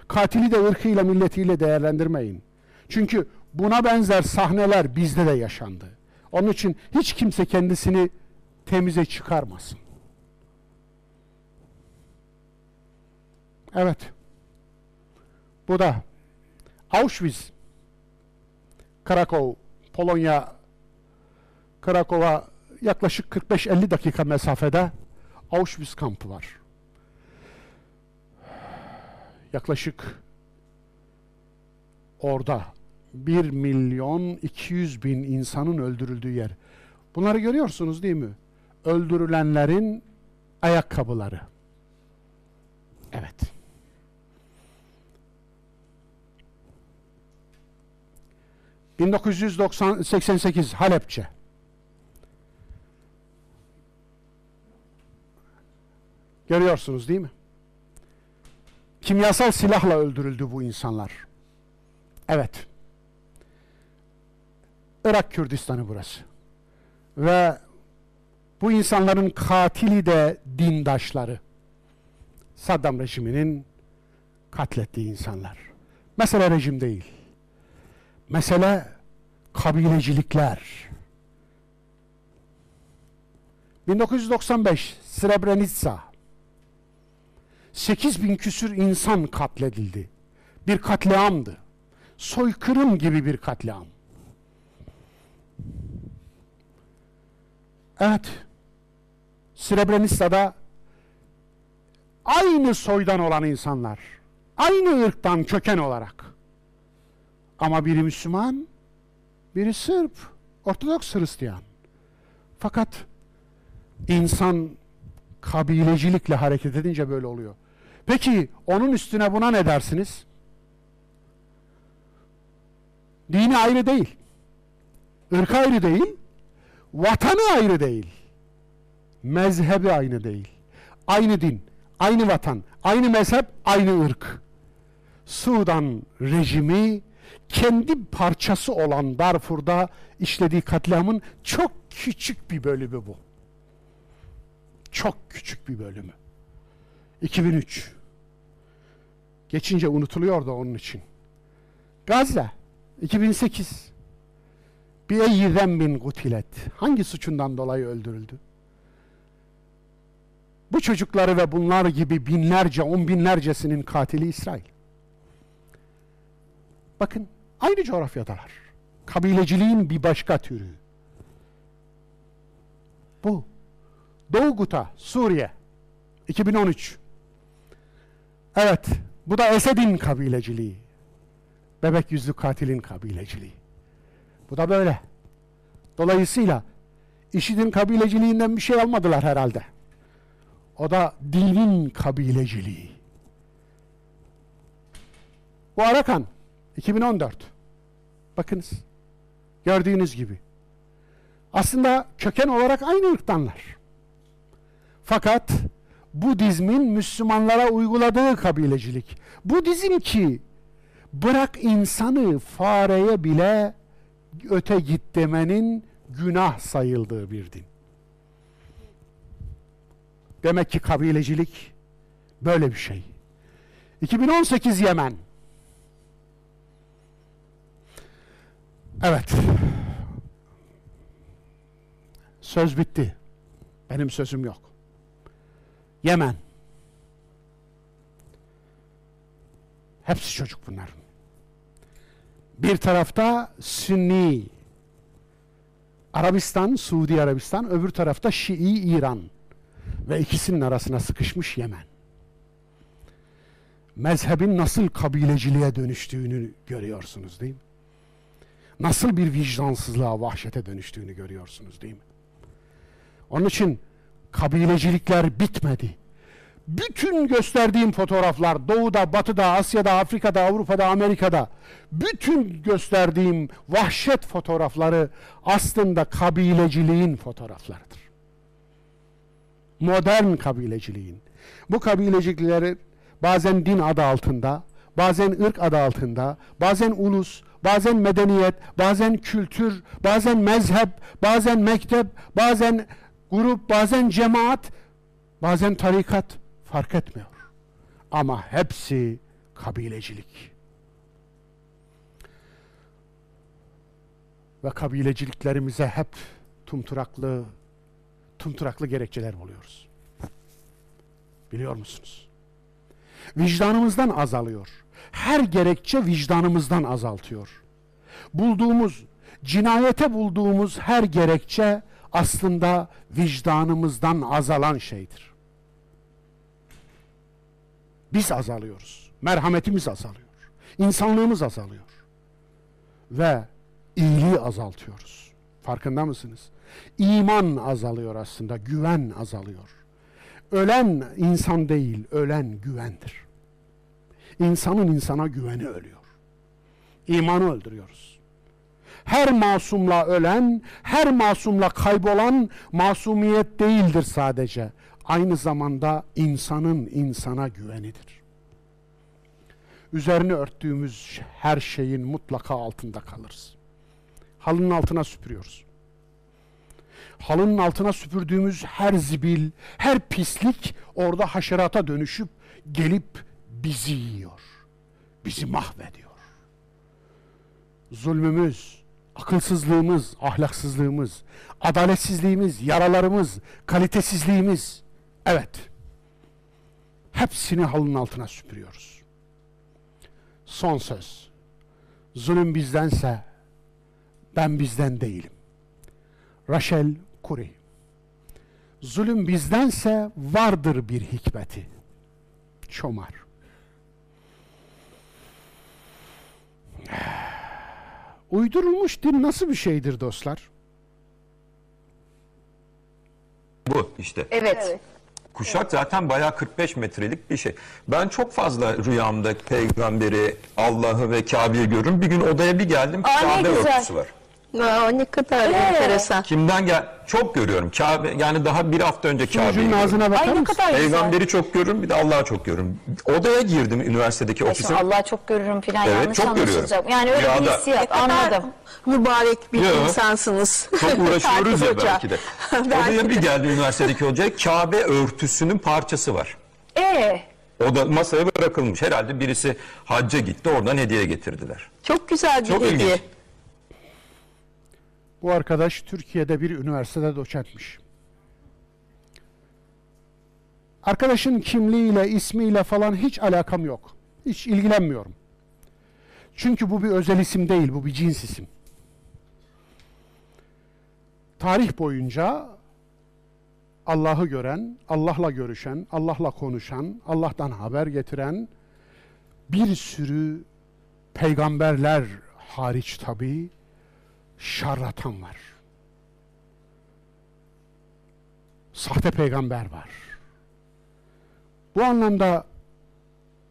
katili de ırkıyla, milletiyle değerlendirmeyin. Çünkü buna benzer sahneler bizde de yaşandı. Onun için hiç kimse kendisini temize çıkarmasın. Evet. Bu da Auschwitz, Krakow, Polonya, Krakow'a yaklaşık 45-50 dakika mesafede Auschwitz kampı var. Yaklaşık orada 1.200.000 insanın öldürüldüğü yer. Bunları görüyorsunuz değil mi? Öldürülenlerin ayakkabıları. Evet. ...1988 Halepçe. Görüyorsunuz değil mi? Kimyasal silahla öldürüldü bu insanlar. Evet. Irak Kürdistan'ı burası. Ve bu insanların katili de dindaşları. Saddam rejiminin katlettiği insanlar. Mesele rejim değil. Mesele kabilecilikler. 1995 Srebrenica. 8.000 küsür insan katledildi. Bir katliamdı. Soykırım gibi bir katliam. Evet. Srebrenica'da aynı soydan olan insanlar. Aynı ırktan köken olarak. Ama biri Müslüman, biri Sırp, Ortodoks Hristiyan. Fakat insan kabilecilikle hareket edince böyle oluyor. Peki onun üstüne buna ne dersiniz? Dini ayrı değil. Irk ayrı değil. Vatanı ayrı değil. Mezhebi aynı değil. Aynı din, aynı vatan, aynı mezhep, aynı ırk. Sudan rejimi kendi parçası olan Darfur'da işlediği katliamın çok küçük bir bölümü bu. Çok küçük bir bölümü. 2003. Geçince unutuluyor da onun için. Gazze 2008. Bi'eyyizenbin gutilet. Hangi suçundan dolayı öldürüldü? Bu çocukları ve bunlar gibi binlerce, on binlercesinin katili İsrail. Bakın aynı coğrafyadalar. Kabileciliğin bir başka türü. Bu. Doğu Guta, Suriye, 2013. Evet, bu da Esed'in kabileciliği. Bebek yüzlü katilin kabileciliği. Bu da böyle. Dolayısıyla IŞİD'in kabileciliğinden bir şey almadılar herhalde. O da dinin kabileciliği. Bu Arakan, 2014. Bakınız, gördüğünüz gibi. Aslında köken olarak aynı ırktanlar. Fakat Budizmin Müslümanlara uyguladığı kabilecilik. Budizm ki bırak insanı, fareye bile öte git demenin günah sayıldığı bir din. Demek ki kabilecilik böyle bir şey. 2018 Yemen. Evet. Söz bitti. Benim sözüm yok. Yemen. Hepsi çocuk bunların. Bir tarafta Sünni Arabistan, Suudi Arabistan, öbür tarafta Şii İran. Ve ikisinin arasına sıkışmış Yemen. Mezhebin nasıl kabileciliğe dönüştüğünü görüyorsunuz değil mi? Nasıl bir vicdansızlığa, vahşete dönüştüğünü görüyorsunuz değil mi? Onun için kabilecilikler bitmedi. Bütün gösterdiğim fotoğraflar, Doğu'da, Batı'da, Asya'da, Afrika'da, Avrupa'da, Amerika'da, bütün gösterdiğim vahşet fotoğrafları aslında kabileciliğin fotoğraflarıdır. Modern kabileciliğin. Bu kabilecikleri bazen din adı altında, bazen ırk adı altında, bazen ulus, bazen medeniyet, bazen kültür, bazen mezhep, bazen mektep, bazen grup, bazen cemaat, bazen tarikat, fark etmiyor. Ama hepsi kabilecilik. Ve kabileciliklerimize hep tumturaklı gerekçeler buluyoruz. Biliyor musunuz? Vicdanımızdan azalıyor. Her gerekçe vicdanımızdan azaltıyor. Cinayete bulduğumuz her gerekçe aslında vicdanımızdan azalan şeydir. Biz azalıyoruz. Merhametimiz azalıyor. İnsanlığımız azalıyor. Ve iyiliği azaltıyoruz. Farkında mısınız? İman azalıyor aslında. Güven azalıyor. Ölen insan değil, ölen güvendir. İnsanın insana güveni ölüyor. İmanı öldürüyoruz. Her masumla ölen, her masumla kaybolan masumiyet değildir sadece. Aynı zamanda insanın insana güvenidir. Üzerine örttüğümüz her şeyin mutlaka altında kalırız. Halının altına süpürüyoruz. Halının altına süpürdüğümüz her zibil, her pislik orada haşerata dönüşüp gelip bizi yiyor. Bizi mahvediyor. Zulmümüz, akılsızlığımız, ahlaksızlığımız, adaletsizliğimiz, yaralarımız, kalitesizliğimiz, evet, hepsini halının altına süpürüyoruz. Son söz, zulüm bizdense ben bizden değilim. Rachel Curry, zulüm bizdense vardır bir hikmeti. Çomar. Uydurulmuş din nasıl bir şeydir dostlar? Bu işte. Evet. Kuşak evet. Zaten bayağı 45 metrelik bir şey. Ben çok fazla rüyamda peygamberi, Allah'ı ve Kabe'yi görürüm. Bir gün odaya bir geldim, Kabe örtüsü var. Aa, ne kadar enteresan. Kimden gel? Çok görüyorum. Kabe, yani daha bir hafta önce Kabe'yi görüyorum. Peygamberi çok görürüm, bir de Allah'ı çok görürüm. Odaya girdim üniversitedeki ofisim. Allah'ı çok görürüm falan, evet, yanlış anlaşılacak. Yani öyle bir hissiyat, anladım. Mübarek bir insansınız. Çok uğraşıyoruz ya belki de. Odaya bir geldim üniversitedeki hocaya, Kabe örtüsünün parçası var. O da masaya bırakılmış. Herhalde birisi hacca gitti, oradan hediye getirdiler. Çok güzel bir hediye. İlginç. Bu arkadaş Türkiye'de bir üniversitede doçentmiş. Arkadaşın kimliğiyle, ismiyle falan hiç alakam yok. Hiç ilgilenmiyorum. Çünkü bu bir özel isim değil, bu bir cins isim. Tarih boyunca Allah'ı gören, Allah'la görüşen, Allah'la konuşan, Allah'tan haber getiren bir sürü peygamberler hariç tabii şarlatan var. Sahte peygamber var. Bu anlamda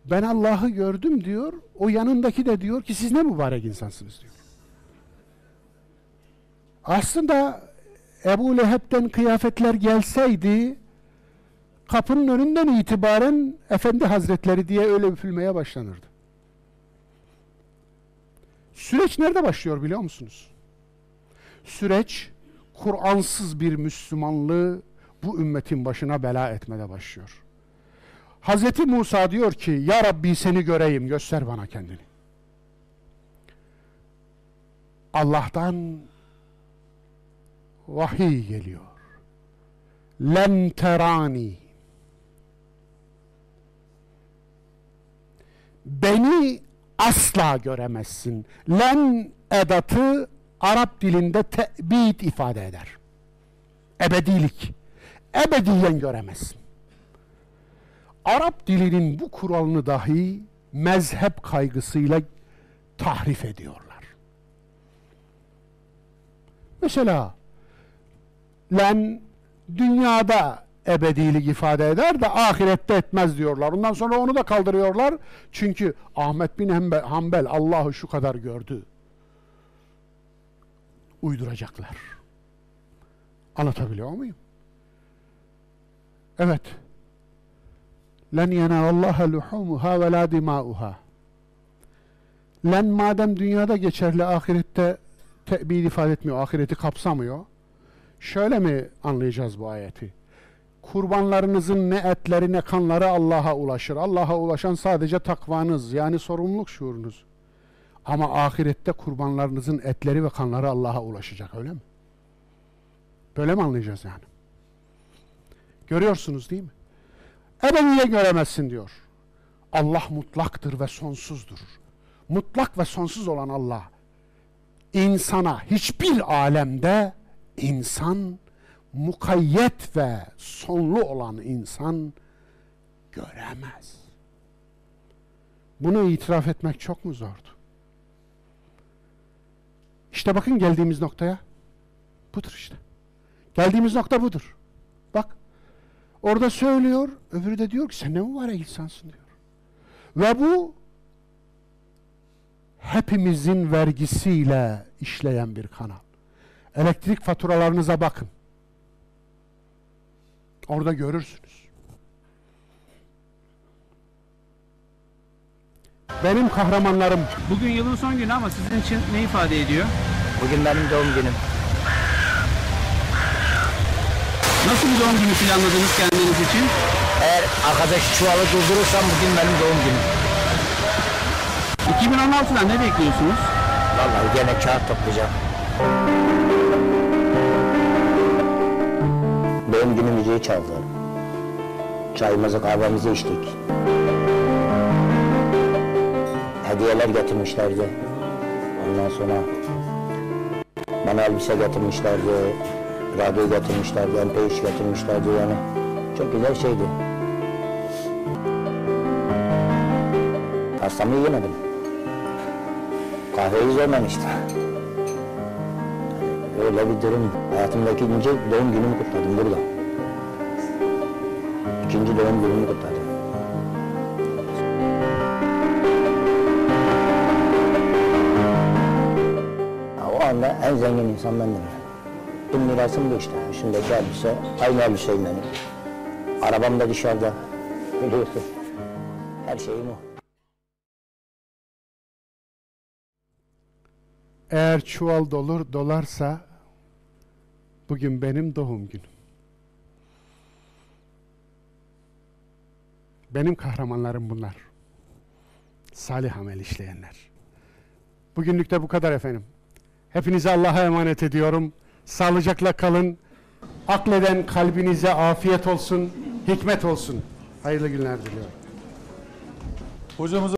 ben Allah'ı gördüm diyor, o yanındaki de diyor ki siz ne mübarek insansınız diyor. Aslında Ebu Leheb'den kıyafetler gelseydi kapının önünden itibaren Efendi Hazretleri diye öyle üfülmeye başlanırdı. Süreç nerede başlıyor biliyor musunuz? Süreç Kur'ansız bir Müslümanlığı bu ümmetin başına bela etmede başlıyor. Hz. Musa diyor ki, ya Rabbi seni göreyim, göster bana kendini. Allah'tan vahiy geliyor. Lem terani. Beni asla göremezsin. Len edatı Arap dilinde tebid ifade eder. Ebedilik. Ebediyen göremezsin. Arap dilinin bu kuralını dahi mezhep kaygısıyla tahrif ediyorlar. Mesela len dünyada ebedilik ifade eder de ahirette etmez diyorlar. Ondan sonra onu da kaldırıyorlar. Çünkü Ahmet bin Hanbel Allah'ı şu kadar gördü. Uyduracaklar. Anlatabiliyor muyum? Evet. لَنْ يَنَا اللّٰهَ لُحُومُهَا وَلَا دِمَاؤُهَا. Len madem dünyada geçerli, ahirette tebid ifade etmiyor, ahireti kapsamıyor. Şöyle mi anlayacağız bu ayeti? Kurbanlarınızın ne etleri ne kanları Allah'a ulaşır. Allah'a ulaşan sadece takvanız, yani sorumluluk şuurunuz. Ama ahirette kurbanlarınızın etleri ve kanları Allah'a ulaşacak, öyle mi? Böyle mi anlayacağız yani? Görüyorsunuz değil mi? Ebediye göremezsin diyor. Allah mutlaktır ve sonsuzdur. Mutlak ve sonsuz olan Allah, insana hiçbir alemde insan, mukayyet ve sonlu olan insan göremez. Bunu itiraf etmek çok mu zordu? İşte bakın geldiğimiz noktaya. Budur işte. Geldiğimiz nokta budur. Bak. Orada söylüyor, öbürü de diyor ki sen ne mübarek insansın diyor. Ve bu hepimizin vergisiyle işleyen bir kanal. Elektrik faturalarınıza bakın. Orada görürsünüz. Benim kahramanlarım. Bugün yılın son günü ama sizin için ne ifade ediyor? Bugün benim doğum günüm. Nasıl bir doğum günü planladınız kendiniz için? Eğer arkadaş çuvalı doldurursam bugün benim doğum günüm. 2016'dan ne bekliyorsunuz? Vallahi gene kağıt toplayacağım. Doğum günü müziği çaldı. Çayımızı kahvemizi içtik. Hediyeler getirmişlerdi. Ondan sonra bana elbise getirmişlerdi. Radyo getirmişlerdi, MP3 getirmişlerdi, yani çok güzel şeydi. Pastamı yemedim. Kahveyi zorlamıştım. Öyle bir durum. Hayatımdaki ikinci doğum günümü kutladım burada. İkinci doğum günümü kutladım. O anda en zengin insan bendim. Mirasım bu işte. Üstümdeki elbise, aynı elbiseyim benim. Arabam da dışarıda. Biliyorsun. Her şeyim o. Eğer çuval dolarsa bugün benim doğum günüm. Benim kahramanlarım bunlar. Salih amel işleyenler. Bugünlük de bu kadar efendim. Hepinizi Allah'a emanet ediyorum. Sağlıcakla kalın. Akleden kalbinize afiyet olsun, hikmet olsun. Hayırlı günler diliyorum. Hocamız